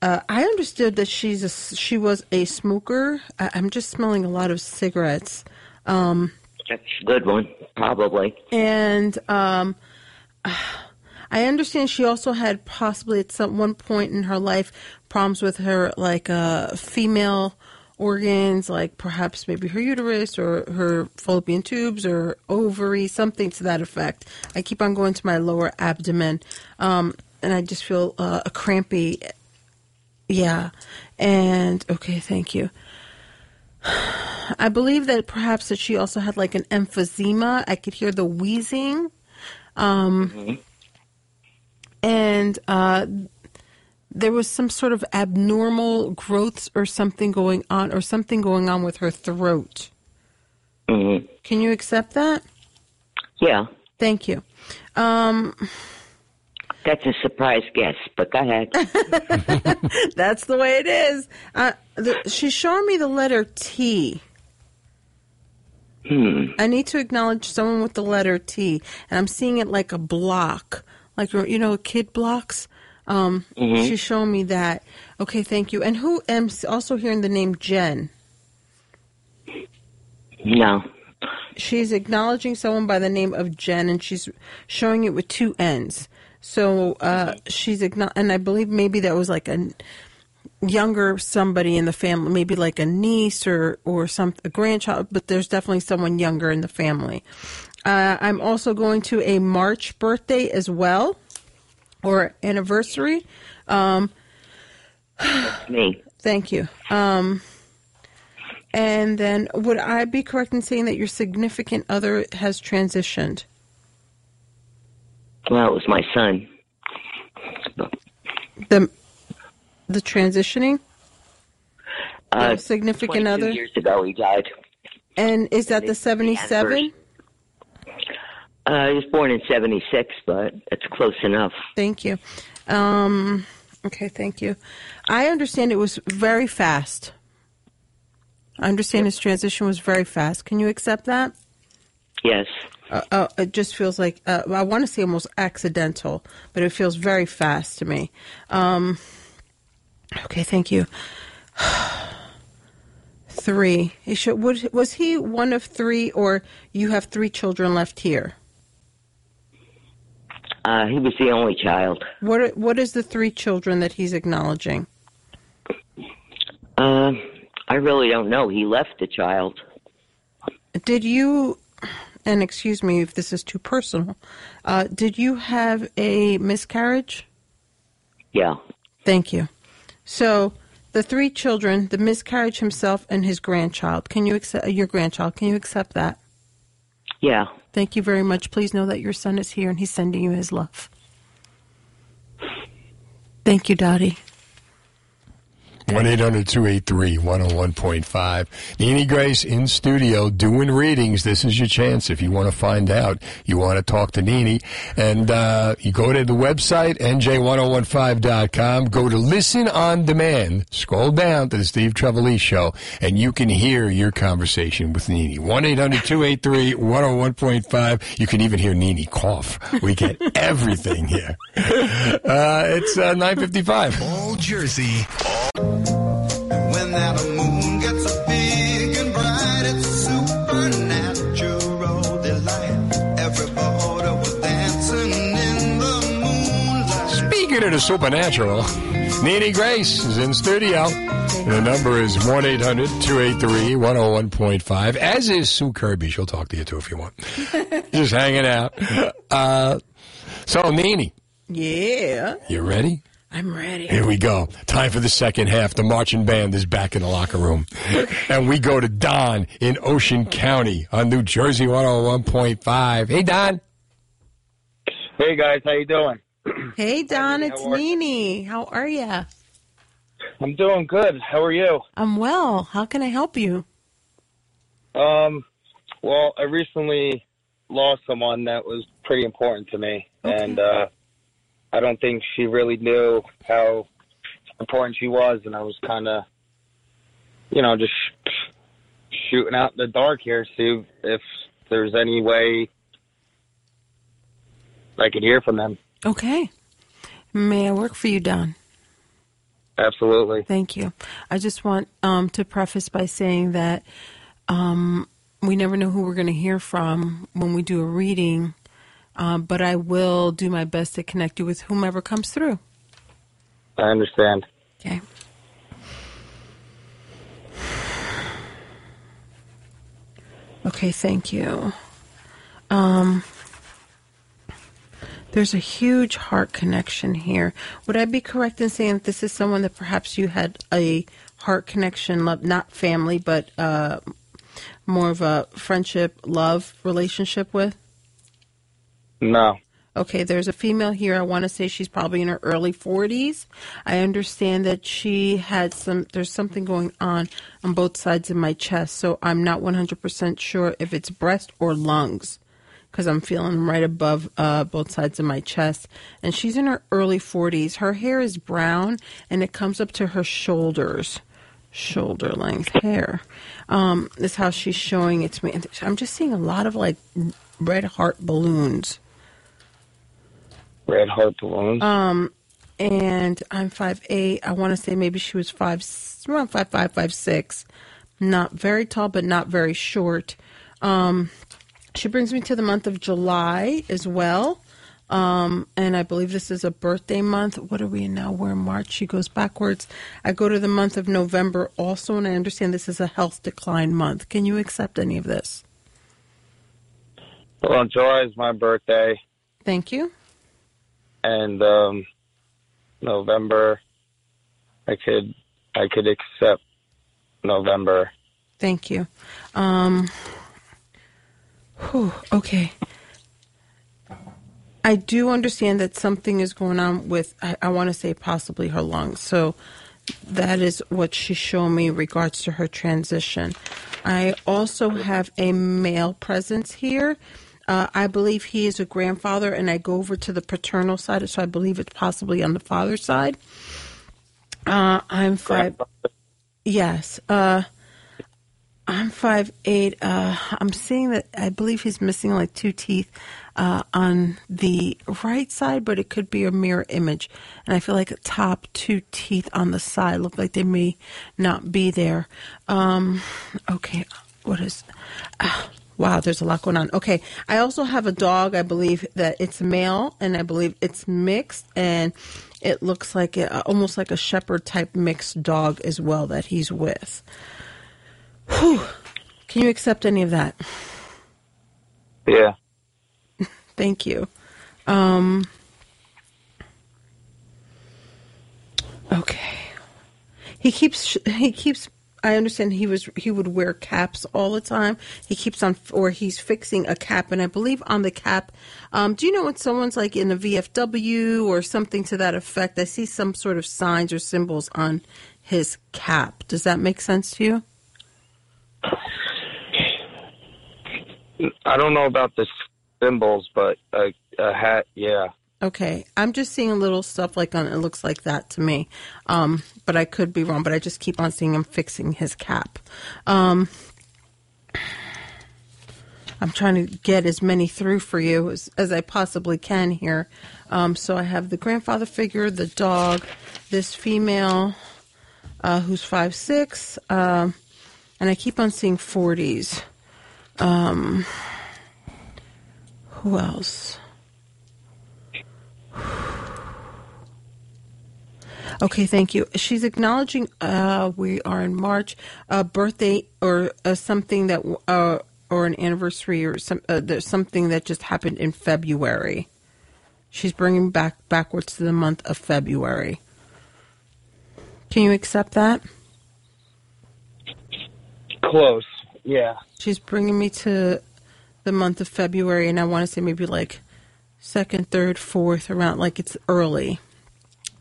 Uh, I understood that she's a, she was a smoker. I, I'm just smelling a lot of cigarettes. Um, That's a good one, probably. And um, I understand she also had possibly at some one point in her life problems with her like uh, female organs, like perhaps maybe her uterus or her fallopian tubes or ovary, something to that effect. I keep on going to my lower abdomen, um, and I just feel uh, a crampy. Yeah, and okay, thank you. I believe that perhaps that she also had like an emphysema. I could hear the wheezing. Um, mm-hmm. And uh, there was some sort of abnormal growths or something going on or something going on with her throat. Mm-hmm. Can you accept that? Yeah. Thank you. Um That's a surprise guess, but go ahead. That's the way it is. Uh, the, she's showing me the letter T. Hmm. I need to acknowledge someone with the letter T, and I'm seeing it like a block, like, you know, kid blocks. Um, mm-hmm. She's showing me that. Okay, thank you. And who am also hearing the name Jen? No. She's acknowledging someone by the name of Jen, and she's showing it with two N's. So uh, she's, and I believe maybe that was like a younger somebody in the family, maybe like a niece or, or some, a grandchild, but there's definitely someone younger in the family. Uh, I'm also going to a March birthday as well, or anniversary. Um, me. Thank you. Um, and then would I be correct in saying that your significant other has transitioned? Well, it was my son. The the transitioning? Uh, the significant other? Years ago he died. And is that and the seventy-seven? Uh, he was born in seventy-six, but it's close enough. Thank you. Um, Okay, thank you. I understand it was very fast. I understand his transition was very fast. Can you accept that? Yes. Uh, uh, it just feels like, uh, I want to say almost accidental, but it feels very fast to me. Um, okay, thank you. Three. He should, would, was he one of three, or you have three children left here? Uh, he was the only child. What What is the three children that he's acknowledging? Uh, I really don't know. He left the child. Did you, and excuse me if this is too personal, uh, did you have a miscarriage? Yeah. Thank you. So the three children, the miscarriage, himself, and his grandchild. Can you accept your grandchild? Can you accept that? Yeah. Thank you very much. Please know that your son is here and he's sending you his love. Thank you, Dottie. one eight hundred two eight three one oh one point five. Nini Grace in studio doing readings. This is your chance if you want to find out. You want to talk to Nini. And uh, you go to the website, N J one oh one five dot com. Go to Listen On Demand. Scroll down to the Steve Trevelise Show, and you can hear your conversation with Nini. one eight hundred two eight three one oh one point five. You can even hear Nini cough. We get everything here. Uh, it's uh, nine fifty-five. All Jersey. All when that moon gets so big and bright, it's a supernatural delight. Every border was dancing in the moonlight. Speaking of the supernatural, Nini Grace is in studio. The number is one eight hundred two eight three one oh one point five, as is Sue Kirby. She'll talk to you, too, if you want. Just hanging out. Uh, so, Nini. Yeah. You ready? I'm ready. Here we go. Time for the second half. The marching band is back in the locker room. And we go to Don in Ocean County on New Jersey one oh one point five. Hey, Don. Hey, guys. How you doing? Hey, Don. Hey, it's Nini. How are you? I'm doing good. How are you? I'm well. How can I help you? Um. Well, I recently lost someone that was pretty important to me. Okay. And, uh. I don't think she really knew how important she was, and I was kind of, you know, just shooting out in the dark here, see if there's any way I could hear from them. Okay. May I work for you, Don? Absolutely. Thank you. I just want um, to preface by saying that um, we never know who we're going to hear from when we do a reading. Um, but I will do my best to connect you with whomever comes through. I understand. Okay. Okay, thank you. Um, there's a huge heart connection here. Would I be correct in saying that this is someone that perhaps you had a heart connection, love, not family, but uh, more of a friendship, love relationship with? No. Okay, there's a female here. I want to say she's probably in her early forties. I understand that she had some, there's something going on on both sides of my chest, so I'm not one hundred percent sure if it's breast or lungs, because I'm feeling them right above uh, both sides of my chest. And she's in her early forties. Her hair is brown, and it comes up to her shoulders. Shoulder length hair um, is how she's showing it to me. I'm just seeing a lot of, like, red heart balloons. Red heart balloons. Um, and I'm five eight. I want to say maybe she was five, around five five, five six. Not very tall, but not very short. Um, she brings me to the month of July as well. Um, and I believe this is a birthday month. What are we in now? We're in March. She goes backwards. I go to the month of November also, and I understand this is a health decline month. Can you accept any of this? Well, July is my birthday. Thank you. And um, November, I could I could accept November. Thank you. Um, whew, okay. I do understand that something is going on with, I, I want to say possibly her lungs. So that is what she's showing me in regards to her transition. I also have a male presence here. Uh, I believe he is a grandfather, and I go over to the paternal side, so I believe it's possibly on the father's side. Uh, I'm five. Yes, uh, I'm five eight. Uh, I'm seeing that I believe he's missing like two teeth uh, on the right side, but it could be a mirror image. And I feel like the top two teeth on the side look like they may not be there. Um, okay, what is? Uh, Wow, there's a lot going on. Okay, I also have a dog. I believe that it's male, and I believe it's mixed, and it looks like a, almost like a shepherd-type mixed dog as well that he's with. Whew. Can you accept any of that? Yeah. Thank you. Um, okay. He keeps. He keeps. I understand he was he would wear caps all the time. He keeps on, or he's fixing a cap, and I believe on the cap. Um, do you know when someone's like in a V F W or something to that effect? I see some sort of signs or symbols on his cap. Does that make sense to you? I don't know about the symbols, but a, a hat, yeah. Okay, I'm just seeing little stuff like on. It looks like that to me, um, but I could be wrong. But I just keep on seeing him fixing his cap. Um, I'm trying to get as many through for you as, as I possibly can here. Um, so I have the grandfather figure, the dog, this female uh, who's five six, um, and I keep on seeing forties. Um, who else? Okay, thank you. She's acknowledging uh, we are in March, a birthday or uh, something that, uh, or an anniversary or some uh, there's something that just happened in February. She's bringing back backwards to the month of February. Can you accept that? Close, yeah. She's bringing me to the month of February, and I want to say maybe like second, third, fourth, around like it's early.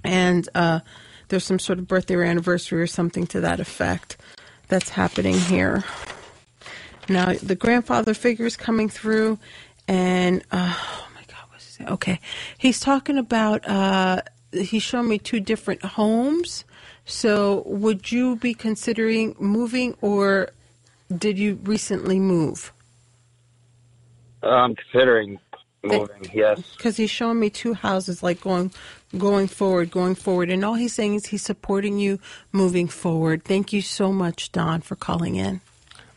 And uh, there's some sort of birthday or anniversary or something to that effect that's happening here. Now, the grandfather figure is coming through, and uh, oh my God, what's he saying? Okay. He's talking about, uh, he's showing me two different homes. So, would you be considering moving, or did you recently move? I'm considering moving, yes. Because he's showing me two houses, like going going forward, going forward. And all he's saying is he's supporting you moving forward. Thank you so much, Don, for calling in.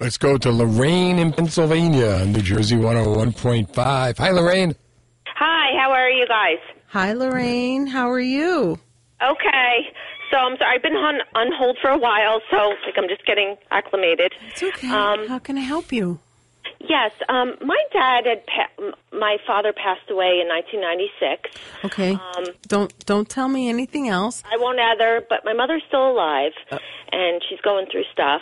Let's go to Lorraine in Pennsylvania, New Jersey one oh one point five. Hi, Lorraine. Hi, how are you guys? Hi, Lorraine. How are you? Okay. So I'm sorry. I've been on, on hold for a while, so like I'm just getting acclimated. It's okay. Um, how can I help you? Yes, um, my dad had pa- my father passed away in nineteen ninety-six. Okay, um, don't don't tell me anything else. I won't either. But my mother's still alive, uh, and she's going through stuff.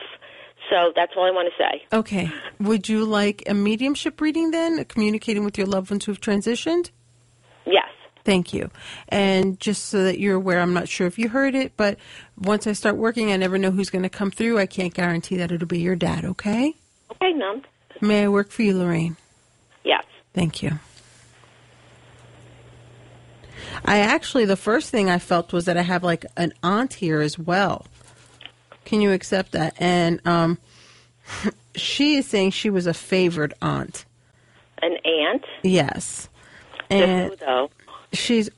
So that's all I want to say. Okay, would you like a mediumship reading then, communicating with your loved ones who have transitioned? Yes. Thank you. And just so that you're aware, I'm not sure if you heard it, but once I start working, I never know who's going to come through. I can't guarantee that it'll be your dad. Okay. Okay, no. May I work for you, Lorraine? Yes. Thank you. I actually, the first thing I felt was that I have like an aunt here as well. Can you accept that? And um, she is saying she was a favored aunt. An aunt? Yes. And though? She's,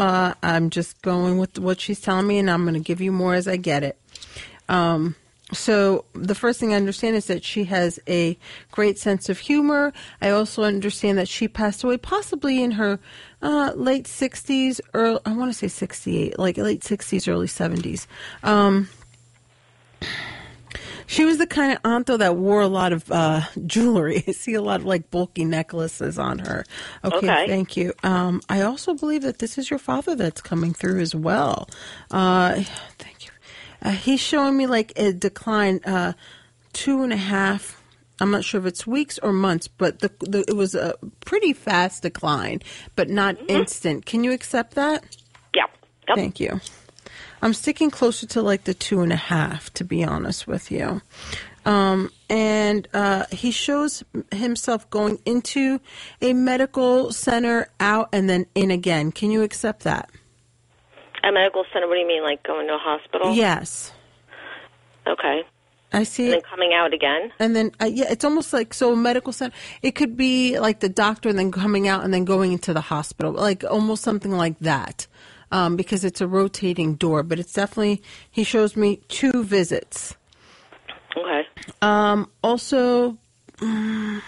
uh, I'm just going with what she's telling me, and I'm going to give you more as I get it. Um So the first thing I understand is that she has a great sense of humor. I also understand that she passed away possibly in her uh, late sixties, or I want to say sixty-eight, like late sixties, early seventies. Um, she was the kind of aunt, though, that wore a lot of uh, jewelry. I see a lot of, like, bulky necklaces on her. Okay, okay. Thank you. Um, I also believe that this is your father that's coming through as well. Uh, thank Uh, he's showing me like a decline, uh, two and a half. I'm not sure if it's weeks or months, but the, the, it was a pretty fast decline, but not mm-hmm. instant. Can you accept that? Yeah. Yep. Thank you. I'm sticking closer to like the two and a half, to be honest with you. Um, and uh, he shows himself going into a medical center, out, and then in again. Can you accept that? A medical center? What do you mean, like going to a hospital? Yes. Okay. I see. And then coming out again? And then, uh, yeah, it's almost like, so a medical center, it could be like the doctor and then coming out and then going into the hospital, like almost something like that, um, because it's a rotating door. But it's definitely, he shows me two visits. Okay. Um, also, um,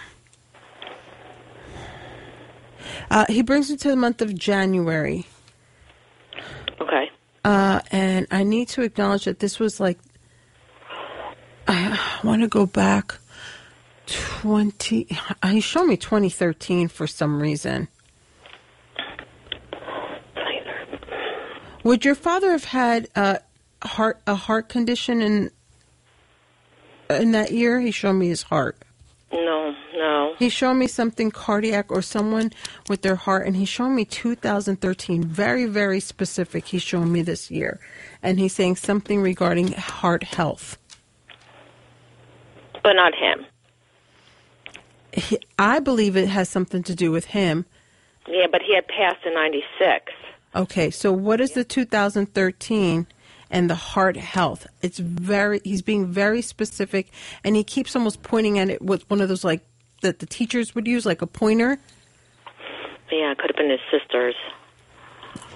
uh, he brings me to the month of January. Okay. Uh, and I need to acknowledge that this was like, I want to go back twenty. He showed me twenty thirteen for some reason. Would your father have had a heart a heart condition in in that year? He showed me his heart. No, no. He showed me something cardiac or someone with their heart, and he showed me two thousand thirteen. Very, very specific. He showed me this year, and he's saying something regarding heart health. But not him. He, I believe it has something to do with him. Yeah, but he had passed in ninety-six. Okay, so what is the two thousand thirteen and the heart health? It's very, he's being very specific, and he keeps almost pointing at it with one of those, like, that the teachers would use, like a pointer. Yeah, it could have been his sister's.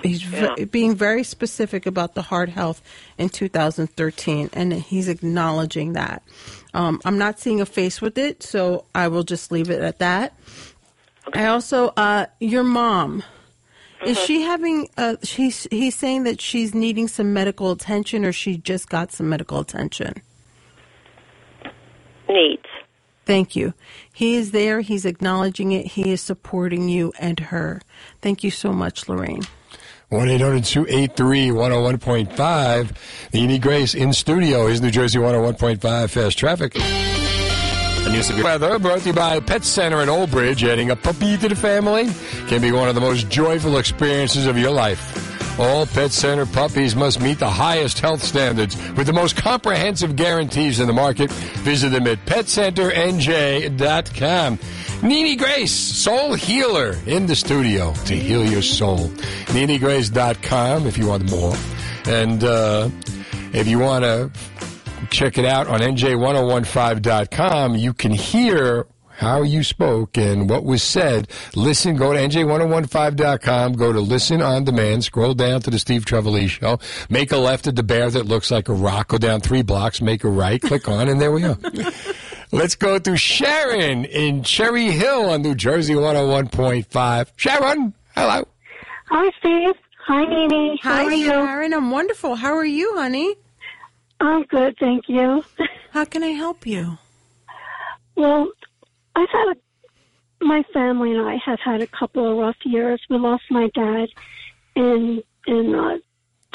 He's yeah. v- being very specific about the heart health in two thousand thirteen, and he's acknowledging that. Um, I'm not seeing a face with it, so I will just leave it at that. Okay. I also, uh, your mom, mm-hmm. is she having, uh, she's, he's saying that she's needing some medical attention, or she just got some medical attention? Needs. Thank you. He is there. He's acknowledging it. He is supporting you and her. Thank you so much, Lorraine. one eight hundred two eight three one oh one point five. Nini Grace in studio is New Jersey one oh one point five Fast Traffic. The news of your weather brought to you by Pet Center in Old Bridge. Adding a puppy to the family can be one of the most joyful experiences of your life. All Pet Center puppies must meet the highest health standards with the most comprehensive guarantees in the market. Visit them at pet center n j dot com. Nini Grace, soul healer, in the studio to heal your soul. nini grace dot com if you want more. And uh, if you want to check it out on n j ten fifteen dot com, you can hear how you spoke and what was said. Listen, go to n j ten fifteen dot com, go to Listen On Demand, scroll down to the Steve Trevelise Show, make a left at the bear that looks like a rock, go down three blocks, make a right, click on, and there we are. Let's go to Sharon in Cherry Hill on New Jersey one oh one point five. Sharon, hello. Hi, Steve. Hi, Nini. How Hi, are you? Sharon. I'm wonderful. How are you, honey? I'm good, thank you. How can I help you? Well, I've had a, my family and I have had a couple of rough years. We lost my dad in in uh,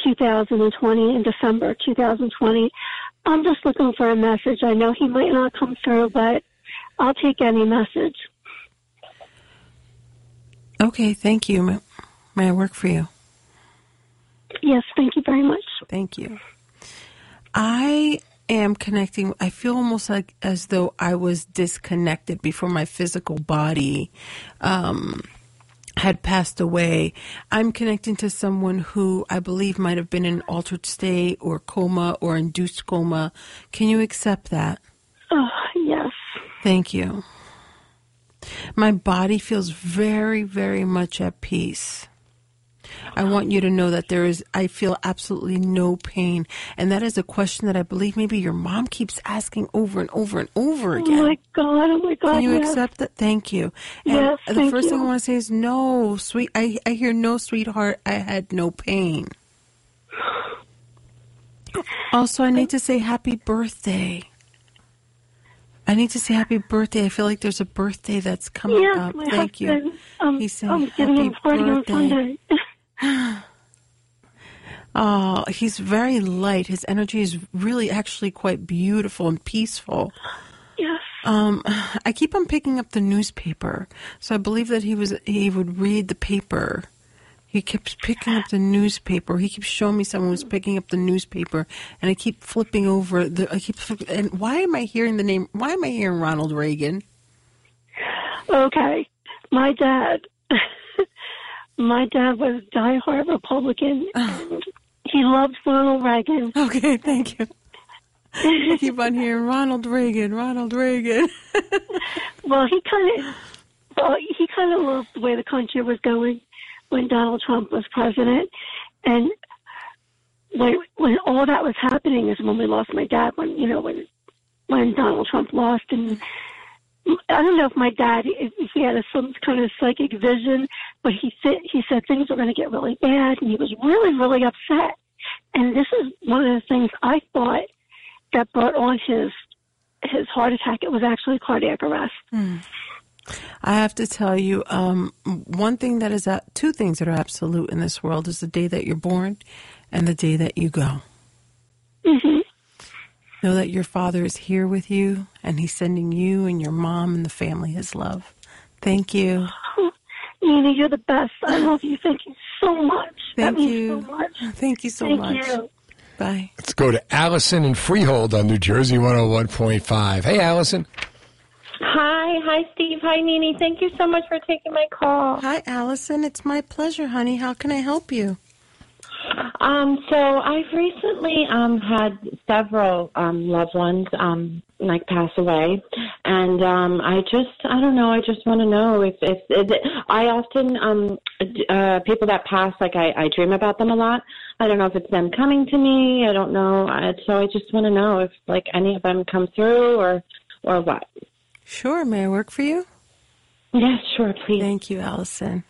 two thousand twenty, in December two thousand twenty. I'm just looking for a message. I know he might not come through, but I'll take any message. Okay, thank you. May, may I work for you? Yes, thank you very much. Thank you. I... am connecting. I feel almost like as though I was disconnected before my physical body um, had passed away. I'm connecting to someone who I believe might have been in an altered state or coma or induced coma. Can you accept that? Oh, yes. Thank you. My body feels very, very much at peace. I want you to know that there is, I feel absolutely no pain. And that is a question that I believe maybe your mom keeps asking over and over and over again. Oh my God, oh my God. Can you yes. accept that? Thank you. And yes, the thank first you. thing I want to say is no, sweet, I, I hear no, sweetheart, I had no pain. Also, I need to say happy birthday. I need to say happy birthday. I feel like there's a birthday that's coming yes, up. My Thank husband. you. Um, he's saying I'm happy birthday. Oh, he's very light. His energy is really actually quite beautiful and peaceful. Yes. Um, I keep on picking up the newspaper, so I believe that he was he would read the paper He kept picking up the newspaper. He keeps showing me someone was picking up the newspaper, and I keep flipping over. The, I keep flipping, and why am I hearing the name? Why am I hearing Ronald Reagan? Okay, my dad, my dad was a diehard Republican. And he loved Ronald Reagan. Okay, thank you. I keep on hearing Ronald Reagan, Ronald Reagan. Well, he kind of, well, he kind of loved the way the country was going when Donald Trump was president. And when when all that was happening is when we lost my dad, when, you know, when when Donald Trump lost. And I don't know if my dad, if he had a, some kind of psychic vision, but he, th- he said things were going to get really bad, and he was really, really upset. And this is one of the things I thought that brought on his his heart attack. It was actually cardiac arrest. Mm. I have to tell you, um, one thing that is, uh, two things that are absolute in this world is the day that you're born and the day that you go. Mm-hmm. Know that your Father is here with you, and He's sending you and your mom and the family His love. Thank you. Oh, Nini, you're the best. I love you. Thank you so much. Thank that you. Means so much. Thank you so Thank much. You. Bye. Let's go to Allison in Freehold on New Jersey one oh one point five. Hey, Allison. Hi. Hi, Steve. Hi, Nini. Thank you so much for taking my call. Hi, Allison. It's my pleasure, honey. How can I help you? Um, so I've recently um, had several um, loved ones, um, like, pass away. And um, I just, I don't know, I just want to know if, if, if I often, um, uh, people that pass, like, I, I dream about them a lot. I don't know if it's them coming to me. I don't know. I, so I just want to know if, like, any of them come through or, or what. Sure. May I work for you? Yes, sure, please. Thank you, Allison.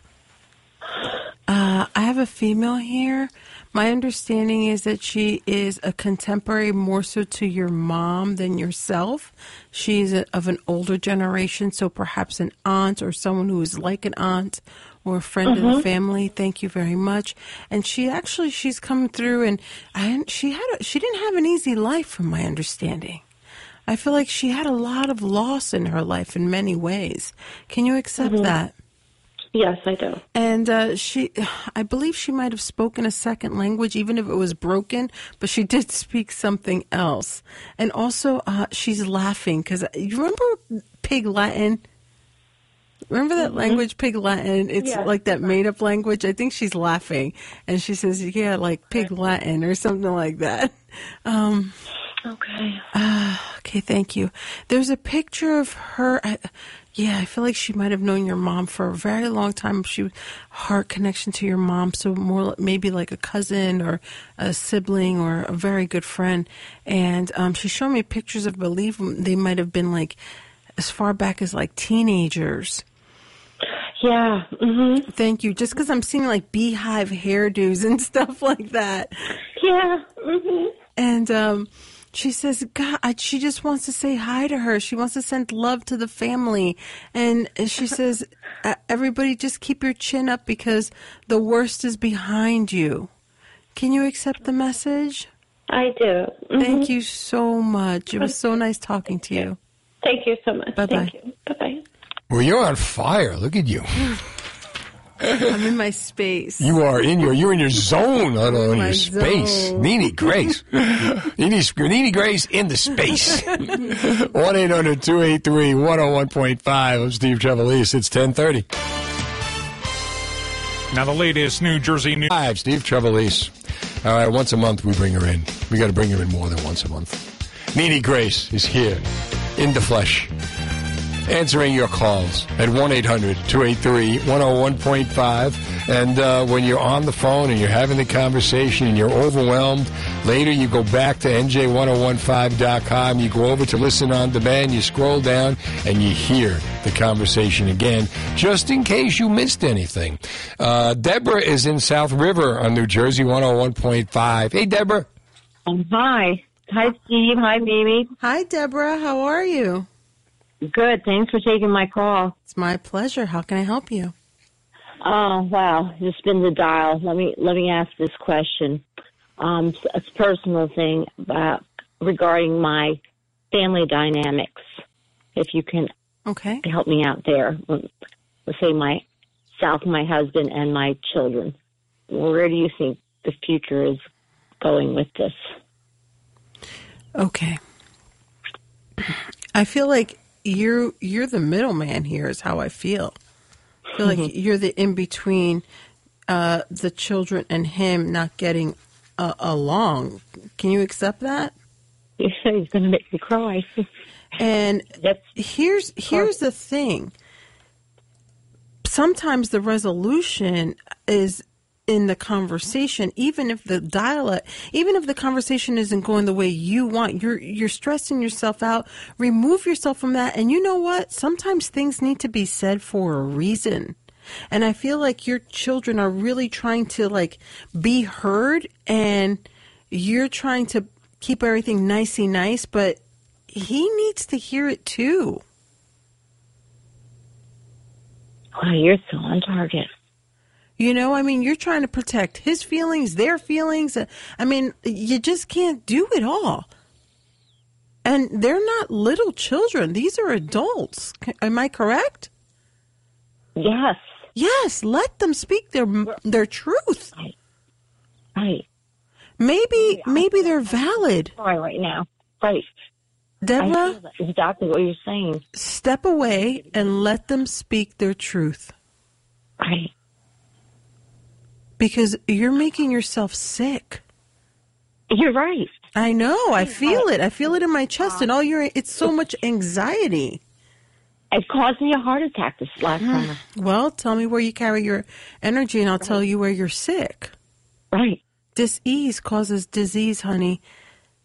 Uh, I have a female here. My understanding is that she is a contemporary more so to your mom than yourself. She is a, of an older generation, so perhaps an aunt or someone who is like an aunt or a friend mm-hmm. of the family. Thank you very much. And she actually, she's come through, and I, she had a, she didn't have an easy life from my understanding. I feel like she had a lot of loss in her life in many ways. Can you accept mm-hmm. that? Yes, I do. And uh, she, I believe she might have spoken a second language, even if it was broken, but she did speak something else. And also, uh, she's laughing because you remember Pig Latin? Remember that mm-hmm. language, Pig Latin? It's yes. like that made-up language. I think she's laughing, and she says, yeah, like Pig Latin or something like that. Um, okay. Uh, okay, thank you. There's a picture of her. I, Yeah, I feel like she might have known your mom for a very long time. She heart connection to your mom, so more maybe like a cousin or a sibling or a very good friend. And um, she showed me pictures of, I believe they might have been like as far back as like teenagers. Yeah. Mm-hmm. Thank you. Just because I'm seeing like beehive hairdos and stuff like that. Yeah. Mm-hmm. And um she says, God, she just wants to say hi to her. She wants to send love to the family. And she says, everybody just keep your chin up because the worst is behind you. Can you accept the message? I do. Mm-hmm. Thank you so much. It was so nice talking to you. Thank you so much. Bye-bye. Thank you. Bye-bye. Well, you're on fire. Look at you. I'm in my space. You are in your you're in your zone, not on your space. Zone. Nini Grace. Nini, Nini Grace in the space. one eight hundred two eight three one oh one point five. I'm Steve Trevelise. It's ten thirty. Now the latest New Jersey news. Hi, I'm Steve Trevelise. All right, once a month we bring her in. We got to bring her in more than once a month. Nini Grace is here in the flesh, answering your calls at one eight hundred two eight three one oh one point five. And uh, when you're on the phone and you're having the conversation and you're overwhelmed, later you go back to N J one oh one five dot com. You go over to Listen On Demand. You scroll down and you hear the conversation again, just in case you missed anything. Uh, Deborah is in South River on New Jersey one oh one point five. Hey, Deborah. Um, hi. Hi, Steve. Hi, Mimi. Hi, Deborah. How are you? Good. Thanks for taking my call. It's my pleasure. How can I help you? Oh, wow. You spin the dial. Let me let me ask this question. Um, it's a personal thing about, regarding my family dynamics. If you can okay. help me out there. Let's say my, south, my husband and my children. where do you think the future is going with this? Okay. I feel like you're you're the middleman here is how I feel. I feel mm-hmm. like you're the in-between uh, the children and him not getting uh, along. Can you accept that? He's going to make me cry. And That's here's here's the thing. Sometimes the resolution is in the conversation, even if the dialogue, even if the conversation isn't going the way you want. You're you're stressing yourself out. Remove yourself from that. And you know what? Sometimes things need to be said for a reason. And I feel like your children are really trying to like be heard, and you're trying to keep everything nicey nice, but he needs to hear it too. Wow, you're so on target. You know, I mean, you're trying to protect his feelings, their feelings. I mean, you just can't do it all. And they're not little children. These are adults. Am I correct? Yes. Yes, let them speak their their truth. Right. Right. Maybe, yeah, maybe they're valid. Sorry right now. Right. Deborah, exactly what you're saying. Step away and let them speak their truth. Right. Because you're making yourself sick. You're right. I know. I feel it. I feel it in my chest, and all your it's so much anxiety. It caused me a heart attack this last summer. Well, tell me where you carry your energy, and I'll right. tell you where you're sick. Right. Dis-ease causes disease, honey.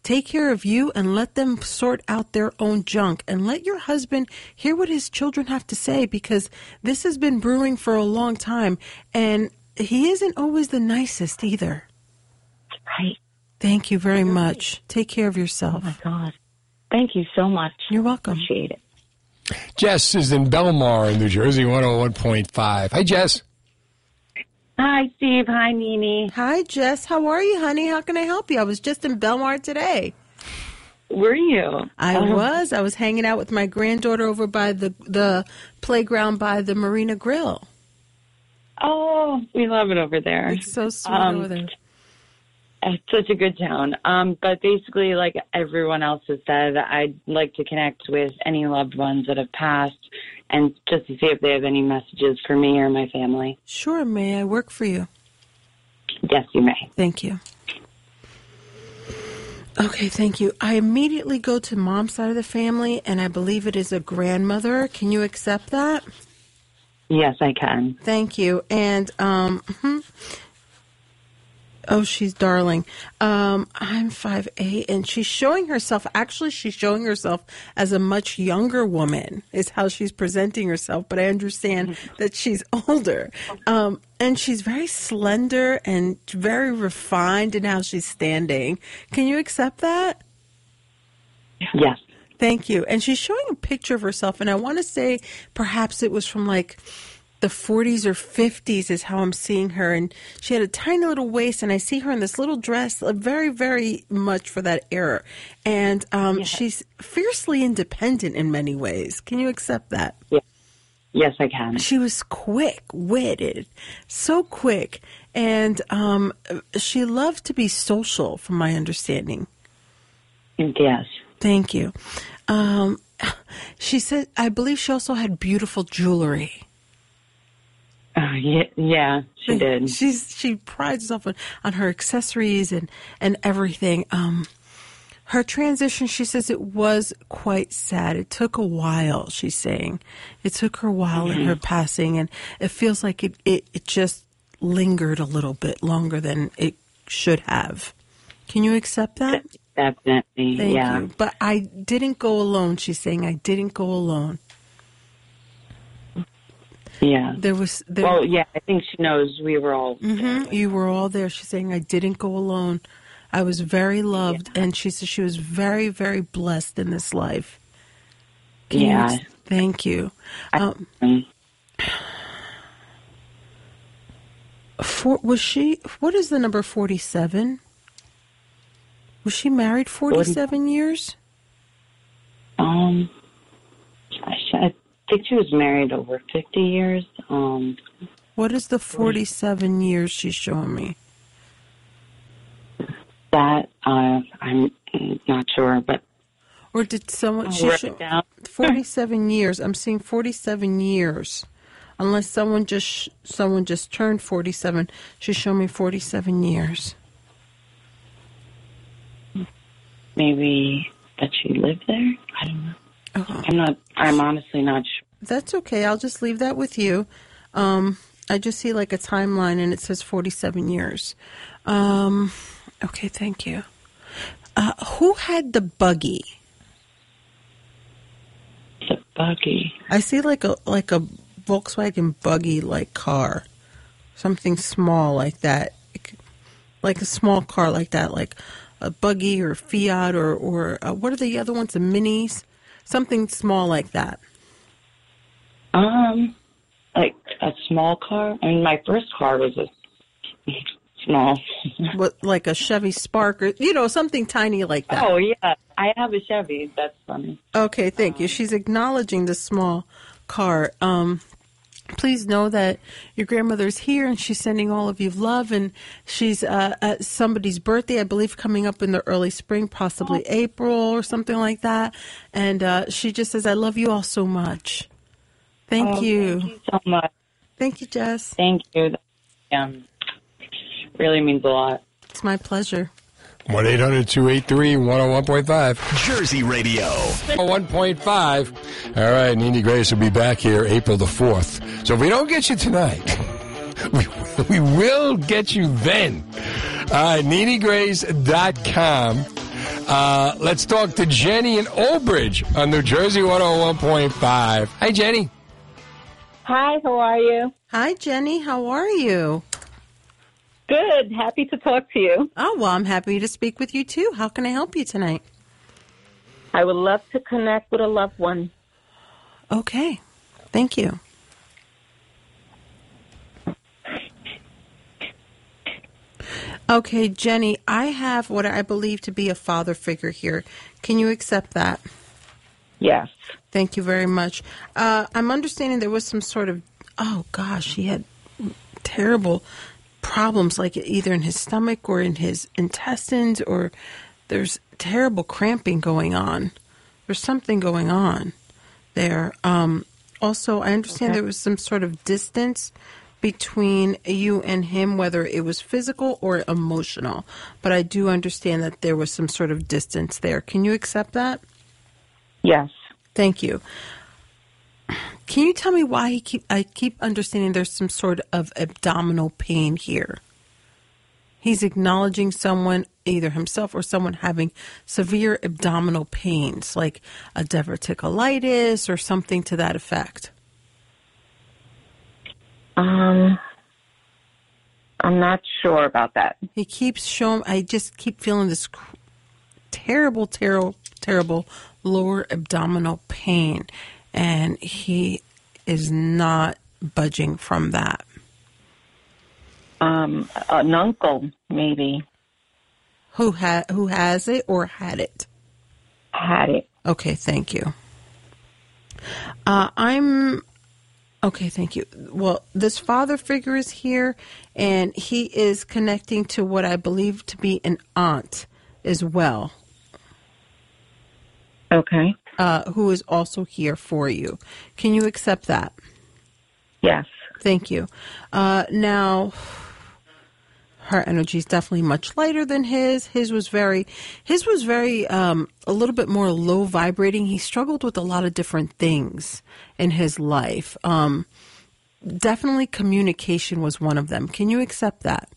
Take care of you and let them sort out their own junk, and let your husband hear what his children have to say, because this has been brewing for a long time, and he isn't always the nicest either. Right. Thank you very much. Take care of yourself. Oh, my God. Thank you so much. You're welcome. Appreciate it. Jess is in Belmar, New Jersey, one oh one point five. Hi, Jess. Hi, Steve. Hi, Nini. Hi, Jess. How are you, honey? How can I help you? I was just in Belmar today. Were you? I um, was. I was hanging out with my granddaughter over by the the playground by the Marina Grill. Oh, we love it over there. It's so sweet um, over there. It's such a good town. Um, but basically, like everyone else has said, I'd like to connect with any loved ones that have passed, and just to see if they have any messages for me or my family. Sure, may I work for you? Yes, you may. Thank you. Okay, thank you. I immediately go to mom's side of the family, and I believe it is a grandmother. Can you accept that? Yes, I can. Thank you. And, um, oh, she's darling. Um, I'm five eight, and she's showing herself. Actually, she's showing herself as a much younger woman is how she's presenting herself, but I understand that she's older. Um, and she's very slender and very refined in how she's standing. Can you accept that? Yes. Thank you. And she's showing a picture of herself, and I want to say perhaps it was from like the forties or fifties is how I'm seeing her. And she had a tiny little waist, and I see her in this little dress, very, very much for that era. And um, yes. She's fiercely independent in many ways. Can you accept that? Yes, yes I can. She was quick-witted, so quick. And um, she loved to be social, from my understanding. Yes. Thank you. Um, she said, I believe she also had beautiful jewelry. Oh, yeah, yeah, she did. She's she prides herself on, on her accessories and, and everything. Um, her transition, she says, it was quite sad. It took a while, she's saying. It took her a while mm-hmm. in her passing, and it feels like it, it, it just lingered a little bit longer than it should have. Can you accept that? Definitely, Thank yeah. you. But I didn't go alone, she's saying. I didn't go alone. Yeah. There was. There, well, yeah, I think she knows we were all mm-hmm. You were all there. She's saying, I didn't go alone. I was very loved. Yeah. And she said she was very, very blessed in this life. Can yeah. You, thank you. Um, I, for, was she, what is the number forty-seven? Was she married forty-seven forty years? Um, I think she was married over fifty years. Um, What is the forty-seven years she's showing me? That uh, I'm not sure, but or did someone? She show, forty-seven years. I'm seeing forty-seven years, unless someone just someone just turned forty-seven. She showed me forty-seven years. Maybe that she lived there. I don't know. Oh. I'm not. I'm honestly not sure. That's okay. I'll just leave that with you. Um, I just see like a timeline and it says forty-seven years. Um, okay, thank you. Uh, who had the buggy? The buggy. I see like a like a Volkswagen buggy like car, something small like that, like a small car like that, like a buggy or a Fiat or or a, what are the other ones? The minis, something small like that. Um. Like a small car? I mean, my first car was a small. What, like a Chevy Spark or, you know, something tiny like that. Oh, yeah. I have a Chevy. That's funny. Okay, thank um, you. She's acknowledging the small car. Um, please know that your grandmother's here and she's sending all of you love. And she's uh, at somebody's birthday, I believe, coming up in the early spring, possibly oh. April or something like that. And uh, she just says, I love you all so much. Thank oh, you. Thank you so much. Thank you, Jess. Thank you. Um, really means a lot. It's my pleasure. one eight hundred two eight three one oh one point five. Jersey Radio. one point five. All right, Nini Grace will be back here April the fourth. So if we don't get you tonight, we, we will get you then. All right, Nini Grace dot com. Uh, let's talk to Jenny in Old Bridge on New Jersey one oh one point five. Hi, Jenny. Hi, how are you? Hi, Jenny. How are you? Good. Happy to talk to you. Oh, well, I'm happy to speak with you, too. How can I help you tonight? I would love to connect with a loved one. Okay. Thank you. Okay, Jenny, I have what I believe to be a father figure here. Can you accept that? Yes. Thank you very much. Uh, I'm understanding there was some sort of, oh, gosh, he had terrible problems, like either in his stomach or in his intestines, or there's terrible cramping going on. There's something going on there. Um, also, I understand okay. there was some sort of distance between you and him, whether it was physical or emotional. But I do understand that there was some sort of distance there. Can you accept that? Yes. Thank you. Can you tell me why he keep? I keep understanding there's some sort of abdominal pain here. He's acknowledging someone, either himself or someone having severe abdominal pains, like a diverticulitis or something to that effect. Um, I'm not sure about that. He keeps showing. I just keep feeling this cr- terrible, terrible, terrible. lower abdominal pain, and he is not budging from that. Um, an uncle, maybe. Who, ha- who has it or had it? Had it. Okay, thank you. Uh, I'm... Okay, thank you. Well, this father figure is here, and he is connecting to what I believe to be an aunt as well. Okay. Uh, who is also here for you. Can you accept that? Yes. Thank you. Uh, now, her energy is definitely much lighter than his. His was very, his was very, um, a little bit more low vibrating. He struggled with a lot of different things in his life. Um, definitely communication was one of them. Can you accept that?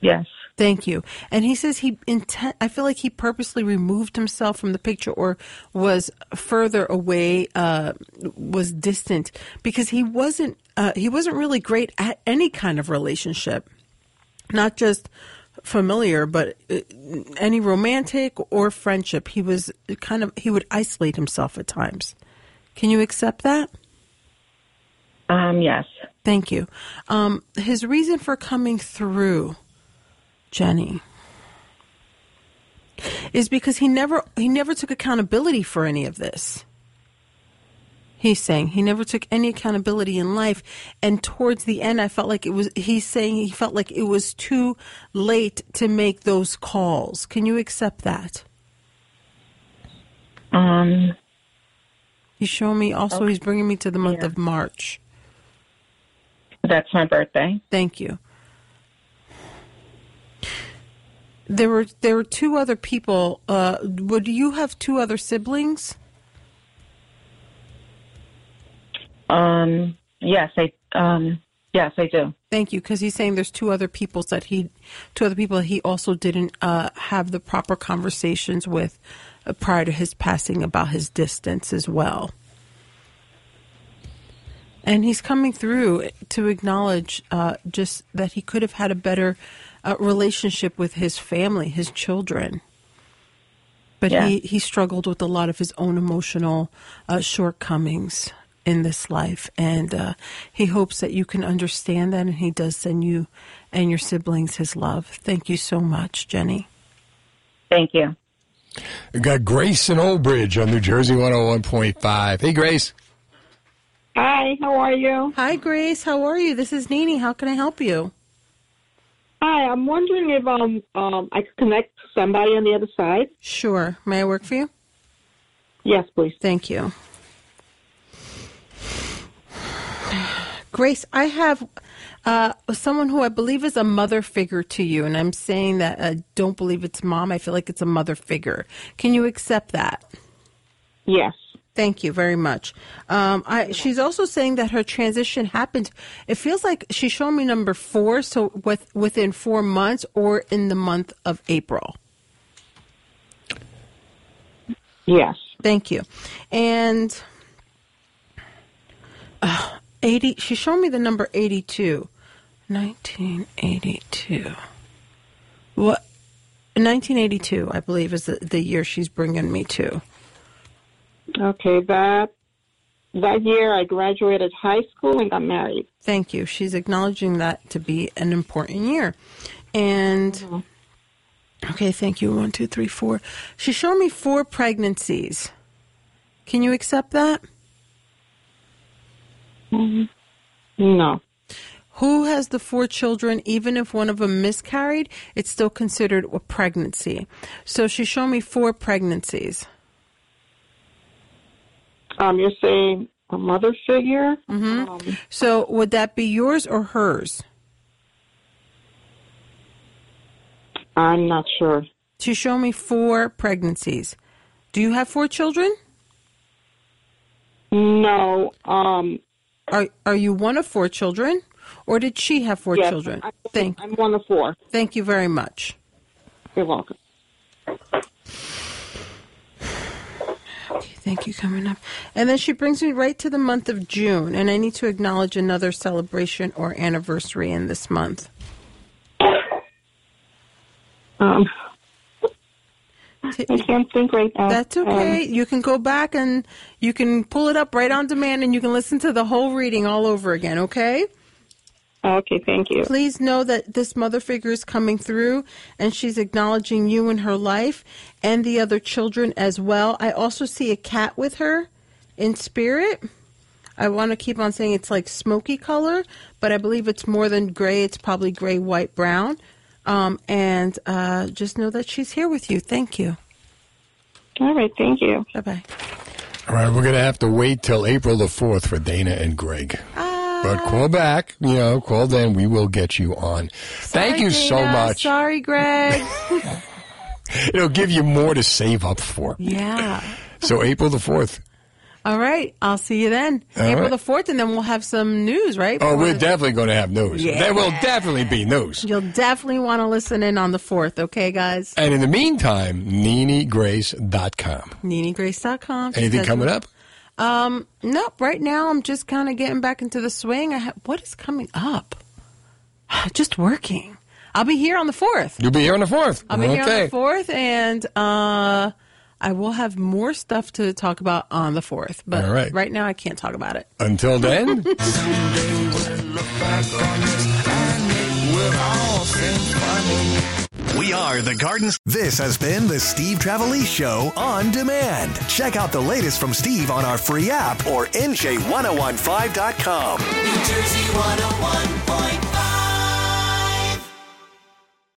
Yes. Thank you. And he says he intent. I feel like he purposely removed himself from the picture or was further away, uh, was distant because he wasn't. Uh, he wasn't really great at any kind of relationship, not just familiar, but any romantic or friendship. He was kind of. He would isolate himself at times. Can you accept that? Um. Yes. Thank you. Um. His reason for coming through, Jenny, is because he never he never took accountability for any of this. he's saying. He never took any accountability in life. And towards the end, I felt like it was, he's saying he felt like it was too late to make those calls. Can you accept that? Um, he's showing me also, okay. He's bringing me to the month yeah. of March. That's my birthday. Thank you. There were there were two other people. Uh, would you have two other siblings? Um. Yes, I. Um. Yes, I do. Thank you, because he's saying there's two other people that he, two other people he also didn't uh, have the proper conversations with uh, prior to his passing about his distance as well. And he's coming through to acknowledge uh, just that he could have had a better uh, relationship with his family, his children. But yeah. he, he struggled with a lot of his own emotional uh, shortcomings in this life. And uh, he hopes that you can understand that. And he does send you and your siblings his love. Thank you so much, Jenny. Thank you. We've got Grace in Old Bridge on New Jersey one oh one point five. Hey, Grace. Hi, how are you? Hi, Grace. How are you? This is Nini. How can I help you? Hi, I'm wondering if um, um, I could connect somebody on the other side. Sure. May I work for you? Yes, please. Thank you. Grace, I have uh, someone who I believe is a mother figure to you, and I'm saying that I don't believe it's mom. I feel like it's a mother figure. Can you accept that? Yes. Thank you very much. Um, I, she's also saying that her transition happened. It feels like she's showing me number four, so with, within four months or in the month of April. Yes. Thank you. And uh, eighty. She's showing me the number eighty-two. nineteen eighty-two. What? nineteen eighty-two, I believe, is the, the year she's bringing me to. Okay, that that year I graduated high school and got married. Thank you. She's acknowledging that to be an important year. And, mm-hmm. okay, thank you. One, two, three, four. She showed me four pregnancies. Can you accept that? Mm-hmm. No. Who has the four children, even if one of them miscarried, it's still considered a pregnancy. So she showed me four pregnancies. Um, you're saying a mother figure? Mm-hmm. Um, so would that be yours or hers? I'm not sure. She showed me four pregnancies. Do you have four children? No. Um, are Are you one of four children, or did she have four yes, children? I, I, Thank, I'm one of four. Thank you very much. You're welcome. Okay, thank you. Coming up. And then she brings me right to the month of June, and I need to acknowledge another celebration or anniversary in this month. Um, I can't think right now. That's okay. Um, you can go back and you can pull it up right on demand, and you can listen to the whole reading all over again, okay? Okay, thank you. Please know that this mother figure is coming through, and she's acknowledging you in her life and the other children as well. I also see a cat with her in spirit. I want to keep on saying it's like smoky color, but I believe it's more than gray. It's probably gray, white, brown. Um, and uh, just know that she's here with you. Thank you. All right, thank you. Bye-bye. All right, we're going to have to wait till April the fourth for Dana and Greg. Uh, But call back, you know, call then. We will get you on. Sorry, Thank you Dana. so much. Sorry, Greg. It'll give you more to save up for. Yeah. So April the fourth. All right. I'll see you then. All April right. the fourth, and then we'll have some news, right? Oh, we're, we're definitely going to have news. Yeah. There will definitely be news. You'll definitely want to listen in on the fourth, okay, guys? And in the meantime, Nini Grace dot com. Nini Grace dot com. Anything coming up? Um, nope. Right now, I'm just kind of getting back into the swing. I ha- what is coming up? Just working. I'll be here on the fourth. You'll be here on the fourth. I'll be okay. here on the fourth, and uh, I will have more stuff to talk about on the fourth. But All right. right now, I can't talk about it. Until then. We are the Gardens. This has been the Steve Trevelise Show on demand. Check out the latest from Steve on our free app or N J ten fifteen dot com. New Jersey one oh one point five.